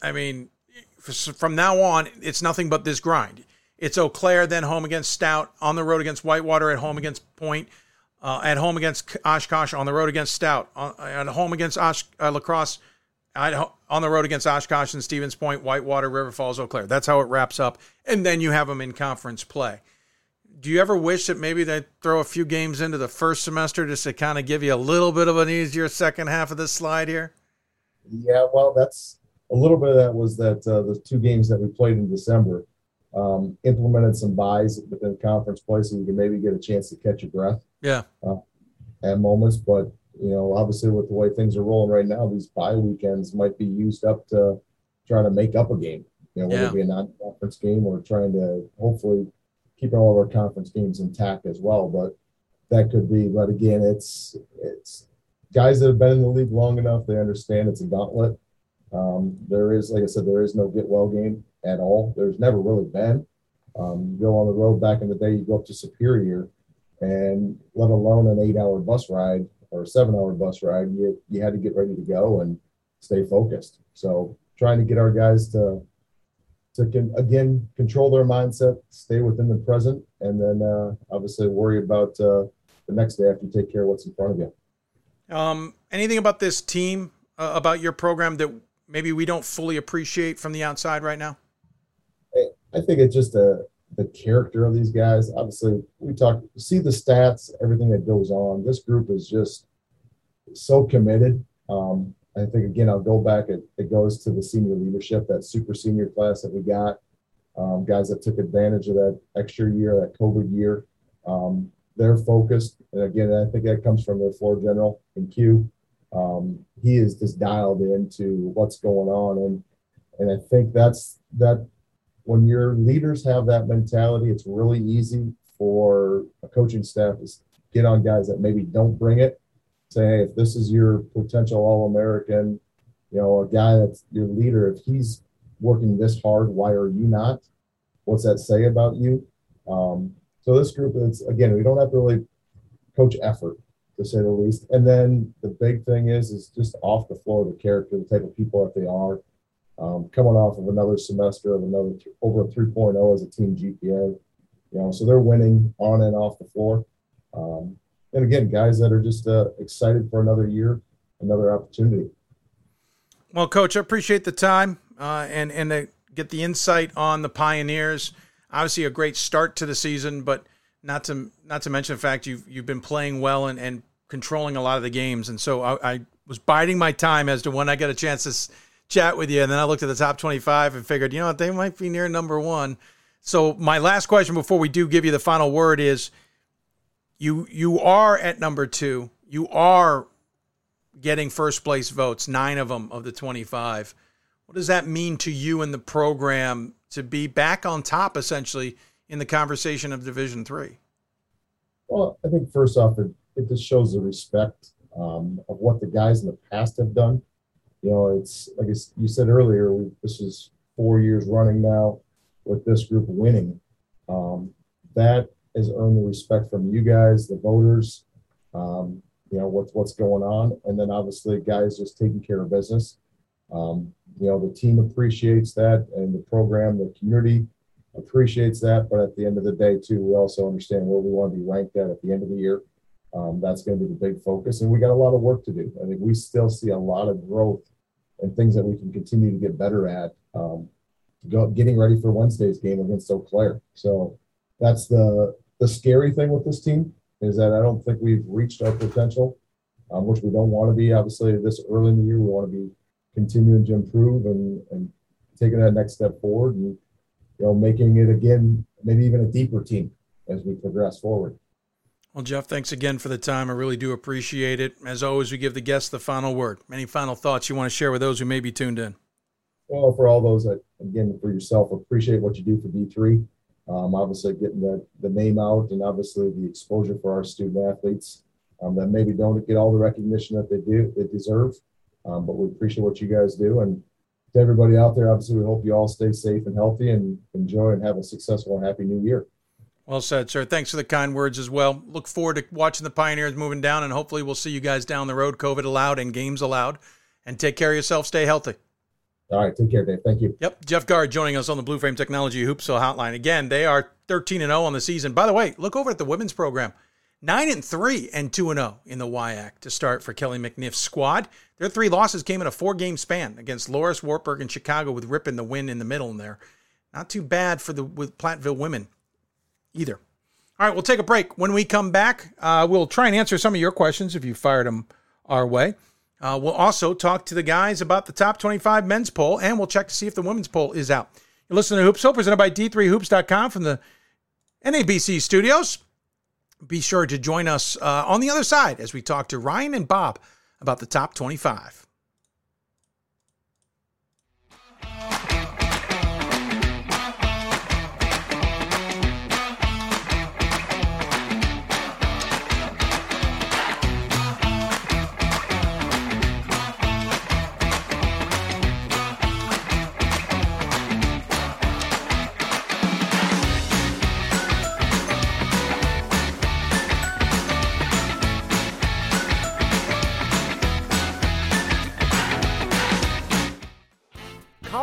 from now on, it's nothing but this grind. It's Eau Claire, then home against Stout, on the road against Whitewater, at home against Point, at home against Oshkosh, on the road against Stout, at home against LaCrosse, on the road against Oshkosh and Stevens Point, Whitewater, River Falls, Eau Claire. That's how it wraps up. And then you have them in conference play. Do you ever wish that maybe they throw a few games into the first semester just to kind of give you a little bit of an easier second half of this slide here? Yeah, well, that's a little bit of that was that the two games that we played in December implemented some buys within conference play, so you can maybe get a chance to catch your breath. Yeah. At moments, but obviously with the way things are rolling right now, these bye weekends might be used up to try to make up a game. Whether it be a non-conference game or trying to hopefully keep all of our conference games intact as well. But that could be. But again, it's guys that have been in the league long enough. They understand it's a gauntlet. There is, like I said, there is no get well game at all. There's never really been. You go on the road back in the day, you go up to Superior, and let alone an 8-hour bus ride or a 7-hour bus ride, you had to get ready to go and stay focused. So trying to get our guys to to again control their mindset, stay within the present, and then obviously worry about the next day after you take care of what's in front of you. Anything about this team, about your program that maybe we don't fully appreciate from the outside right now? I think it's just the character of these guys. Obviously, see the stats, everything that goes on. This group is just so committed. I think, again, I'll go back. It goes to the senior leadership, that super senior class that we got, guys that took advantage of that extra year, that COVID year. They're focused. And, again, I think that comes from the floor general and Q. He is just dialed into what's going on. And I think that's when your leaders have that mentality, it's really easy for a coaching staff to get on guys that maybe don't bring it. Say, hey, if this is your potential All-American, a guy that's your leader, if he's working this hard, why are you not? What's that say about you? So this group is, again, we don't have to really coach effort, to say the least. And then the big thing is just off the floor, the character, the type of people that they are. Coming off of another semester of over a 3.0 as a team GPA, so they're winning on and off the floor. And again, guys that are just excited for another year, another opportunity. Well, Coach, I appreciate the time and to get the insight on the Pioneers. Obviously, a great start to the season, but not to mention the fact you've been playing well and controlling a lot of the games. And so I was biding my time as to when I got a chance to chat with you, and then I looked at the top 25 and figured, you know what, they might be near number one. So my last question before we do give you the final word is, you are at number two. You are getting first place votes, 9 of them of the 25. What does that mean to you and the program to be back on top, essentially, in the conversation of Division III? Well, I think first off, it just shows the respect of what the guys in the past have done. It's like you said earlier, this is 4 years running now with this group winning. That has earned the respect from you guys, the voters, what's going on. And then obviously guys just taking care of business. The team appreciates that, and the program, the community appreciates that. But at the end of the day, too, we also understand where we want to be ranked at the end of the year. That's going to be the big focus, and we got a lot of work to do. I think we still see a lot of growth and things that we can continue to get better at. Getting ready for Wednesday's game against Eau Claire. So that's the scary thing with this team is that I don't think we've reached our potential, which we don't want to be. Obviously, this early in the year, we want to be continuing to improve and taking that next step forward, and making it again maybe even a deeper team as we progress forward. Well, Jeff, thanks again for the time. I really do appreciate it. As always, we give the guests the final word. Any final thoughts you want to share with those who may be tuned in? Well, for all those, again, for yourself, appreciate what you do for D3. Obviously, getting the name out, and obviously the exposure for our student athletes that maybe don't get all the recognition that they deserve. But we appreciate what you guys do. And to everybody out there, obviously, we hope you all stay safe and healthy and enjoy and have a successful and happy new year. Well said, sir. Thanks for the kind words as well. Look forward to watching the Pioneers moving down, and hopefully we'll see you guys down the road, COVID allowed and games allowed. And take care of yourself. Stay healthy. All right. Take care, Dave. Thank you. Yep. Jeff Gard joining us on the Blue Frame Technology Hoopsville Hotline. Again, they are 13-0 on the season. By the way, look over at the women's program. 9-3 and 2-0 in the WIAC to start for Kelly McNiff's squad. Their 3 losses came in a 4-game span against Loris, Wartburg, and Chicago, with Ripon the win in the middle in there. Not too bad for with Platteville women either. All right, we'll take a break. When we come back, we'll try and answer some of your questions if you fired them our way. We'll also talk to the guys about the top 25 men's poll, and we'll check to see if the women's poll is out. You're listening to Hoopsville, presented by D3Hoops.com from the NABC studios. Be sure to join us on the other side as we talk to Ryan and Bob about the top 25.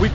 We've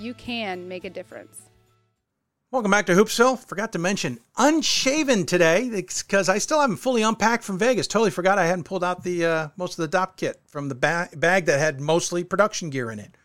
You can make a difference. Welcome back to Hoopsville. Forgot to mention unshaven today because I still haven't fully unpacked from Vegas. Totally forgot I hadn't pulled out the most of the DOP kit from the bag that had mostly production gear in it.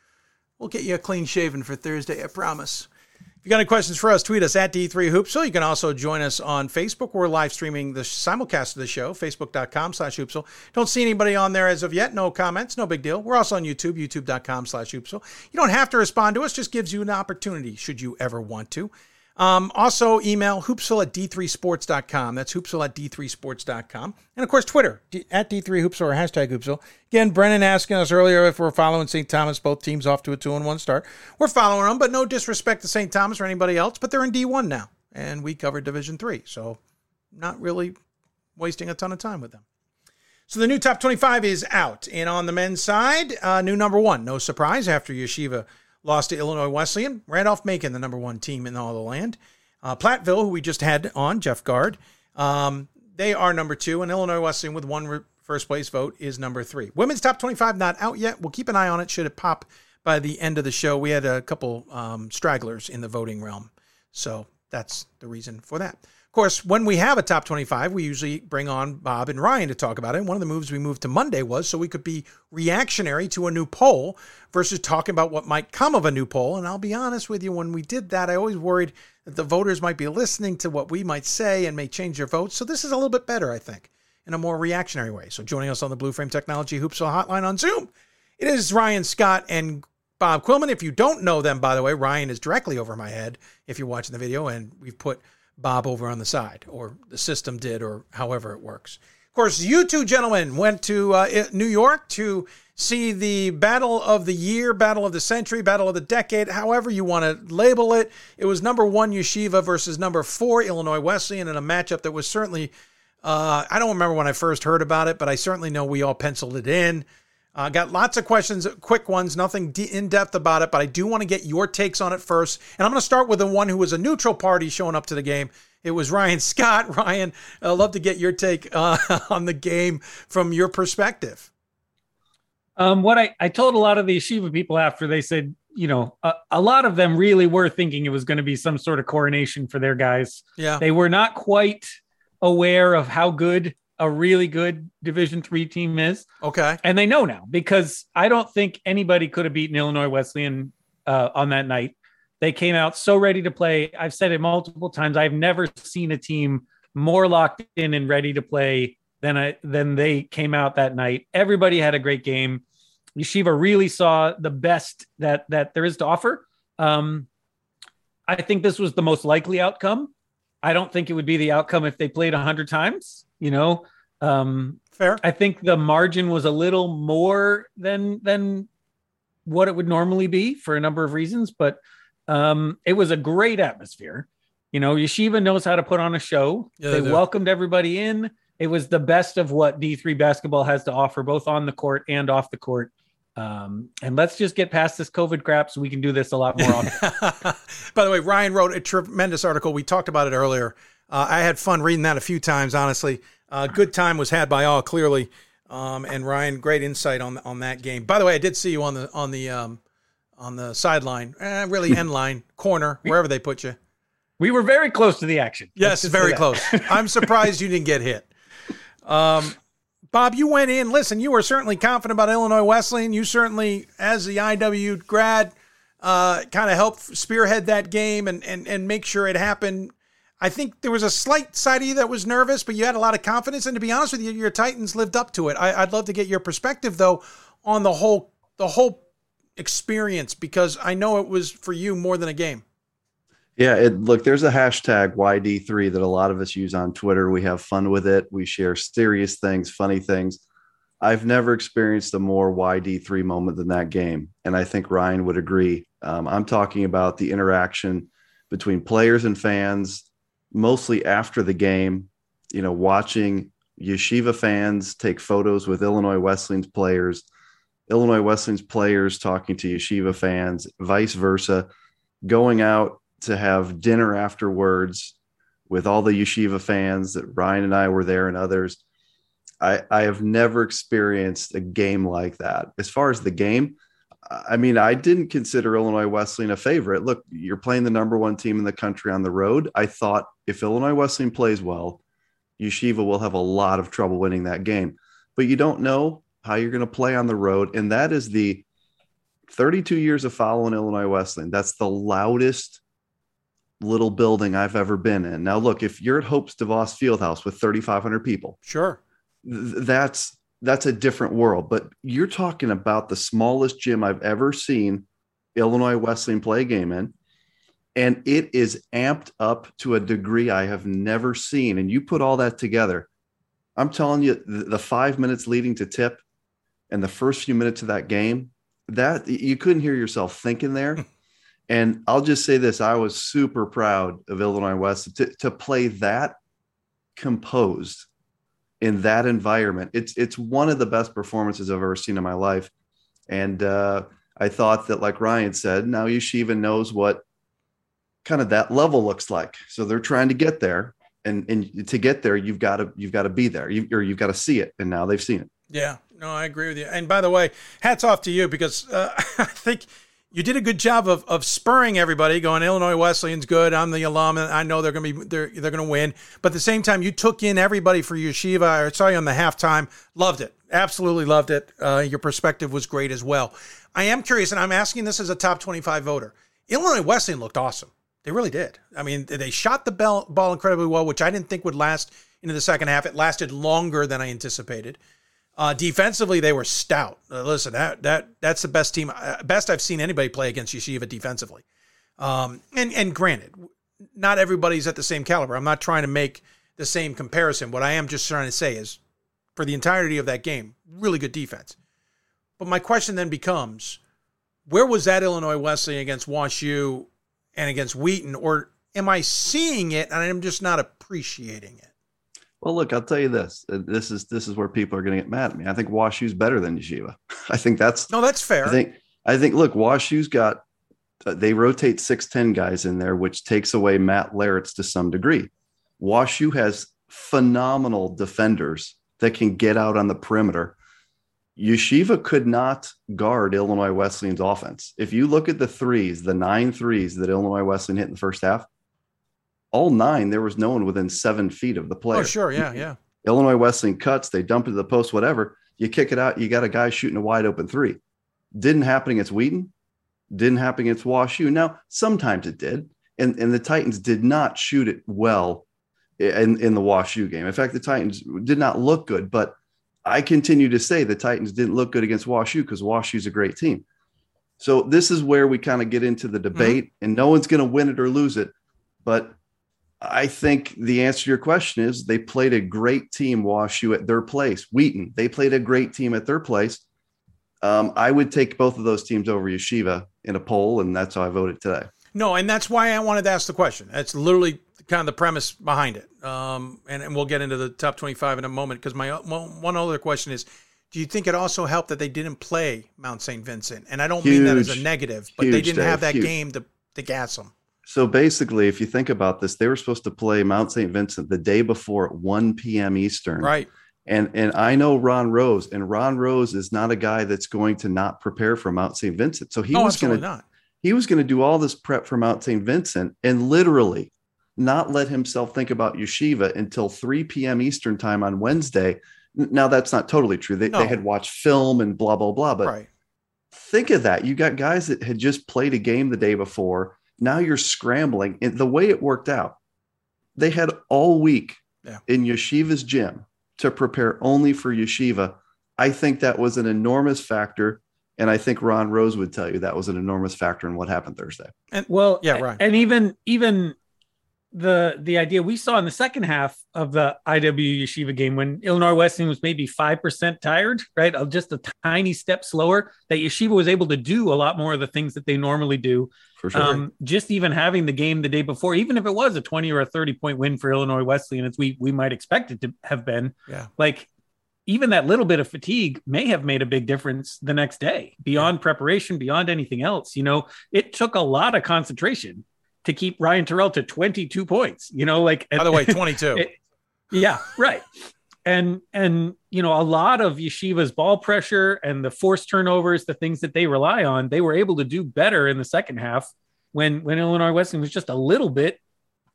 We'll get you a clean shaven for Thursday, I promise. If you got any questions for us, tweet us at D3Hoopsville. You can also join us on Facebook. We're live streaming the simulcast of the show, facebook.com/Hoopsville. Don't see anybody on there as of yet. No comments, no big deal. We're also on YouTube, youtube.com/Hoopsville. You don't have to respond to us, just gives you an opportunity should you ever want to. Also email hoopsville@d3sports.com. That's hoopsville@d3sports.com. And of course, Twitter at D3Hoopsville or #Hoopsville. Again, Brennan asking us earlier if we're following St. Thomas, both teams off to a 2-1 start. We're following them, but no disrespect to St. Thomas or anybody else, but they're in D1 now and we cover Division III. So not really wasting a ton of time with them. So the new top 25 is out, and on the men's side, new number one, no surprise after Yeshiva lost to Illinois Wesleyan. Randolph-Macon, the number one team in all the land. Platteville, who we just had on, Jeff Gard, they are number two, and Illinois Wesleyan with one first-place vote is number three. Women's top 25 not out yet. We'll keep an eye on it should it pop by the end of the show. We had a couple stragglers in the voting realm, so that's the reason for that. Of course, when we have a top 25, we usually bring on Bob and Ryan to talk about it. And one of the moves we moved to Monday was so we could be reactionary to a new poll versus talking about what might come of a new poll. And I'll be honest with you, when we did that, I always worried that the voters might be listening to what we might say and may change their votes. So this is a little bit better, I think, in a more reactionary way. So joining us on the Blue Frame Technology Hoopsville Hotline on Zoom, it is Ryan Scott and Bob Quillman. If you don't know them, by the way, Ryan is directly over my head if you're watching the video, and we've put Bob over on the side, or the system did, or however it works. Of course, you two gentlemen went to New York to see the Battle of the Year, Battle of the Century, Battle of the Decade, however you want to label it. It was number one Yeshiva versus number four Illinois Wesleyan in a matchup that was certainly, I don't remember when I first heard about it, but I certainly know we all penciled it in. Got lots of questions, quick ones, nothing in-depth about it, but I do want to get your takes on it first. And I'm going to start with the one who was a neutral party showing up to the game. It was Ryan Scott. Ryan, I'd love to get your take on the game from your perspective. What I told a lot of the Yeshiva people after, they said, you know, a lot of them really were thinking it was going to be some sort of coronation for their guys. Yeah. They were not quite aware of how good a really good Division III team is. Okay. And they know now, because I don't think anybody could have beaten Illinois Wesleyan on that night. They came out so ready to play. I've said it multiple times. I've never seen a team more locked in and ready to play than they came out that night. Everybody had a great game. Yeshiva really saw the best that there is to offer. I think this was the most likely outcome. I don't think it would be the outcome if they played 100 times, you know. Fair. I think the margin was a little more than what it would normally be for a number of reasons, but it was a great atmosphere. You know, Yeshiva knows how to put on a show. Yeah, they welcomed everybody in. It was the best of what D3 basketball has to offer, both on the court and off the court. And let's just get past this COVID crap so we can do this a lot more often. By the way, Ryan wrote a tremendous article. We talked about it earlier. I had fun reading that a few times, honestly. Good time was had by all, clearly. And Ryan, great insight on that game. By the way, I did see you on the sideline, really end line, corner, wherever they put you. We were very close to the action. Yes, very close. I'm surprised you didn't get hit. Bob, you went in. Listen, you were certainly confident about Illinois Wesleyan. You certainly, as the IW grad, kind of helped spearhead that game and make sure it happened. I think there was a slight side of you that was nervous, but you had a lot of confidence. And to be honest with you, your Titans lived up to it. I'd love to get your perspective, though, on the whole experience, because I know it was for you more than a game. Yeah, look, there's a hashtag YD3 that a lot of us use on Twitter. We have fun with it. We share serious things, funny things. I've never experienced a more YD3 moment than that game, and I think Ryan would agree. I'm talking about the interaction between players and fans, mostly after the game, you know, watching Yeshiva fans take photos with Illinois Wesleyan's players, Illinois Wesleyan's players talking to Yeshiva fans, vice versa, going out to have dinner afterwards with all the Yeshiva fans that Ryan and I were there and others. I have never experienced a game like that. As far as the game, I mean, I didn't consider Illinois Wesleyan a favorite. Look, you're playing the number one team in the country on the road. I thought if Illinois Wesleyan plays well, Yeshiva will have a lot of trouble winning that game. But you don't know how you're going to play on the road. And that is the 32 years of following Illinois Wesleyan. That's the loudest little building I've ever been in. Now, look, if you're at Hope's DeVos Fieldhouse with 3,500 people, sure, that's a different world. But you're talking about the smallest gym I've ever seen Illinois Wesleyan play a game in, and it is amped up to a degree I have never seen. And you put all that together, I'm telling you, the 5 minutes leading to tip and the first few minutes of that game, that you couldn't hear yourself thinking there. And I'll just say this, I was super proud of Illinois West to play that composed in that environment. It's one of the best performances I've ever seen in my life. And I thought that, like Ryan said, now Yeshiva knows what kind of that level looks like. So they're trying to get there. And to get there, you've got to be there, or you've got to see it. And now they've seen it. Yeah, no, I agree with you. And by the way, hats off to you, because I think – you did a good job of spurring everybody, going, Illinois Wesleyan's good. I'm the alum, and I know they're going to win. But at the same time, you took in everybody for Yeshiva. I saw you on the halftime. Loved it. Absolutely loved it. Your perspective was great as well. I am curious, and I'm asking this as a top 25 voter. Illinois Wesleyan looked awesome. They really did. I mean, they shot the ball incredibly well, which I didn't think would last into the second half. It lasted longer than I anticipated. Defensively, they were stout. Listen, that's the best team, best I've seen anybody play against Yeshiva defensively. And granted, not everybody's at the same caliber. I'm not trying to make the same comparison. What I am just trying to say is, for the entirety of that game, really good defense. But my question then becomes, where was that Illinois Wesleyan against WashU and against Wheaton? Or am I seeing it and I'm just not appreciating it? Well, look, I'll tell you this. This is where people are going to get mad at me. I think WashU's better than Yeshiva. I think that's fair. I think look, WashU's got they rotate 6'10" guys in there, which takes away Matt Larrett's to some degree. WashU has phenomenal defenders that can get out on the perimeter. Yeshiva could not guard Illinois Wesleyan's offense. If you look at the threes, the 9 threes that Illinois Wesleyan hit in the first half, all 9, there was no one within 7 feet of the player. Oh, sure, yeah. Illinois Wesleyan cuts, they dump it to the post, whatever. You kick it out, you got a guy shooting a wide open 3. Didn't happen against Wheaton. Didn't happen against WashU. Now, sometimes it did, and the Titans did not shoot it well in the WashU game. In fact, the Titans did not look good, but I continue to say the Titans didn't look good against WashU because WashU's a great team. So this is where we kind of get into the debate, mm-hmm. and no one's going to win it or lose it. But I think the answer to your question is they played a great team, WashU, at their place. Wheaton, they played a great team at their place. I would take both of those teams over Yeshiva in a poll, and that's how I voted today. No, and that's why I wanted to ask the question. That's literally kind of the premise behind it. And we'll get into the top 25 in a moment, because my one other question is, do you think it also helped that they didn't play Mount St. Vincent? And I don't mean that as a negative, but they didn't have that game to gas them. So basically, if you think about this, they were supposed to play Mount St. Vincent the day before at 1 p.m. Eastern. Right. And I know Ron Rose, and Ron Rose is not a guy that's going to not prepare for Mount St. Vincent. So he was going to do all this prep for Mount St. Vincent and literally not let himself think about Yeshiva until 3 p.m. Eastern time on Wednesday. Now, that's not totally true. They had watched film and blah, blah, blah. But Think of that. You got guys that had just played a game the day before. Now you're scrambling. And the way it worked out, they had all week in Yeshiva's gym to prepare only for Yeshiva. I think that was an enormous factor. And I think Ron Rose would tell you that was an enormous factor in what happened Thursday. And right. And even the idea we saw in the second half of the IW Yeshiva game, when Illinois Wesleyan was maybe 5% tired, right, of just a tiny step slower, that Yeshiva was able to do a lot more of the things that they normally do. For sure. Just even having the game the day before, even if it was a 20 or a 30 point win for Illinois Wesleyan, as we might expect it to have been, even that little bit of fatigue may have made a big difference the next day, beyond preparation, beyond anything else. You know, it took a lot of concentration to keep Ryan Terrell to 22 points, you know, like, by the way, 22. And, you know, a lot of Yeshiva's ball pressure and the forced turnovers, the things that they rely on, they were able to do better in the second half when Illinois Wesleyan was just a little bit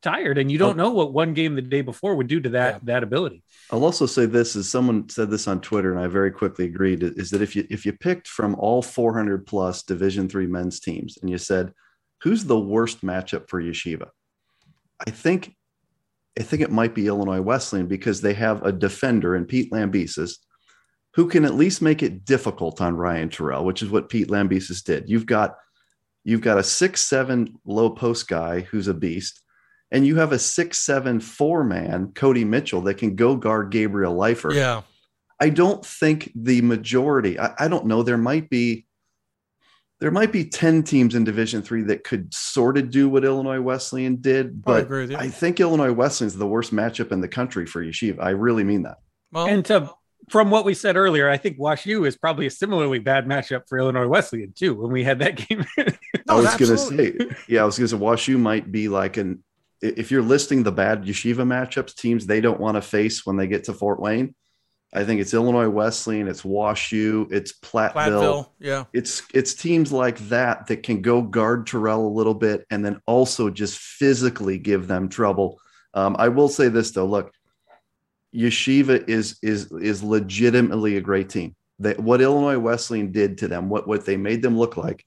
tired, and you don't know what one game the day before would do to that ability. I'll also say this, as someone said this on Twitter, and I very quickly agreed, is that if you picked from all 400 plus Division III men's teams and you said, who's the worst matchup for Yeshiva? I think it might be Illinois Wesleyan, because they have a defender in Pete Lambesis who can at least make it difficult on Ryan Terrell, which is what Pete Lambesis did. You've got a 6'7" low post guy who's a beast. And you have a 6'7" four-man, Cody Mitchell, that can go guard Gabriel Leifer. Yeah, I don't think the majority. I don't know. There might be 10 teams in Division III that could sort of do what Illinois Wesleyan did, but I agree with you. I think Illinois Wesleyan's the worst matchup in the country for Yeshiva. I really mean that. Well, and from what we said earlier, I think WashU is probably a similarly bad matchup for Illinois Wesleyan too. When we had that game, I was going to say WashU might be like an. If you're listing the bad Yeshiva matchups, teams they don't want to face when they get to Fort Wayne, I think it's Illinois Wesleyan, it's WashU, it's Platteville. Yeah, it's teams like that can go guard Terrell a little bit and then also just physically give them trouble. I will say this though, look, Yeshiva is legitimately a great team. What Illinois Wesleyan did to them, what they made them look like,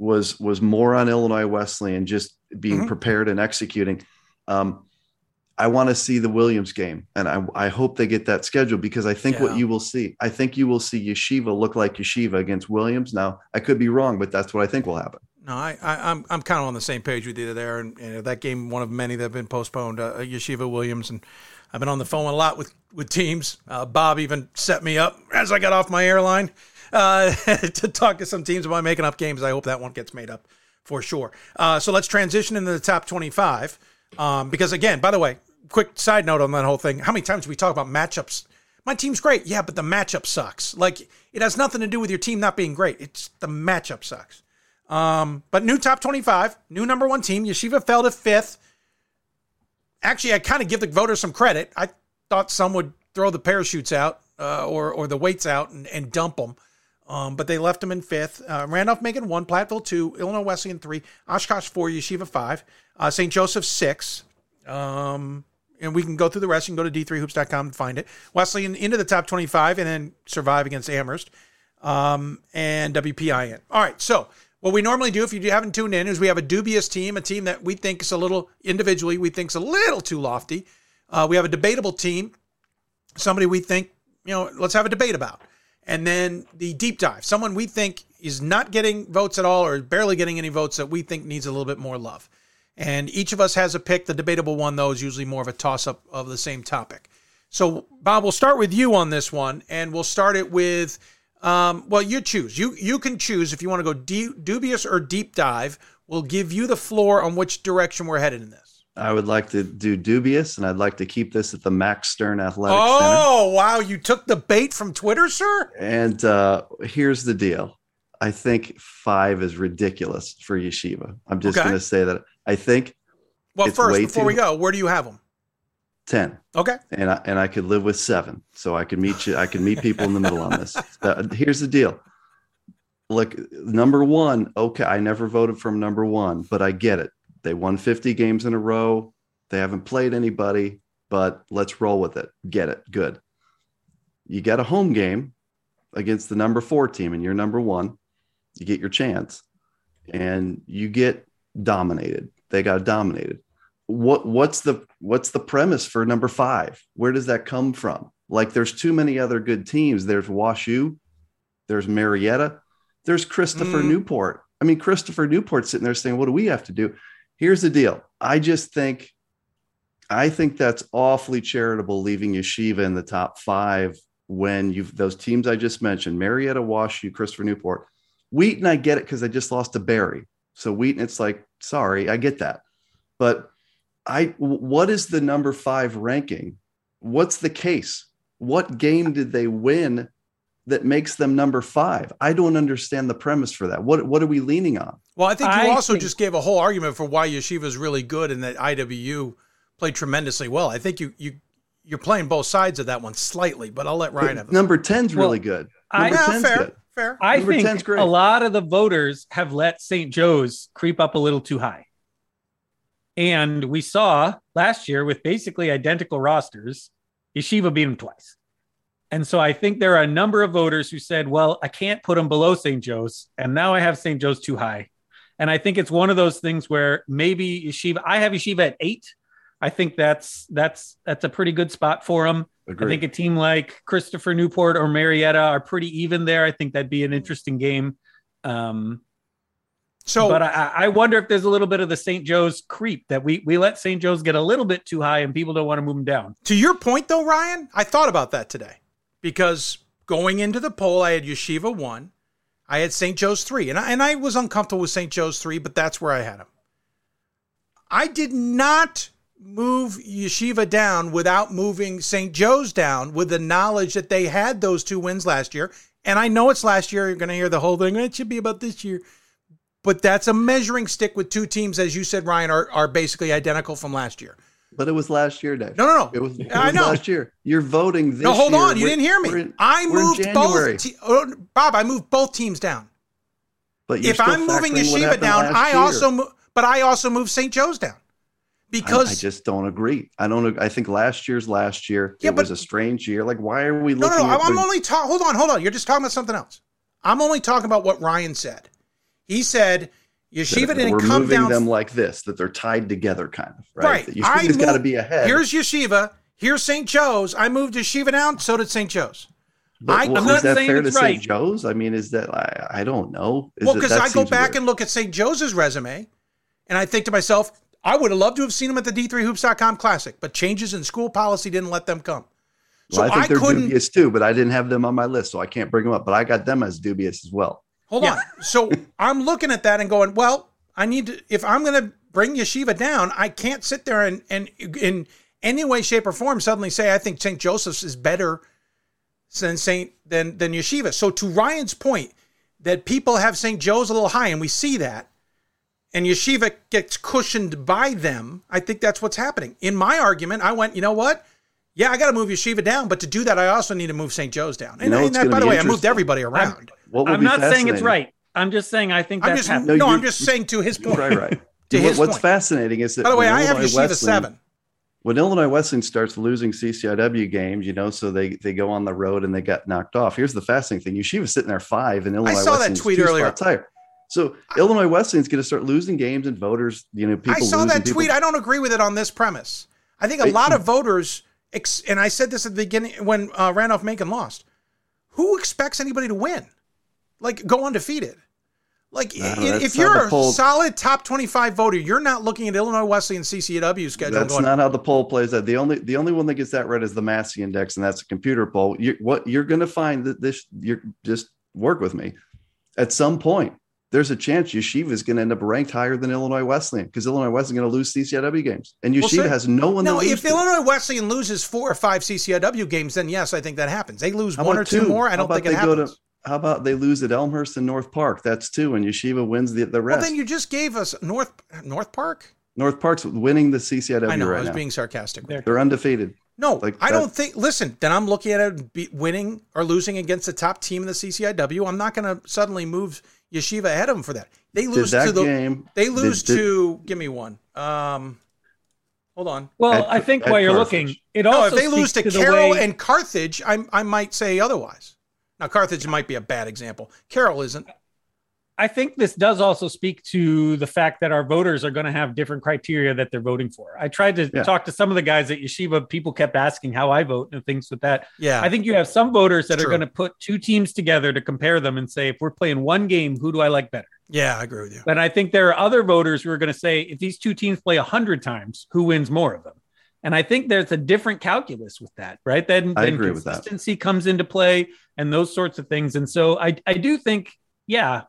was more on Illinois Wesleyan just being mm-hmm. prepared and executing. I want to see the Williams game, and I hope they get that scheduled, because I think what you will see, Yeshiva look like Yeshiva against Williams. Now, I could be wrong, but that's what I think will happen. No, I'm kind of on the same page with you there, and that game, one of many that have been postponed, Yeshiva Williams, and I've been on the phone a lot with teams. Bob even set me up as I got off my airline to talk to some teams about making up games. I hope that one gets made up. For sure. So let's transition into the top 25. Because, again, by the way, quick side note on that whole thing. How many times do we talk about matchups? My team's great. Yeah, but the matchup sucks. Like, it has nothing to do with your team not being great. It's the matchup sucks. But new top 25, new number one team. Yeshiva fell to fifth. Actually, I kind of give the voters some credit. I thought some would throw the parachutes out or the weights out and dump them. But they left them in fifth. Randolph-Macon 1, Platteville 2, Illinois Wesleyan 3, Oshkosh 4, Yeshiva 5, St. Joseph 6. And we can go through the rest. You can go to d3hoops.com and find it. Wesleyan into the top 25 and then survive against Amherst and WPIN. All right, so what we normally do, if you haven't tuned in, is we have a dubious team, a team that we think is a little, individually, we think is a little too lofty. We have a debatable team, somebody we think, you know, let's have a debate about. And then the deep dive, someone we think is not getting votes at all or barely getting any votes that we think needs a little bit more love. And each of us has a pick. The debatable one, though, is usually more of a toss-up of the same topic. So, Bob, we'll start with you on this one, and we'll start it with, well, you choose. You can choose if you want to go dubious or deep dive. We'll give you the floor on which direction we're headed in this. I would like to do dubious, and I'd like to keep this at the Max Stern Athletic Center. Oh, wow. You took the bait from Twitter, sir? And here's the deal. I think 5 is ridiculous for Yeshiva. I'm just going to say that. I think. Well, first, before we go, where do you have them? 10. Okay. And I could live with 7, so I could meet you. I can meet people in the middle on this. Here's the deal. Look, number one. Okay, I never voted for number one, but I get it. They won 50 games in a row. They haven't played anybody, but let's roll with it. Get it. Good. You got a home game against the number 4 team, and you're number 1. You get your chance, and you get dominated. They got dominated. What's the premise for number 5? Where does that come from? Like, there's too many other good teams. There's WashU, there's Marietta, there's Christopher Newport. I mean, Christopher Newport's sitting there saying, what do we have to do? Here's the deal. I think that's awfully charitable, leaving Yeshiva in the top 5 when you've those teams I just mentioned, Marietta, WashU, Christopher Newport. Wheaton, I get it because I just lost to Barry. So Wheaton, it's like, sorry, I get that. But what is the number 5 ranking? What's the case? What game did they win that makes them number 5? I don't understand the premise for that. What are we leaning on? Well, I think just gave a whole argument for why Yeshiva is really good and that IWU played tremendously well. I think you're playing both sides of that one slightly, but I'll let Ryan have it. Number 10's really good. Fair. I think a lot of the voters have let St. Joe's creep up a little too high. And we saw last year with basically identical rosters, Yeshiva beat them twice. And so I think there are a number of voters who said, well, I can't put them below St. Joe's. And now I have St. Joe's too high. And I think it's one of those things where maybe Yeshiva, I have Yeshiva at 8. I think that's a pretty good spot for them. Agreed. I think a team like Christopher Newport or Marietta are pretty even there. I think that'd be an interesting game. But I wonder if there's a little bit of the St. Joe's creep that we let St. Joe's get a little bit too high and people don't want to move them down. To your point, though, Ryan, I thought about that today because going into the poll, I had Yeshiva 1. I had St. Joe's 3. And I was uncomfortable with St. Joe's 3, but that's where I had him. I did not move Yeshiva down without moving St. Joe's down with the knowledge that they had those 2 wins last year. And I know it's last year. You're going to hear the whole thing. It should be about this year. But that's a measuring stick with 2 teams, as you said, Ryan, are basically identical from last year. But it was last year, Dave. No. It was last year. You're voting this year. No, hold on. You didn't hear me. I moved both teams down. But if I'm moving Yeshiva down, I also moved St. Joe's down. Because I just don't agree. I think last year's last year. Yeah, it was a strange year. Like, why are we looking at I'm only talking. Hold on. You're just talking about something else. I'm only talking about what Ryan said. He said Yeshiva didn't come down. We're moving them like this, that they're tied together kind of, right? Right. Yeshiva's got to be ahead. Here's Yeshiva. Here's St. Joe's. I moved Yeshiva down. So did St. Joe's. St. Joe's? I mean, is that, I don't know. Because I go back and look at St. Joe's resume and I think to myself, I would have loved to have seen them at the D3Hoops.com Classic, but changes in school policy didn't let them come. So I think they're dubious too, but I didn't have them on my list, so I can't bring them up. But I got them as dubious as well. Hold on. So I'm looking at that and going, well, I need to, if I'm going to bring Yeshiva down, I can't sit there and in any way, shape, or form suddenly say I think St. Joseph's is better than Yeshiva. So to Ryan's point that people have St. Joe's a little high, and we see that, and Yeshiva gets cushioned by them, I think that's what's happening. In my argument, I went, you know what? Yeah, I got to move Yeshiva down, but to do that, I also need to move St. Joe's down. By the way, I moved everybody around. I'm not saying it's right. I'm just saying I think that's happening. I'm just saying to his point. Right. What's fascinating is that, by the way, I have Yeshiva 7. When Illinois Wesleyan starts losing CCIW games, so they go on the road and they got knocked off. Here's the fascinating thing. Yeshiva's sitting there 5, and Illinois Wesleyan's 2 spots higher. I saw that tweet earlier. So Illinois Wesleyan's going to start losing games and voters, people. I saw that tweet. I don't agree with it on this premise. I think a lot of voters, and I said this at the beginning when Randolph-Macon lost, who expects anybody to win? Like, go undefeated. Like, if you're a solid top 25 voter, you're not looking at Illinois Wesleyan CCW schedule. That's not how the poll plays out. The only one that gets that right is the Massey Index, and that's a computer poll. What you're going to find that this, you're just work with me. At some point, there's a chance Yeshiva is going to end up ranked higher than Illinois Wesleyan because Illinois Wesleyan is going to lose CCIW games, and Yeshiva has no one. No, if Illinois Wesleyan loses 4 or 5 CCIW games, then yes, I think that happens. They lose one or two more. I don't think it happens. How about they lose at Elmhurst and North Park? That's 2, and Yeshiva wins the rest. Well, then you just gave us North Park. North Park's winning the CCIW. I know. Right, I was being sarcastic. They're undefeated. No, I don't think. Listen, then I'm looking at it winning or losing against the top team in the CCIW. I'm not going to suddenly move Yeshiva ahead of them for that. They lose to the game. They lose to. Give me one. Hold on. Well, I think while you're looking, it also if they lose to Carroll and Carthage, I might say otherwise. Now, Carthage might be a bad example. Carroll isn't. I think this does also speak to the fact that our voters are going to have different criteria that they're voting for. I tried to talk to some of the guys at Yeshiva. People kept asking how I vote and things with that. Yeah. I think you have some voters that are going to put 2 teams together to compare them and say, if we're playing one game, who do I like better? Yeah, I agree with you. But I think there are other voters who are going to say, if these 2 teams play 100 times, who wins more of them? And I think there's a different calculus with that, right? Then I agree with that. Consistency comes into play and those sorts of things. And so I do think, yeah,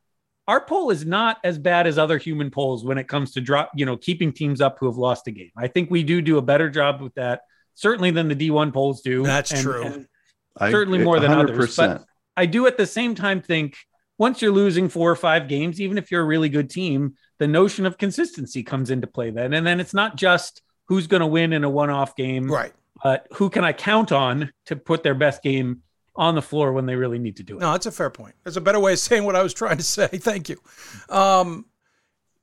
our poll is not as bad as other human polls when it comes to keeping teams up who have lost a game. I think we do a better job with that, certainly than the D1 polls do. That's true. And certainly more than 100%. Others. But I do at the same time think once you're losing 4 or 5 games, even if you're a really good team, the notion of consistency comes into play then. And then it's not just who's going to win in a one-off game, right? But who can I count on to put their best game on the floor when they really need to do it? No, that's a fair point. There's a better way of saying what I was trying to say. Thank you.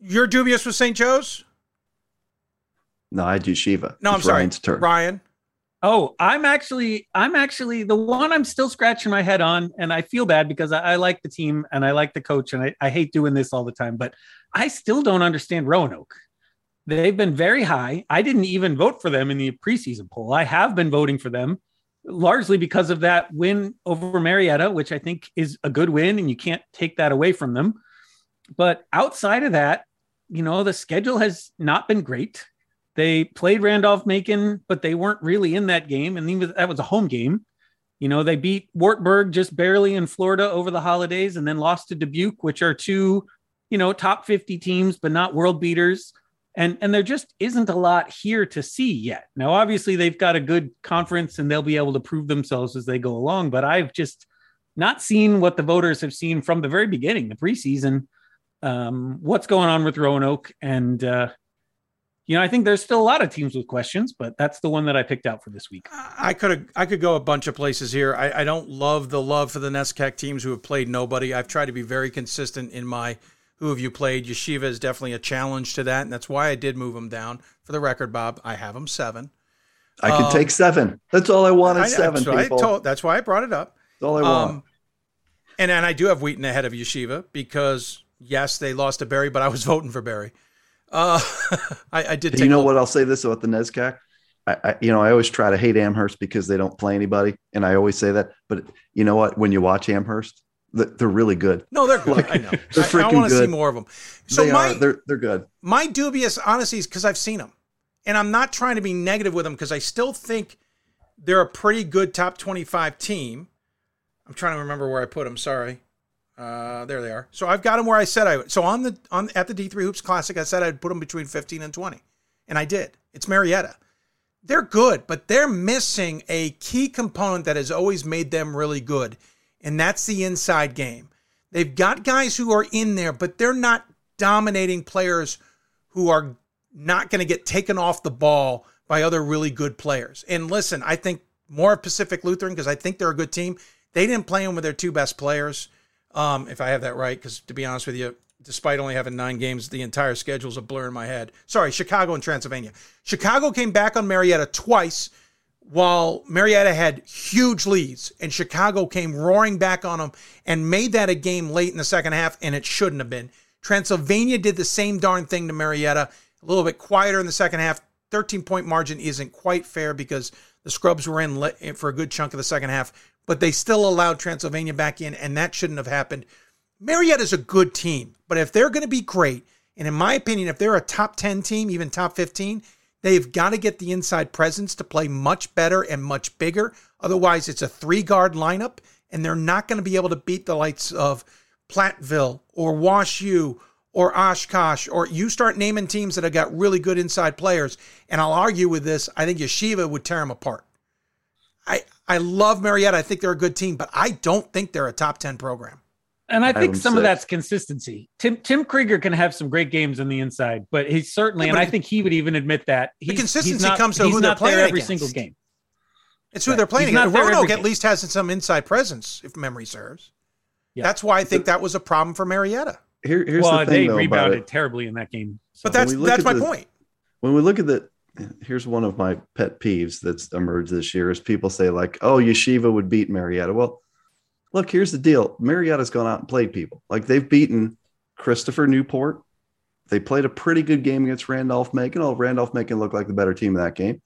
You're dubious with St. Joe's? No, I had Yeshiva. No, I'm sorry. Ryan's turn. Ryan? Oh, I'm actually the one I'm still scratching my head on, and I feel bad because I like the team and I like the coach, and I hate doing this all the time, but I still don't understand Roanoke. They've been very high. I didn't even vote for them in the preseason poll. I have been voting for them largely because of that win over Marietta, which I think is a good win, and you can't take that away from them. But outside of that, the schedule has not been great. They played Randolph-Macon, but they weren't really in that game. And even that was a home game. They beat Wartburg just barely in Florida over the holidays and then lost to Dubuque, which are 2, top 50 teams, but not world beaters. And there just isn't a lot here to see yet. Now, obviously, they've got a good conference and they'll be able to prove themselves as they go along. But I've just not seen what the voters have seen from the very beginning, the preseason, what's going on with Roanoke. And, I think there's still a lot of teams with questions, but that's the one that I picked out for this week. I could go a bunch of places here. I don't love the love for the NESCAC teams who have played nobody. I've tried to be very consistent in my who have you played? Yeshiva is definitely a challenge to that, and that's why I did move him down. For the record, Bob, I have him 7. I can take 7. That's all I want is 7, people. That's why I brought it up. That's all I want. And I do have Wheaton ahead of Yeshiva because, yes, they lost to Barry, but I was voting for Barry. I did. You know what? I'll say this about the NESCAC. I always try to hate Amherst because they don't play anybody, and I always say that. But you know what? When you watch Amherst, they're really good. No, they're good. I know. They're freaking good. I want to see more of them. So they're good. My dubious honesty is because I've seen them. And I'm not trying to be negative with them because I still think they're a pretty good top 25 team. I'm trying to remember where I put them. Sorry. There they are. So I've got them where I said I would. So at the D3 Hoops Classic, I said I'd put them between 15 and 20. And I did. It's Marietta. They're good, but they're missing a key component that has always made them really good. And that's the inside game. They've got guys who are in there, but they're not dominating players who are not going to get taken off the ball by other really good players. And listen, I think more of Pacific Lutheran because I think they're a good team. They didn't play them with their 2 best players, if I have that right, because to be honest with you, despite only having 9 games, the entire schedule is a blur in my head. Sorry, Chicago and Transylvania. Chicago came back on Marietta twice, while Marietta had huge leads and Chicago came roaring back on them and made that a game late in the second half, and it shouldn't have been. Transylvania did the same darn thing to Marietta, a little bit quieter in the second half. 13-point margin isn't quite fair because the Scrubs were in for a good chunk of the second half. but they still allowed Transylvania back in, and that shouldn't have happened. Marietta's a good team, but if they're going to be great, and in my opinion, if they're a top 10 team, even top 15, they've got to get the inside presence to play much better and much bigger. Otherwise, it's a three-guard lineup, and they're not going to be able to beat the likes of Platteville or WashU or Oshkosh, or you start naming teams that have got really good inside players. And I'll argue with this. I think Yeshiva would tear them apart. I love Marietta. I think they're a good team, but I don't think they're a top 10 program. And I think some of that's consistency. Tim Krieger can have some great games on the inside, but he's certainly, and I think he would even admit that. The consistency comes to who they're playing every single game. It's who they're playing against. Roanoke at least has some inside presence, if memory serves. Yeah. That's why I think that was a problem for Marietta. Here's the thing, they rebounded terribly in that game. So. But that's my point. When we look at the, here's one of my pet peeves that's emerged this year is people say like, oh, Yeshiva would beat Marietta. Well, look, here's the deal. Marietta's gone out and played people. Like, they've beaten Christopher Newport. They played a pretty good game against Randolph-Macon. Oh, Randolph-Macon looked like the better team in that game.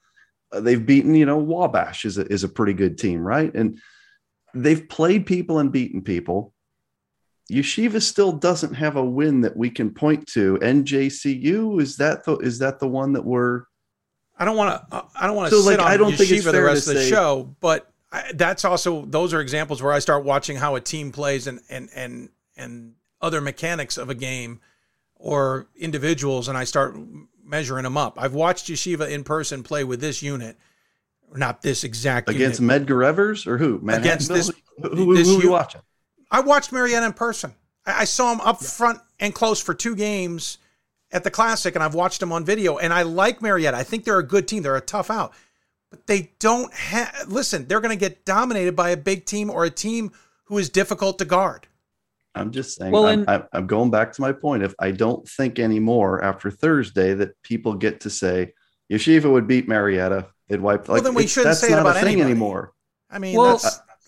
They've beaten, Wabash is a pretty good team, right? And they've played people and beaten people. Yeshiva still doesn't have a win that we can point to. NJCU, is that the one that we're? I don't want to so sit like, on I don't Yeshiva think it's fair the rest to of the say, show, but that's also those are examples where I start watching how a team plays and other mechanics of a game or individuals, and I start measuring them up. I've watched Yeshiva in person play with this unit, not this exact against unit. Medgar Evers or who? Matt against Hattonville? Who are you watching? I watched Marietta in person. I saw him up front and close for two games at the Classic, and I've watched him on video. And I like Marietta. I think they're a good team. They're a tough out. But they don't have – listen, they're going to get dominated by a big team or a team who is difficult to guard. I'm just saying I'm going back to my point. If I don't think anymore after Thursday that people get to say, Yeshiva would beat Marietta, they'd wipe – well, then we shouldn't say it about anything anymore. I mean,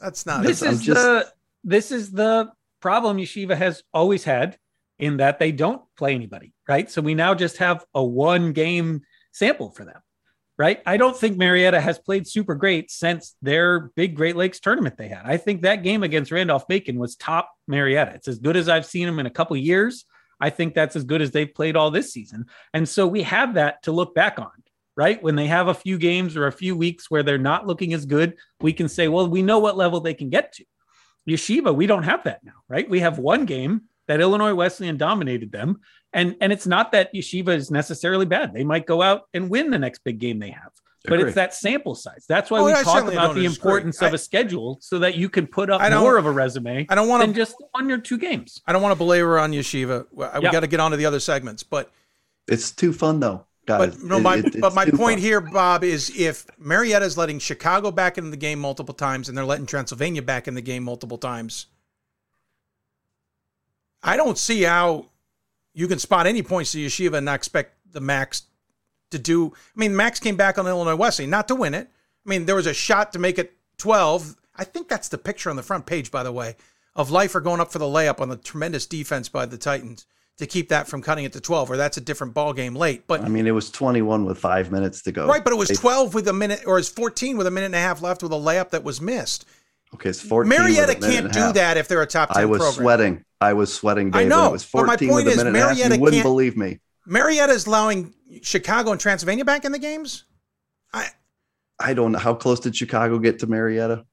that's not – This is the problem Yeshiva has always had in that they don't play anybody, right? So we now just have a one-game sample for them, right? I don't think Marietta has played super great since their big Great Lakes tournament they had. I think that game against Randolph-Macon was top Marietta. It's as good as I've seen them in a couple of years. I think that's as good as they've played all this season. And so we have that to look back on, right? When they have a few games or a few weeks where they're not looking as good, we can say, well, we know what level they can get to. Yeshiva, we don't have that now, right? We have one game that Illinois Wesleyan dominated them. And it's not that Yeshiva is necessarily bad. They might go out and win the next big game they have, but it's that sample size. That's why we talk about the importance of a schedule so that you can put up more of a resume than just one or two games. I don't want to belabor on Yeshiva. We got to get on to the other segments, but it's too fun though. My point here, Bob, is if Marietta is letting Chicago back into the game multiple times and they're letting Transylvania back in the game multiple times, I don't see how you can spot any points to Yeshiva and not expect the Max to do. I mean, Max came back on Illinois Wesleyan, not to win it. I mean, there was a shot to make it 12. I think that's the picture on the front page, by the way, of Lifer going up for the layup on the tremendous defense by the Titans to keep that from cutting it to 12, or that's a different ball game late. But I mean, it was 21 with 5 minutes to go. Right, but it was 12 with a minute, or it's 14 with a minute and a half left with a layup that was missed. Okay, it's 14. Marietta can't do that if they're a top 10 program. I was sweating, Dave. I know, it was 14 but my point with a minute and a half. You wouldn't believe me. Marietta is allowing Chicago and Transylvania back in the games? I don't know. How close did Chicago get to Marietta?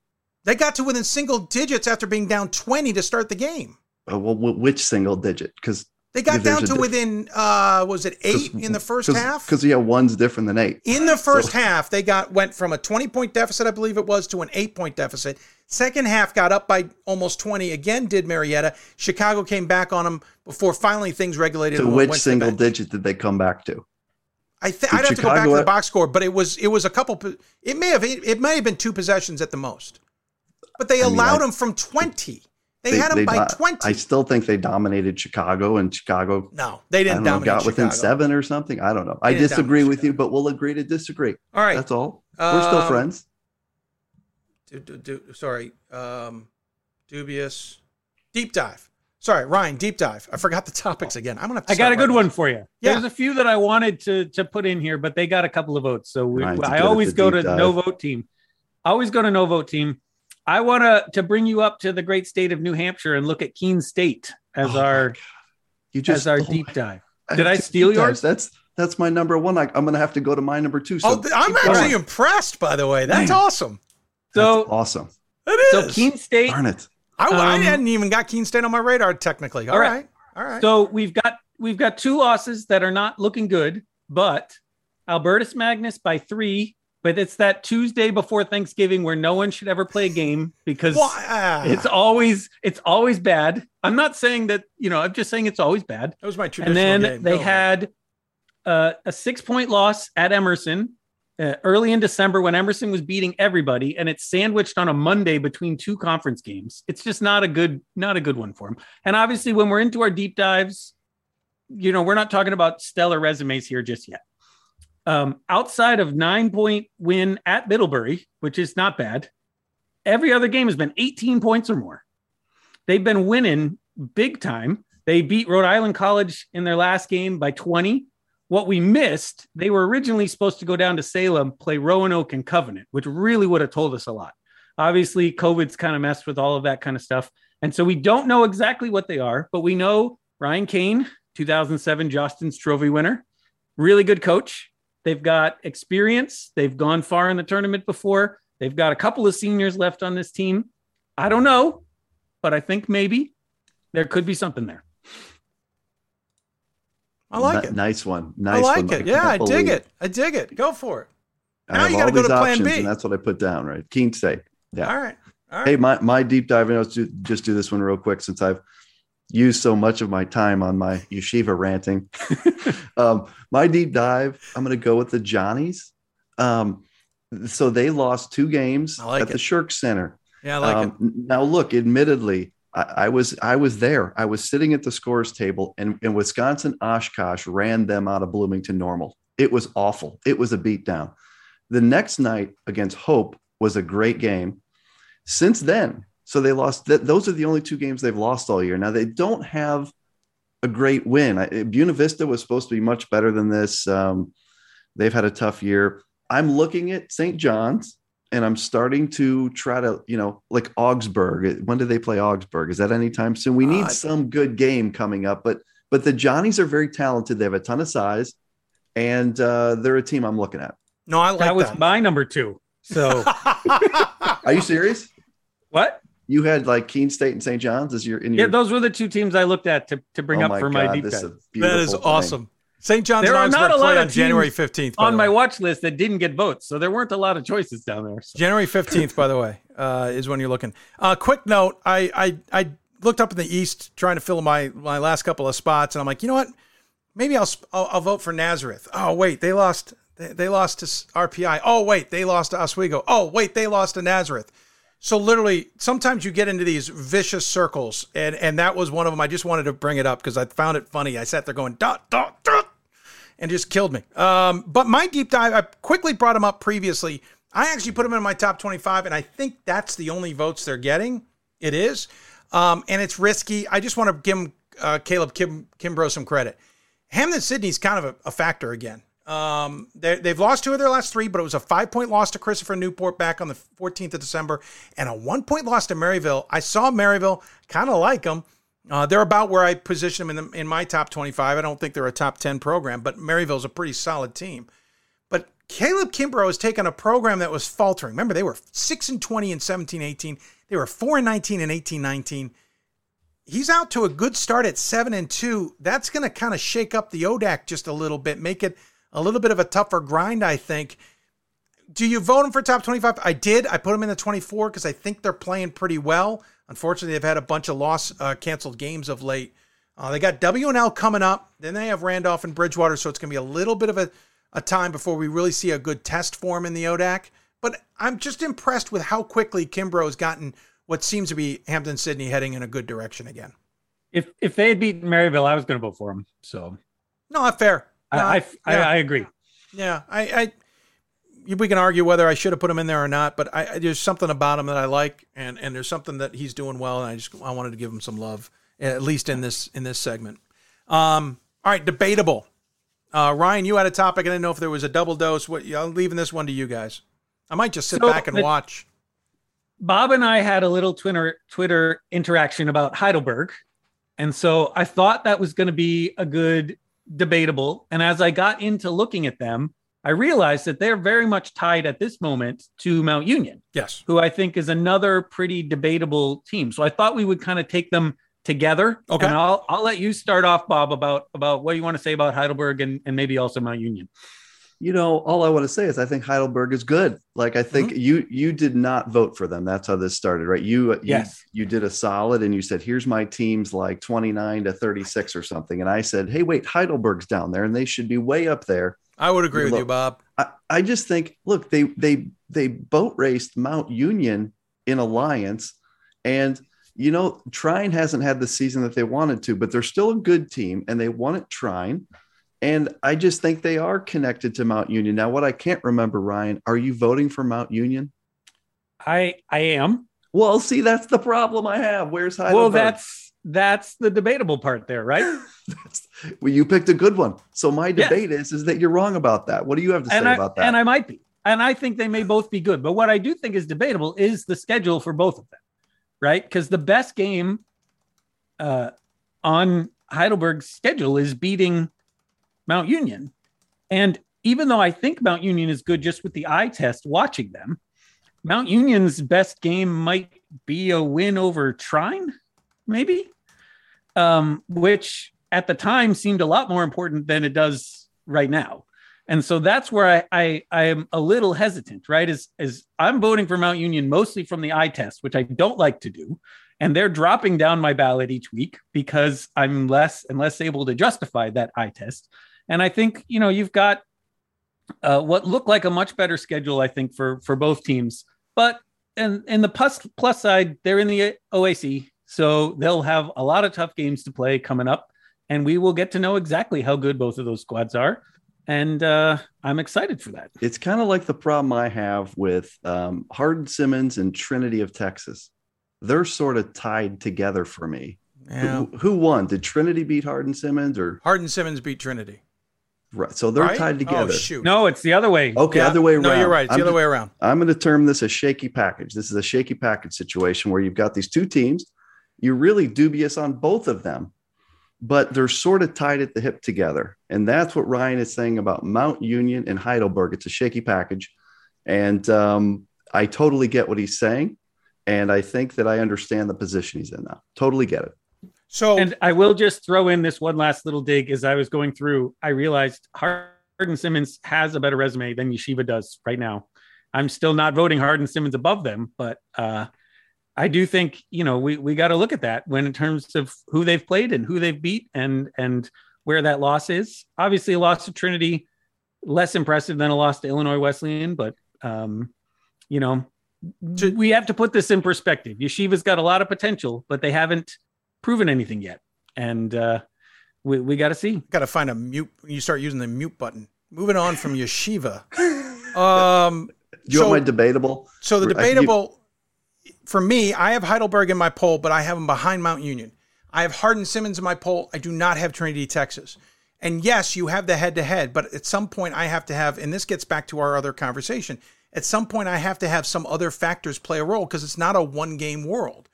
They got to within single digits after being down 20 to start the game. Oh, well, which single digit? Because they got down to within, was it 8 in the first half? Because, one's different than 8. In the first half, they went from a 20-point deficit, I believe it was, to an 8-point deficit. Second half got up by almost 20. Again, did Marietta. Chicago came back on them before finally things regulated. To which single digit did they come back to? I'd have to go back to the box score, but it was a couple. It may have been two possessions at the most. But they allowed them from 20. They had them by 20. I still think they dominated Chicago, and Chicago. No, they didn't dominate. Got within 7 or something. I don't know. I disagree with you, but we'll agree to disagree. All right, that's all. We're still friends. Dubious deep dive. Sorry, Ryan, deep dive. I forgot the topics again. I'm gonna. I got a good one for you. Yeah. There's a few that I wanted to put in here, but they got a couple of votes. So I always go to no vote team. I want to bring you up to the great state of New Hampshire and look at Keene State as our deep dive. Did I steal yours? That's my number one. I'm going to have to go to my number two. So I'm actually impressed, by the way. That's awesome. That's awesome. It is. So Keene State. Darn it. I hadn't even got Keene State on my radar technically. All right. So we've got two losses that are not looking good, but Albertus Magnus by 3, but it's that Tuesday before Thanksgiving where no one should ever play a game because it's always bad. I'm not saying that, I'm just saying it's always bad. That was my traditional game. And then they had a 6-point loss at Emerson early in December when Emerson was beating everybody, and it's sandwiched on a Monday between two conference games. It's just not a good one for him. And obviously when we're into our deep dives, we're not talking about stellar resumes here just yet. Outside of 9-point win at Middlebury, which is not bad, every other game has been 18 points or more. They've been winning big time. They beat Rhode Island College in their last game by 20. What we missed, they were originally supposed to go down to Salem, play Roanoke and Covenant, which really would have told us a lot. Obviously, COVID's kind of messed with all of that kind of stuff. And so we don't know exactly what they are, but we know Ryan Kane, 2007 Jostens Trophy winner, really good coach. They've got experience. They've gone far in the tournament before. They've got a couple of seniors left on this team. I don't know, but I think maybe there could be something there. I like it. Nice one. Nice one. I like it. Yeah, I dig it. Go for it. Now you got to go to plan B. And that's what I put down, right? Keene State. Yeah. All right. Hey, my deep dive, and I'll just do this one real quick since I've used so much of my time on my yeshiva ranting. My deep dive, I'm going to go with the Johnnies. So they lost 2 games at the Shirk Center. Yeah, I like it. Now, look, admittedly, I was there. I was sitting at the scores table, and Wisconsin Oshkosh ran them out of Bloomington normal. It was awful. It was a beatdown. The next night against Hope was a great game. Since then, so they lost. Those are the only 2 games they've lost all year. Now, they don't have a great win. Buena Vista was supposed to be much better than this. They've had a tough year. I'm looking at St. John's. And I'm starting to try to, like Augsburg. When do they play Augsburg? Is that anytime soon? We need some good game coming up. But the Johnnies are very talented. They have a ton of size. And they're a team I'm looking at. No, I like that. That was my number 2. So are you serious? What? You had like Keene State and St. John's as your those were the 2 teams I looked at to bring up for my deep dive. That is awesome. St. John's there are not a lot of January 15th on my watch list that didn't get votes, so there weren't a lot of choices down there. So. January 15th, by the way, is when you're looking. Quick note: I looked up in the East trying to fill my last couple of spots, and I'm like, you know what? Maybe I'll vote for Nazareth. Oh wait, they lost. They lost to RPI. Oh wait, they lost to Oswego. Oh wait, they lost to Nazareth. So literally, sometimes you get into these vicious circles, and that was one of them. I just wanted to bring it up because I found it funny. I sat there going, dot, and just killed me. But my deep dive, I quickly brought them up previously. I actually put them in my top 25, and I think that's the only votes they're getting. It is. And it's risky. I just want to give Caleb Kimbrough some credit. Hamden Sydney's kind of a factor again. They've lost 2 of their last 3, but it was a 5-point loss to Christopher Newport back on the 14th of December and a 1-point loss to Maryville. I saw Maryville, kind of like them. They're about where I position them in my top 25. I don't think they're a top 10 program, but Maryville's a pretty solid team. But Caleb Kimbrough has taken a program that was faltering. Remember, they were 6-20 in 17-18. They were 4-19 in 18-19. He's out to a good start at 7-2. That's going to kind of shake up the ODAC just a little bit, make it a little bit of a tougher grind, I think. Do you vote them for top 25? I did. I put them in the 24 because I think they're playing pretty well. Unfortunately, they've had a bunch of canceled games of late. They got W&L coming up. Then they have Randolph and Bridgewater, so it's going to be a little bit of a time before we really see a good test form in the ODAC. But I'm just impressed with how quickly Kimbrough has gotten what seems to be Hampton Sydney heading in a good direction again. If they had beaten Maryville, I was going to vote for them. So. No, not fair. I agree. Yeah. We can argue whether I should have put him in there or not, but there's something about him that I like, and there's something that he's doing well. And I wanted to give him some love, at least in this segment. All right. Debatable. Ryan, you had a topic. I didn't know if there was a double dose. I'm leaving this one to you guys. I might just sit back and watch. Bob and I had a little Twitter interaction about Heidelberg. And so I thought that was going to be a good debatable. And as I got into looking at them, I realized that they're very much tied at this moment to Mount Union. Yes. Who I think is another pretty debatable team. So I thought we would kind of take them together. Okay. And I'll let you start off, Bob, about what you want to say about Heidelberg and maybe also Mount Union. You know, all I want to say is I think Heidelberg is good. Like, I think you did not vote for them. That's how this started, right? You did a solid and you said, here's my teams like 29 to 36 or something. And I said, hey, wait, Heidelberg's down there and they should be way up there. I would agree with you, Bob. I just think, look, they boat raced Mount Union in Alliance, and, you know, Trine hasn't had the season that they wanted to, but they're still a good team and they won at Trine. And I just think they are connected to Mount Union. Now, what I can't remember, Ryan, are you voting for Mount Union? I am. Well, see, that's the problem I have. Where's Heidelberg? Well, that's the debatable part there, right? Well, you picked a good one. So my debate is that you're wrong about that. What do you have to say about that? And I might be. And I think they may both be good. But what I do think is debatable is the schedule for both of them, right? Because the best game on Heidelberg's schedule is beating Mount Union. And even though I think Mount Union is good just with the eye test watching them, Mount Union's best game might be a win over Trine, maybe, which at the time seemed a lot more important than it does right now. And so that's where I am a little hesitant, right? As I'm voting for Mount Union mostly from the eye test, which I don't like to do. And they're dropping down my ballot each week because I'm less and less able to justify that eye test. And I think, you know, you've got what looked like a much better schedule, I think, for both teams. But and the plus side, they're in the OAC, so they'll have a lot of tough games to play coming up, and we will get to know exactly how good both of those squads are. And I'm excited for that. It's kind of like the problem I have with Hardin-Simmons and Trinity of Texas. They're sort of tied together for me. Yeah. Who won? Did Trinity beat Hardin-Simmons or Hardin-Simmons beat Trinity? Right. So they're tied together. Oh, shoot. No, it's the other way. Okay. Other way around. No, you're right. It's the other way around. I'm going to term this a shaky package. This is a shaky package situation where you've got these two teams. You're really dubious on both of them, but they're sort of tied at the hip together. And that's what Ryan is saying about Mount Union and Heidelberg. It's a shaky package. And I totally get what he's saying. And I think that I understand the position he's in now. Totally get it. So, and I will just throw in this one last little dig. As I was going through, I realized Hardin-Simmons has a better resume than Yeshiva does right now. I'm still not voting Hardin-Simmons above them, but I do think, you know, we got to look at that when in terms of who they've played and who they've beat and where that loss is. Obviously, a loss to Trinity, less impressive than a loss to Illinois Wesleyan, but, you know, we have to put this in perspective. Yeshiva's got a lot of potential, but they haven't proven anything yet. And we got to see. Got to find a mute. You start using the mute button. Moving on from Yeshiva. Do you want my debatable? So the debatable, for me, I have Heidelberg in my poll, but I have them behind Mount Union. I have Hardin-Simmons in my poll. I do not have Trinity, Texas. And yes, you have the head-to-head, but at some point I have to have, and this gets back to our other conversation, at some point, I have to have some other factors play a role because it's not a one-game world.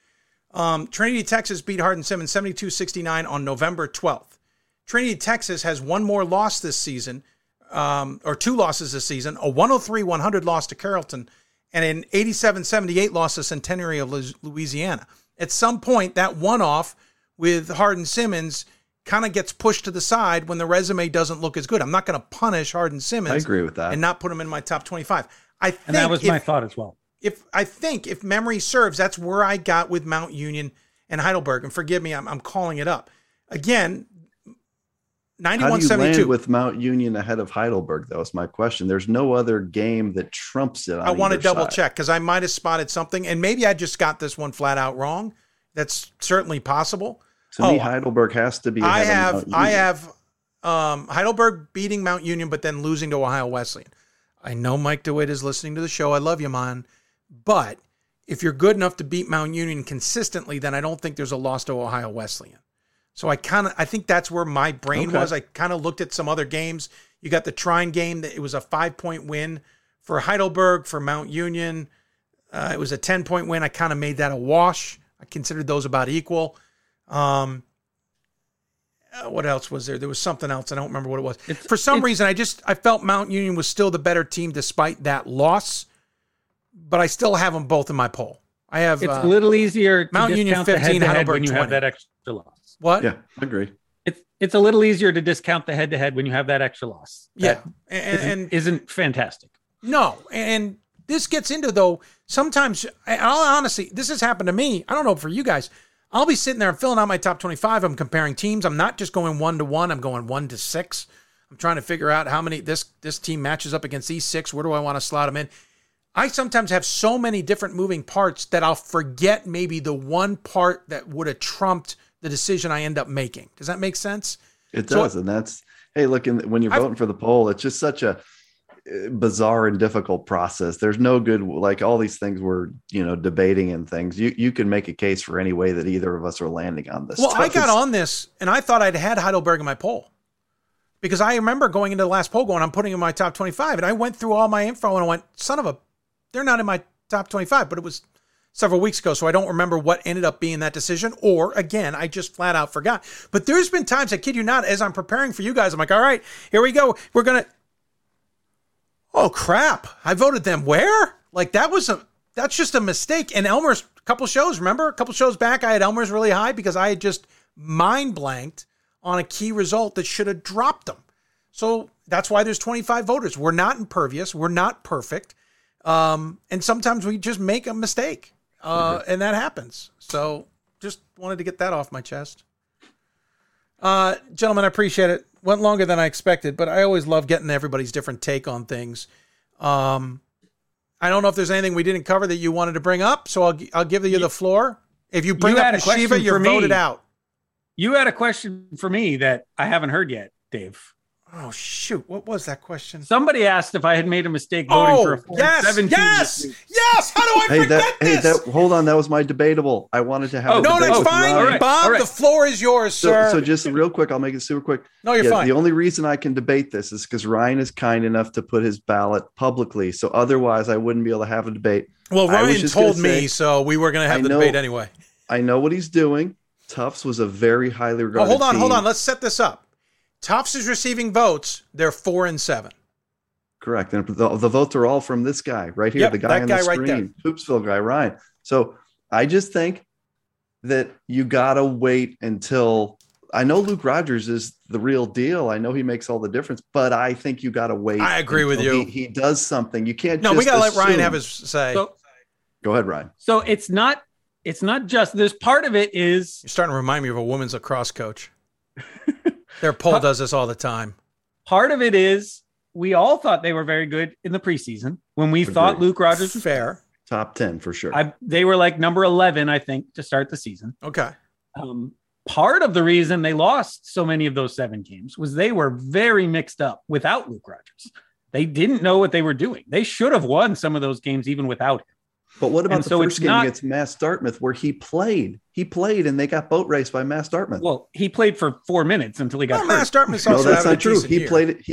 Trinity, Texas beat Hardin-Simmons 72-69 on November 12th. Trinity, Texas has one more loss this season, or two losses this season, a 103-100 loss to Carrollton, and an 87-78 loss to Centenary of Louisiana. At some point, that one-off with Hardin-Simmons kind of gets pushed to the side when the resume doesn't look as good. I'm not going to punish Hardin-Simmons. I agree with that. And not put him in my top 25. And that was my thought as well. If memory serves, that's where I got with Mount Union and Heidelberg. And forgive me, I'm calling it up again. 91-72. How do you land with Mount Union ahead of Heidelberg? That was my question. There's no other game that trumps it. I want to double check because I might have spotted something, and maybe I just got this one flat out wrong. That's certainly possible. To me, Heidelberg has to be. I have Heidelberg beating Mount Union, but then losing to Ohio Wesleyan. I know Mike DeWitt is listening to the show. I love you, man. But if you're good enough to beat Mount Union consistently, then I don't think there's a loss to Ohio Wesleyan. So I think that's where my brain was. I kind of looked at some other games. You got the Trine game. It was a 5-point win for Heidelberg, for Mount Union. It was a 10-point win. I kind of made that a wash. I considered those about equal. What else was there? There was something else. I don't remember what it was. For some reason, I felt Mount Union was still the better team despite that loss, but I still have them both in my poll. I have it's a little easier to Mount Union 15, Heidelberg when you 20. Have that extra loss. What? Yeah, I agree. It's a little easier to discount the head-to-head when you have that extra loss. That isn't fantastic. No, and this gets into, though, sometimes, I'll honestly, this has happened to me. I don't know for you guys. I'll be sitting there, I'm filling out my top 25. I'm comparing teams. I'm not just going 1-1. I'm going 1-6. I'm trying to figure out how many this team matches up against these six. Where do I want to slot them in? I sometimes have so many different moving parts that I'll forget maybe the one part that would have trumped the decision I end up making. Does that make sense? It does. So, and that's, hey, look, when you're voting for the poll, it's just such a bizarre and difficult process. There's no good, like all these things we're, debating and things. You can make a case for any way that either of us are landing on this. Well, I got on this and I thought I'd had Heidelberg in my poll because I remember going into the last poll going, I'm putting in my top 25. And I went through all my info and I went, son of a, they're not in my top 25, but it was several weeks ago, so I don't remember what ended up being that decision, or again, I just flat out forgot. But there's been times, I kid you not, as I'm preparing for you guys, I'm like, all right, here we go. We're going to, oh crap, I voted them where? Like that's just a mistake. And Elmer's a couple shows back, I had Elmer's really high because I had just mind blanked on a key result that should have dropped them. So that's why there's 25 voters. We're not impervious. We're not perfect. And sometimes we just make a mistake. And that happens. So just wanted to get that off my chest. Gentlemen, I appreciate it. Went longer than I expected, but I always love getting everybody's different take on things. I don't know if there's anything we didn't cover that you wanted to bring up, so I'll give you the floor. If you bring up Yeshiva, you're voted out. You had a question for me that I haven't heard yet, Dave. Oh, shoot. What was that question? Somebody asked if I had made a mistake voting for a 4-17. Yes. How do I forget this? Hold on. That was my debatable. I wanted to have a debate. No, that's fine. All right. Bob, the floor is yours, sir. So just real quick, I'll make it super quick. No, you're fine. The only reason I can debate this is because Ryan is kind enough to put his ballot publicly. So otherwise, I wouldn't be able to have a debate. Well, Ryan told me, so we were going to have the debate anyway. I know what he's doing. Tufts was a very highly regarded team. Hold on. Let's set this up. Tufts is receiving votes. They're 4-7. Correct. And the votes are all from this guy right here. Yep, the guy on the screen, right, Hoopsville guy, Ryan. So I just think that you got to wait until I know Luke Rogers is the real deal. I know he makes all the difference, but I think you got to wait. I agree with you. He does something. You can't. No, we got to let Ryan have his say. So, go ahead, Ryan. So it's not just this part of it is. You're starting to remind me of a women's lacrosse coach. Their poll does this all the time. Part of it is we all thought they were very good in the preseason when we thought Luke Rogers was fair. Top 10 for sure. They were like number 11, I think, to start the season. Okay. Part of the reason they lost so many of those 7 games was they were very mixed up without Luke Rogers. They didn't know what they were doing. They should have won some of those games even without him. But what about the first game against Mass Dartmouth where he played? He played and they got boat raced by Mass Dartmouth. Well, he played for 4 minutes until he got hurt. Mass Dartmouth also that's not true. He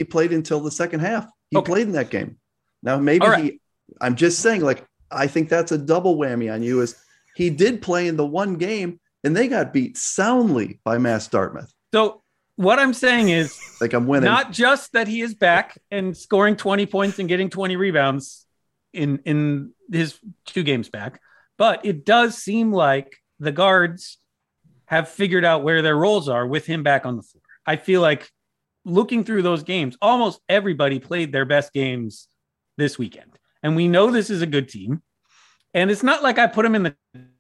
played until the second half. He played in that game. Now, maybe I'm just saying, like, I think that's a double whammy on you is he did play in the one game and they got beat soundly by Mass Dartmouth. So what I'm saying is like I'm winning. Not just that he is back and scoring 20 points and getting 20 rebounds in his 2 games back, but it does seem like the guards have figured out where their roles are with him back on the floor. I feel like looking through those games, almost everybody played their best games this weekend. And we know this is a good team. And it's not like I put him in the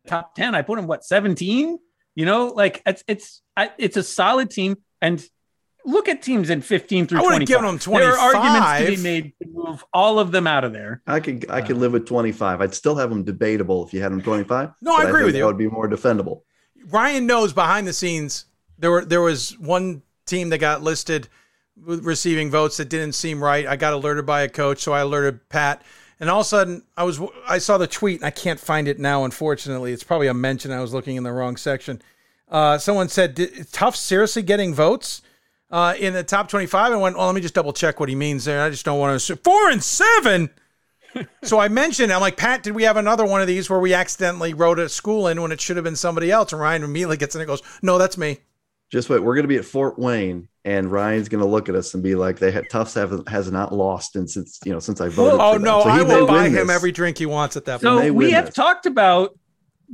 top 10. I put him 17, like it's a solid team. And look at teams in 15 through 25. I wouldn't give them 25. There are arguments to be made to move all of them out of there. I can live with 25. I'd still have them debatable if you had them 25. No, I agree with you. That would be more defendable. Ryan knows behind the scenes there was one team that got listed with receiving votes that didn't seem right. I got alerted by a coach, so I alerted Pat. And all of a sudden, I saw the tweet, and I can't find it now, unfortunately. It's probably a mention. I was looking in the wrong section. Someone said, Tufts seriously getting votes? In the top 25, I went, let me just double check what he means there. I just don't want to assume. 4-7? So I mentioned, I'm like, Pat, did we have another one of these where we accidentally wrote a school in when it should have been somebody else? And Ryan immediately gets in and goes, no, that's me. Just wait. We're going to be at Fort Wayne, and Ryan's going to look at us and be like, Tufts has not lost since I voted. Oh, no, so I will buy him every drink he wants at that point. So we have talked about,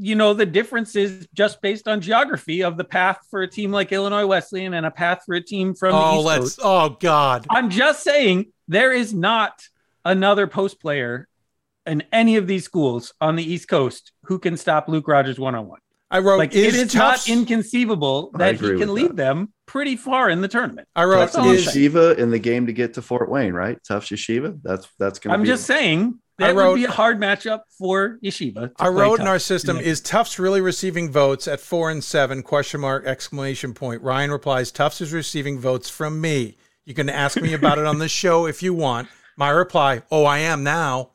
the differences just based on geography of the path for a team like Illinois Wesleyan and a path for a team from the East Coast. Oh, God. I'm just saying there is not another post player in any of these schools on the East Coast who can stop Luke Rogers one-on-one. I wrote, it is Tufts, not inconceivable that he can lead them pretty far in the tournament. I wrote, is Yeshiva in the game to get to Fort Wayne, right? Tufts Yeshiva. That's going to be. I'm just saying that would be a hard matchup for Yeshiva. I wrote Tufts in our system, is Tufts really receiving votes at 4 and 7? ? Ryan replies, Tufts is receiving votes from me. You can ask me about it on the show if you want. My reply, I am now.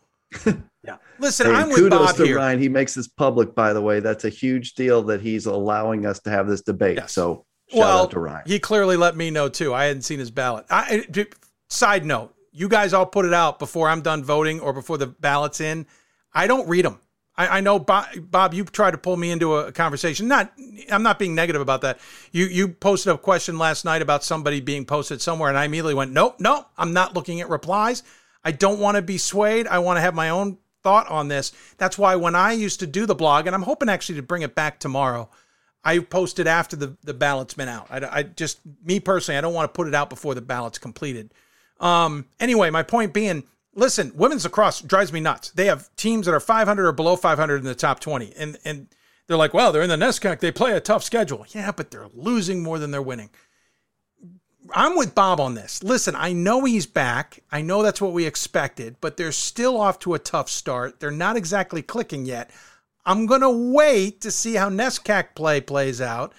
Yeah. Listen, hey, I'm with Bob here. Ryan, he makes this public, by the way. That's a huge deal that he's allowing us to have this debate. Yes. So shout out to Ryan. He clearly let me know, too. I hadn't seen his ballot. Side note, you guys all put it out before I'm done voting or before the ballot's in. I don't read them. I know, Bob, you tried to pull me into a conversation. I'm not being negative about that. You posted a question last night about somebody being posted somewhere, and I immediately went, nope, I'm not looking at replies. I don't want to be swayed. I want to have my own thought on this. That's why when I used to do the blog, and I'm hoping actually to bring it back tomorrow, I posted after the ballot's been out. Me personally, I don't want to put it out before the ballot's completed. Anyway, my point being, listen, women's lacrosse drives me nuts. They have teams that are 500 or below 500 in the top 20. And they're like, well, they're in the NESCAC. They play a tough schedule. Yeah, but they're losing more than they're winning. I'm with Bob on this. Listen, I know he's back. I know that's what we expected, but they're still off to a tough start. They're not exactly clicking yet. I'm going to wait to see how NESCAC play plays out.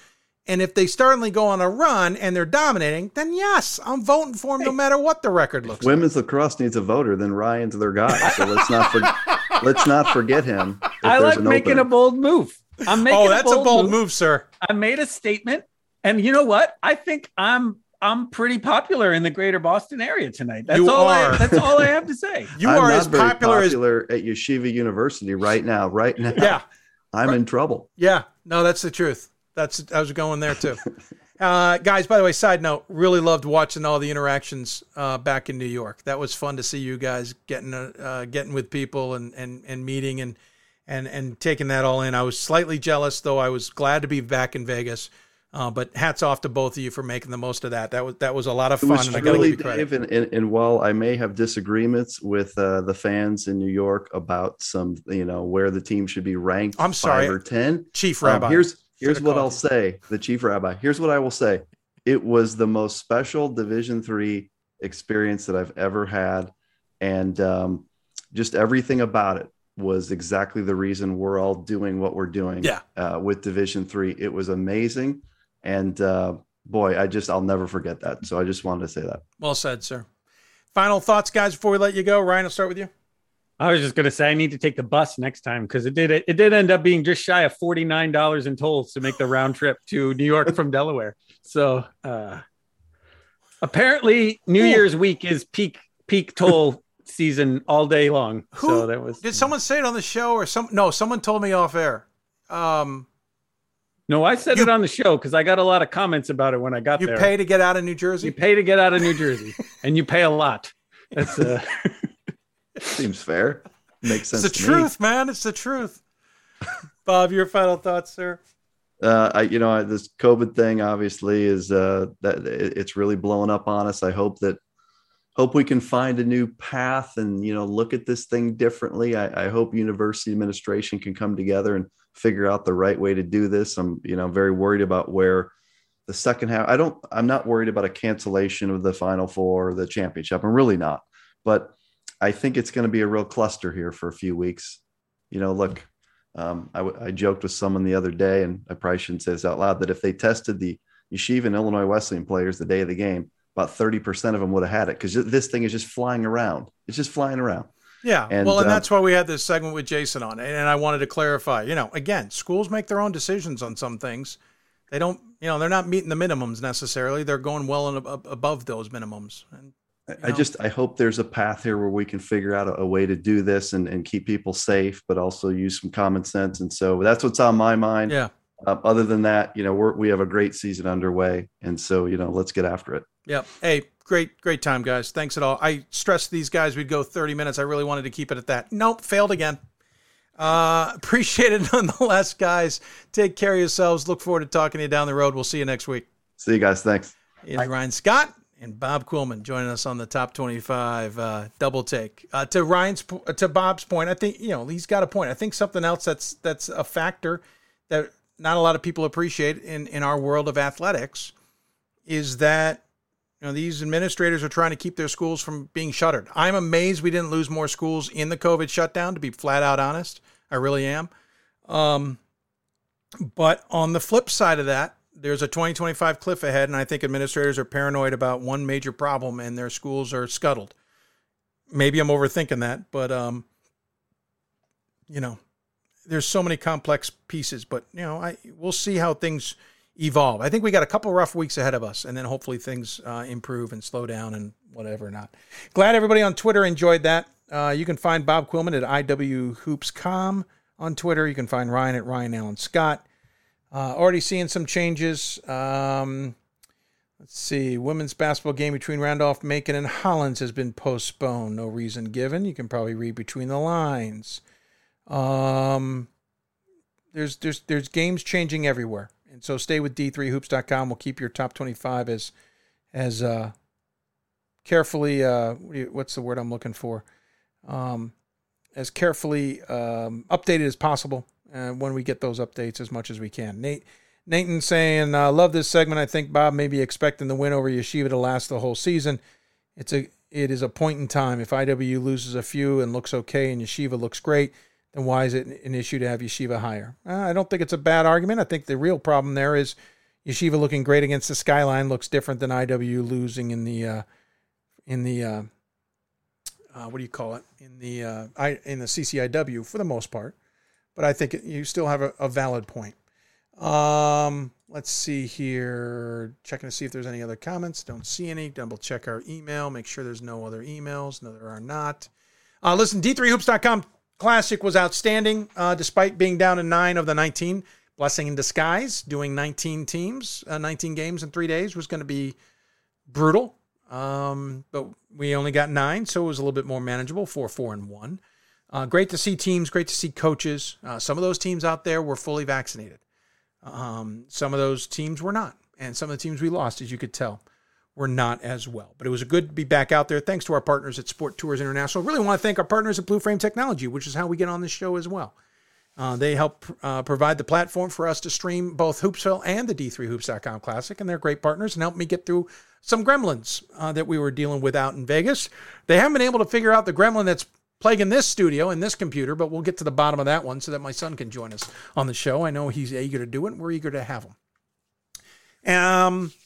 And if they suddenly go on a run and they're dominating, then yes, I'm voting for him no matter what the record looks like. Women's lacrosse needs a voter, then Ryan's their guy. So let's not forget him. I like making opener. A bold move. I'm making a bold move, sir. I made a statement, and you know what? I think I'm pretty popular in the greater Boston area tonight. That's all I have to say. I'm not as popular at Yeshiva University right now. Yeah. I'm in trouble. Yeah. No, that's the truth. I was going there too. Guys, by the way, side note, really loved watching all the interactions back in New York. That was fun to see you guys getting with people and meeting and taking that all in. I was slightly jealous, though. I was glad to be back in Vegas. But hats off to both of you for making the most of that. That was a lot of fun. I got to give you credit. And while I may have disagreements with the fans in New York about some, where the team should be ranked, I'm sorry, 5 or 10. Chief Rabbi. Here's what I'll say. The Chief Rabbi. Here's what I will say. It was the most special Division III experience that I've ever had, and just everything about it was exactly the reason we're all doing what we're doing. Yeah. With Division III, it was amazing. And boy, I'll never forget that. So I just wanted to say that. Well said, sir. Final thoughts, guys, before we let you go. Ryan, I'll start with you. I was just going to say, I need to take the bus next time because it did end up being just shy of $49 in tolls to make the round trip to New York from Delaware. So apparently New Year's week is peak toll season all day long. So that was. Did someone say it on the show or some? No, someone told me off air. No, I said it on the show because I got a lot of comments about it when I got there. You pay to get out of New Jersey? You pay to get out of New Jersey, and you pay a lot. That's seems fair. Makes sense. It's the truth, man. It's the truth. Bob, your final thoughts, sir? This COVID thing obviously is that it's really blowing up on us. I hope we can find a new path and, look at this thing differently. I hope university administration can come together and figure out the right way to do this. I'm, very worried about where the second half, I'm not worried about a cancellation of the Final Four or the championship. I'm really not, but I think it's going to be a real cluster here for a few weeks. I joked with someone the other day, and I probably shouldn't say this out loud, that if they tested the Yeshiva and Illinois Wesleyan players the day of the game, about 30% of them would have had it because this thing is just flying around. It's just flying around. Yeah. And that's why we had this segment with Jason on. And I wanted to clarify, again, schools make their own decisions on some things. They don't, they're not meeting the minimums necessarily. They're going well and above those minimums. And I hope there's a path here where we can figure out a way to do this and keep people safe, but also use some common sense. And so that's what's on my mind. Yeah. Other than that, we have a great season underway. And so, let's get after it. Yeah. Hey, great time, guys. Thanks at all. I stressed these guys we'd go 30 minutes. I really wanted to keep it at that. Nope. Failed again. Appreciate it nonetheless, guys. Take care of yourselves. Look forward to talking to you down the road. We'll see you next week. See you guys. Thanks. It's Ryan Scott and Bob Quillman joining us on the Top 25 Double Take. To Bob's point, I think he's got a point. I think something else that's a factor that not a lot of people appreciate in our world of athletics is that these administrators are trying to keep their schools from being shuttered. I'm amazed we didn't lose more schools in the COVID shutdown, to be flat out honest. I really am. But on the flip side of that, there's a 2025 cliff ahead, and I think administrators are paranoid about one major problem, and their schools are scuttled. Maybe I'm overthinking that, but there's so many complex pieces. But we'll see how things evolve. I think we got a couple rough weeks ahead of us, and then hopefully things improve and slow down and whatever. Not glad everybody on Twitter enjoyed that. You can find Bob Quillman at IWHoopsCom on Twitter. You can find Ryan at Ryan Allen Scott. Already seeing some changes. Let's see. Women's basketball game between Randolph-Macon and Hollins has been postponed. No reason given. You can probably read between the lines. There's games changing everywhere. And so stay with D3Hoops.com. We'll keep your top 25 as carefully. What's the word I'm looking for? As carefully updated as possible. When we get those updates as much as we can. Nathan saying, love this segment. I think Bob may be expecting the win over Yeshiva to last the whole season. It is a point in time. If IWU loses a few and looks okay and Yeshiva looks great, then why is it an issue to have Yeshiva higher? I don't think it's a bad argument. I think the real problem there is Yeshiva looking great against the skyline looks different than IWU losing in the CCIW for the most part. But I think you still have a valid point. Let's see here. Checking to see if there's any other comments. Don't see any. Double check our email. Make sure there's no other emails. No, there are not. Listen, D3Hoops.com Classic was outstanding despite being down to 9 of the 19. Blessing in disguise. Doing 19 games in 3 days was going to be brutal. But we only got 9, so it was a little bit more manageable, 4-4-1. Great to see teams, great to see coaches. Some of those teams out there were fully vaccinated. Some of those teams were not. And some of the teams we lost, as you could tell, were not as well. But it was good to be back out there. Thanks to our partners at Sport Tours International. Really want to thank our partners at Blue Frame Technology, which is how we get on this show as well. They help provide the platform for us to stream both Hoopsville and the D3Hoops.com Classic, and they're great partners and helped me get through some gremlins that we were dealing with out in Vegas. They haven't been able to figure out the gremlin that's plaguing this studio and this computer, but we'll get to the bottom of that one so that my son can join us on the show. I know he's eager to do it. And we're eager to have him.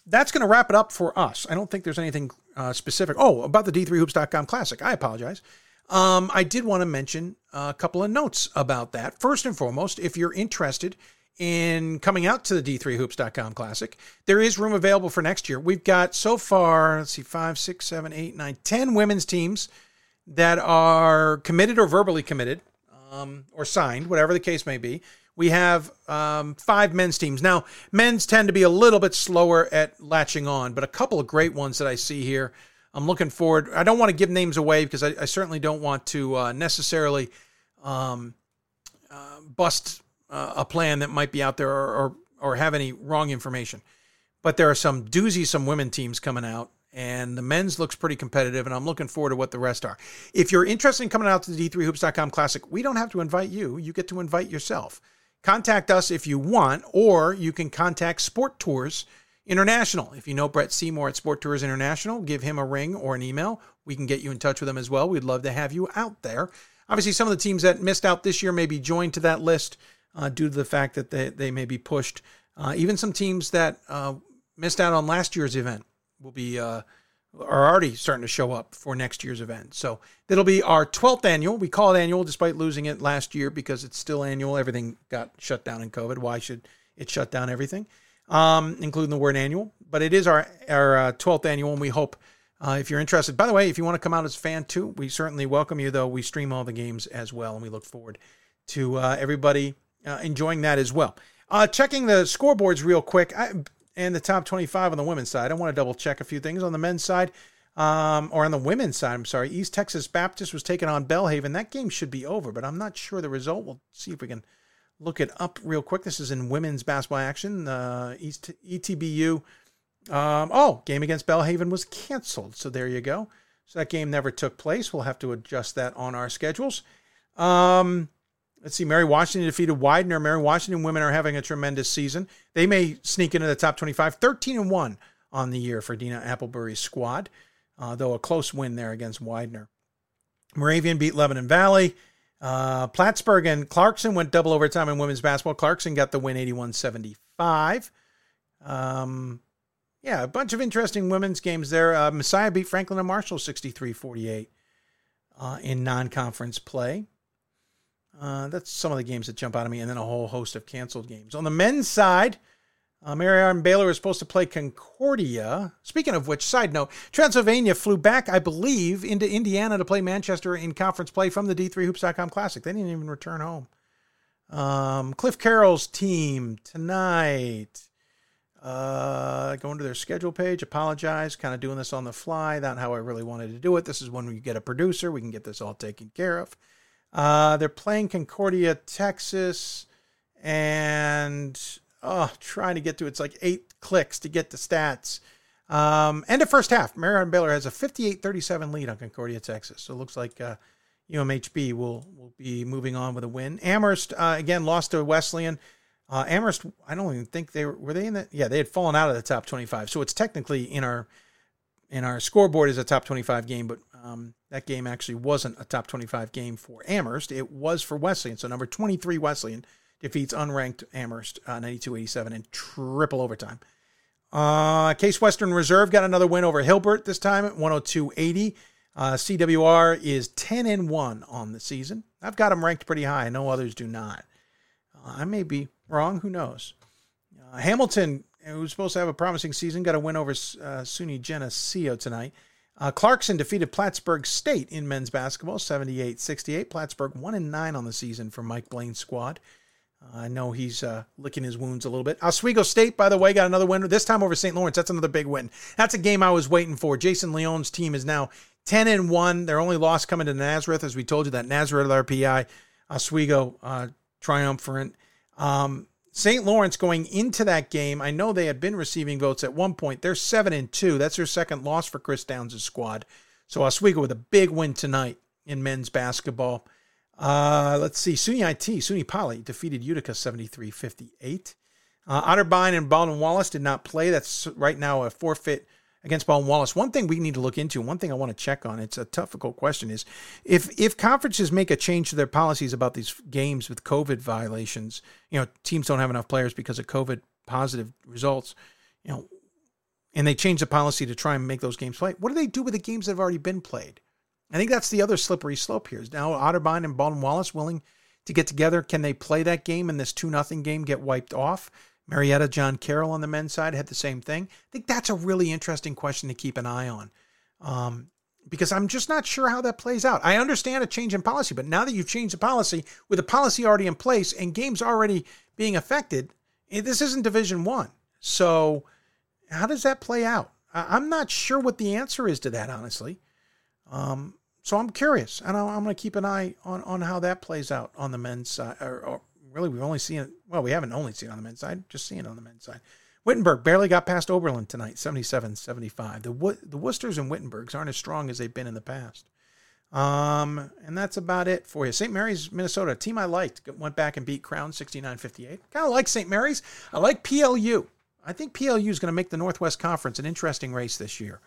That's going to wrap it up for us. I don't think there's anything specific. Oh, about the D3Hoops.com Classic. I apologize. I did want to mention a couple of notes about that. First and foremost, if you're interested in coming out to the D3Hoops.com Classic, there is room available for next year. We've got so far, 5, 6, 7, 8, 9, 10 women's teams that are committed or verbally committed or signed, whatever the case may be. We have 5 men's teams. Now, men's tend to be a little bit slower at latching on, but a couple of great ones that I see here. I'm looking forward. I don't want to give names away because I certainly don't want to necessarily bust a plan that might be out there or have any wrong information. But there are some women teams coming out. And the men's looks pretty competitive, and I'm looking forward to what the rest are. If you're interested in coming out to the D3Hoops.com Classic, we don't have to invite you. You get to invite yourself. Contact us if you want, or you can contact Sport Tours International. If you know Brett Seymour at Sport Tours International, give him a ring or an email. We can get you in touch with him as well. We'd love to have you out there. Obviously, some of the teams that missed out this year may be joined to that list due to the fact that they may be pushed. Even some teams that missed out on last year's event are already starting to show up for next year's event. So it'll be our 12th annual. We call it annual despite losing it last year because it's still annual. Everything got shut down in COVID. Why should it shut down everything, including the word annual? But it is our 12th annual, and we hope if you're interested. By the way, if you want to come out as a fan too, we certainly welcome you, though. We stream all the games as well, and we look forward to everybody enjoying that as well. Checking the scoreboards real quick, and the top 25 on the women's side. I want to double-check a few things on the men's side, or on the women's side, I'm sorry. East Texas Baptist was taking on Belhaven. That game should be over, but I'm not sure the result. We'll see if we can look it up real quick. This is in women's basketball action. East ETBU. Game against Belhaven was canceled, so there you go. So that game never took place. We'll have to adjust that on our schedules. Let's see, Mary Washington defeated Widener. Mary Washington women are having a tremendous season. They may sneak into the top 25, 13-1 on the year for Dina Appleberry's squad, though a close win there against Widener. Moravian beat Lebanon Valley. Plattsburgh and Clarkson went double overtime in women's basketball. Clarkson got the win 81-75. Yeah, a bunch of interesting women's games there. Messiah beat Franklin and Marshall 63-48 in non-conference play. That's some of the games that jump out at me, and then a whole host of canceled games. On the men's side, Mary Arm Baylor is supposed to play Concordia. Speaking of which, side note, Transylvania flew back, I believe, into Indiana to play Manchester in conference play from the D3Hoops.com Classic. They didn't even return home. Cliff Carroll's team tonight. Going to their schedule page, apologize, kind of doing this on the fly, not how I really wanted to do it. This is when we get a producer. We can get this all taken care of. They're playing Concordia, Texas, and trying to get to it's like 8 clicks to get the stats. End of first half, Marion Baylor has a 58-37 lead on Concordia, Texas. So it looks like UMHB will be moving on with a win. Amherst again lost to Wesleyan. Amherst, I don't even think they were in that. Yeah, they had fallen out of the top 25, so it's technically in our scoreboard as a top 25 game, but that game actually wasn't a top 25 game for Amherst. It was for Wesleyan. So number 23 Wesleyan defeats unranked Amherst 92-87 in triple overtime. Case Western Reserve got another win over Hilbert this time at 102-80. CWR is 10-1 on the season. I've got them ranked pretty high. No others do not. I may be wrong. Who knows? Hamilton, who's supposed to have a promising season, got a win over SUNY Geneseo tonight. Clarkson defeated Plattsburgh State in men's basketball, 78-68. Plattsburgh 1-9 on the season for Mike Blaine's squad. I know he's licking his wounds a little bit. Oswego State, by the way, got another win, this time over St. Lawrence. That's another big win. That's a game I was waiting for. Jason Leon's team is now 10-1. Their only loss coming to Nazareth, as we told you, that Nazareth RPI. Oswego triumphant. St. Lawrence going into that game, I know they had been receiving votes at one point. They're 7-2. That's their second loss for Chris Downs' squad. So Oswego with a big win tonight in men's basketball. Let's see. SUNY Poly defeated Utica 73-58. Otterbein and Baldwin Wallace did not play. That's right now a forfeit against Baldwin Wallace. One thing we need to look into, one thing I want to check on, it's a difficult question, is if conferences make a change to their policies about these games with COVID violations, teams don't have enough players because of COVID positive results, and they change the policy to try and make those games play. What do they do with the games that have already been played? I think that's the other slippery slope here. Is now Otterbein and Baldwin Wallace willing to get together? Can they play that game and this 2-0 game get wiped off? Marietta, John Carroll on the men's side had the same thing. I think that's a really interesting question to keep an eye on, because I'm just not sure how that plays out. I understand a change in policy, but now that you've changed the policy with the policy already in place and games already being affected, this isn't Division I. So how does that play out? I'm not sure what the answer is to that, honestly. So I'm curious, and I'm going to keep an eye on how that plays out on the men's side, or really, we've only seen it. Well, we haven't only seen it on the men's side, just seen it on the men's side. Wittenberg barely got past Oberlin tonight, 77-75. The Worcesters and Wittenbergs aren't as strong as they've been in the past. And that's about it for you. St. Mary's, Minnesota, a team I liked, went back and beat Crown 69-58. Kind of like St. Mary's. I like PLU. I think PLU is going to make the Northwest Conference an interesting race this year.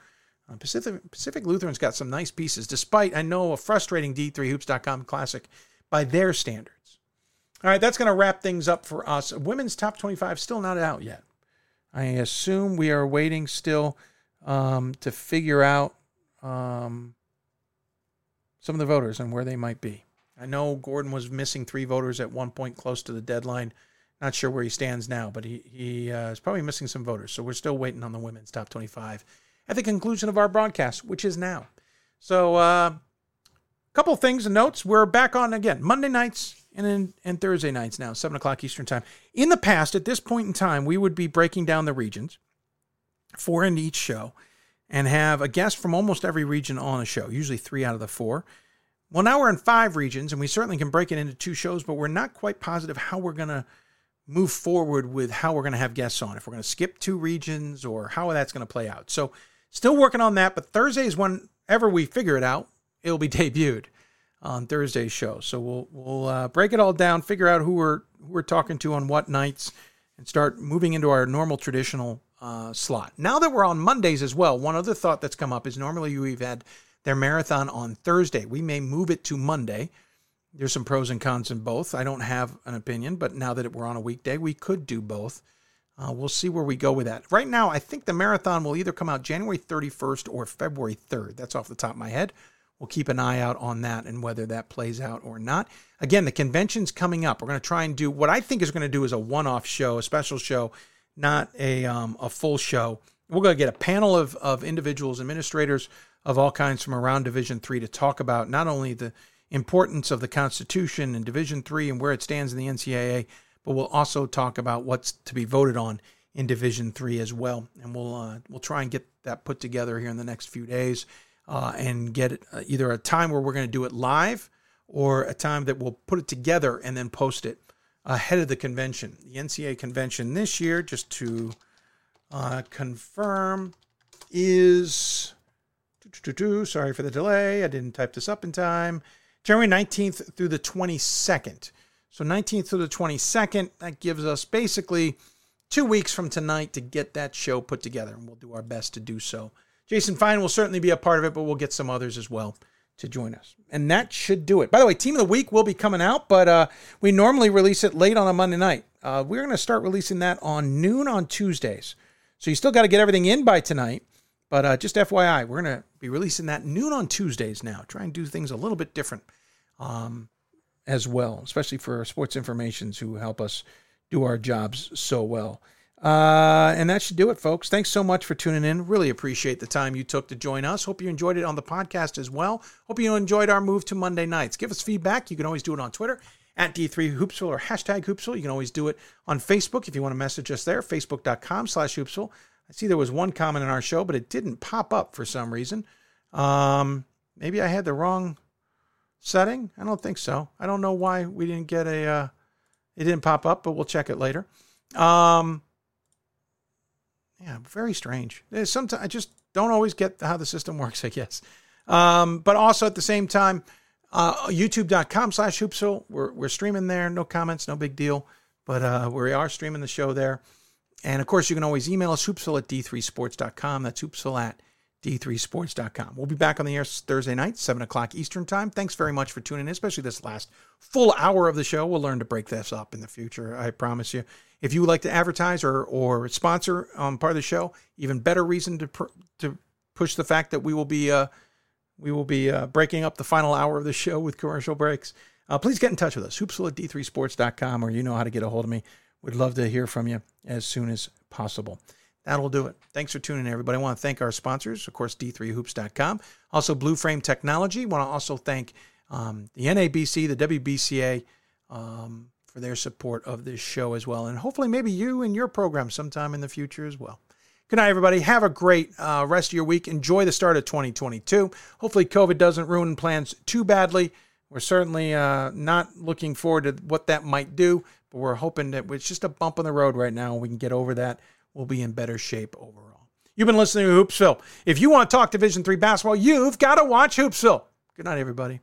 Pacific Lutheran's got some nice pieces, despite, I know, a frustrating D3Hoops.com Classic by their standards. All right, that's going to wrap things up for us. Women's top 25 still not out yet. I assume we are waiting still to figure out some of the voters and where they might be. I know Gordon was missing 3 voters at one point close to the deadline. Not sure where he stands now, but he is probably missing some voters. So we're still waiting on the women's top 25 at the conclusion of our broadcast, which is now. So couple things and notes. We're back on again Monday nights and Thursday nights now, 7 o'clock Eastern time. In the past, at this point in time, we would be breaking down the regions, four in each show, and have a guest from almost every region on a show, usually three out of the four. Well, now we're in five regions, and we certainly can break it into two shows, but we're not quite positive how we're going to move forward with how we're going to have guests on, if we're going to skip two regions or how that's going to play out. So still working on that, but Thursday is whenever we figure it out. It'll be debuted on Thursday's show. So we'll break it all down, figure out who we're talking to on what nights, and start moving into our normal traditional slot. Now that we're on Mondays as well, one other thought that's come up is normally we've had their marathon on Thursday. We may move it to Monday. There's some pros and cons in both. I don't have an opinion, but now that we're on a weekday, we could do both. We'll see where we go with that. Right now, I think the marathon will either come out January 31st or February 3rd. That's off the top of my head. We'll keep an eye out on that and whether that plays out or not. Again, the convention's coming up. We're going to try and do what I think is going to do is a one-off show, a special show, not a full show. We're going to get a panel of individuals, administrators of all kinds from around Division III to talk about not only the importance of the Constitution and Division III and where it stands in the NCAA, but we'll also talk about what's to be voted on in Division III as well. And we'll try and get that put together here in the next few days. And get either a time where we're going to do it live or a time that we'll put it together and then post it ahead of the convention. The NCAA convention this year, just to confirm, is... Sorry for the delay. I didn't type this up in time. January 19th through the 22nd. So 19th through the 22nd, that gives us basically 2 weeks from tonight to get that show put together. And we'll do our best to do so. Jason Fine will certainly be a part of it, but we'll get some others as well to join us. And that should do it. By the way, Team of the Week will be coming out, but we normally release it late on a Monday night. We're going to start releasing that on noon on Tuesdays. So you still got to get everything in by tonight, but just FYI, we're going to be releasing that noon on Tuesdays now. Try and do things a little bit different as well, especially for sports informations who help us do our jobs so well. And that should do it, folks. Thanks so much for tuning in. Really appreciate the time you took to join us. Hope you enjoyed it on the podcast as well. Hope you enjoyed our move to Monday nights. Give us feedback. You can always do it on Twitter at D3Hoopsville or #Hoopsville. You can always do it on Facebook if you want to message us there, facebook.com/Hoopsville. I see there was one comment in our show, but it didn't pop up for some reason. Maybe I had the wrong setting. I don't think so. I don't know why we didn't get it didn't pop up, but we'll check it later. Yeah, very strange. Sometimes I just don't always get how the system works, I guess. But also at the same time, youtube.com/Hoopsville. We're streaming there. No comments, no big deal. But we are streaming the show there. And, of course, you can always email us, hoopsville@d3sports.com. That's hoopsville@d3sports.com. We'll be back on the air Thursday night, 7 o'clock Eastern time. Thanks very much for tuning in, especially this last full hour of the show. We'll learn to break this up in the future, I promise you. If you would like to advertise or sponsor part of the show, even better reason to push the fact that we will be breaking up the final hour of the show with commercial breaks. Please get in touch with us, hoopsville@d3sports.com, or you know how to get a hold of me. We'd love to hear from you as soon as possible. That'll do it. Thanks for tuning in, everybody. I want to thank our sponsors, of course, d3hoops.com. Also, Blue Frame Technology. I want to also thank the NABC, the WBCA, for their support of this show as well. And hopefully maybe you and your program sometime in the future as well. Good night, everybody. Have a great rest of your week. Enjoy the start of 2022. Hopefully COVID doesn't ruin plans too badly. We're certainly not looking forward to what that might do, but we're hoping that it's just a bump in the road right now. We can get over that. We'll be in better shape overall. You've been listening to Hoopsville. If you want to talk Division III basketball, you've got to watch Hoopsville. Good night, everybody.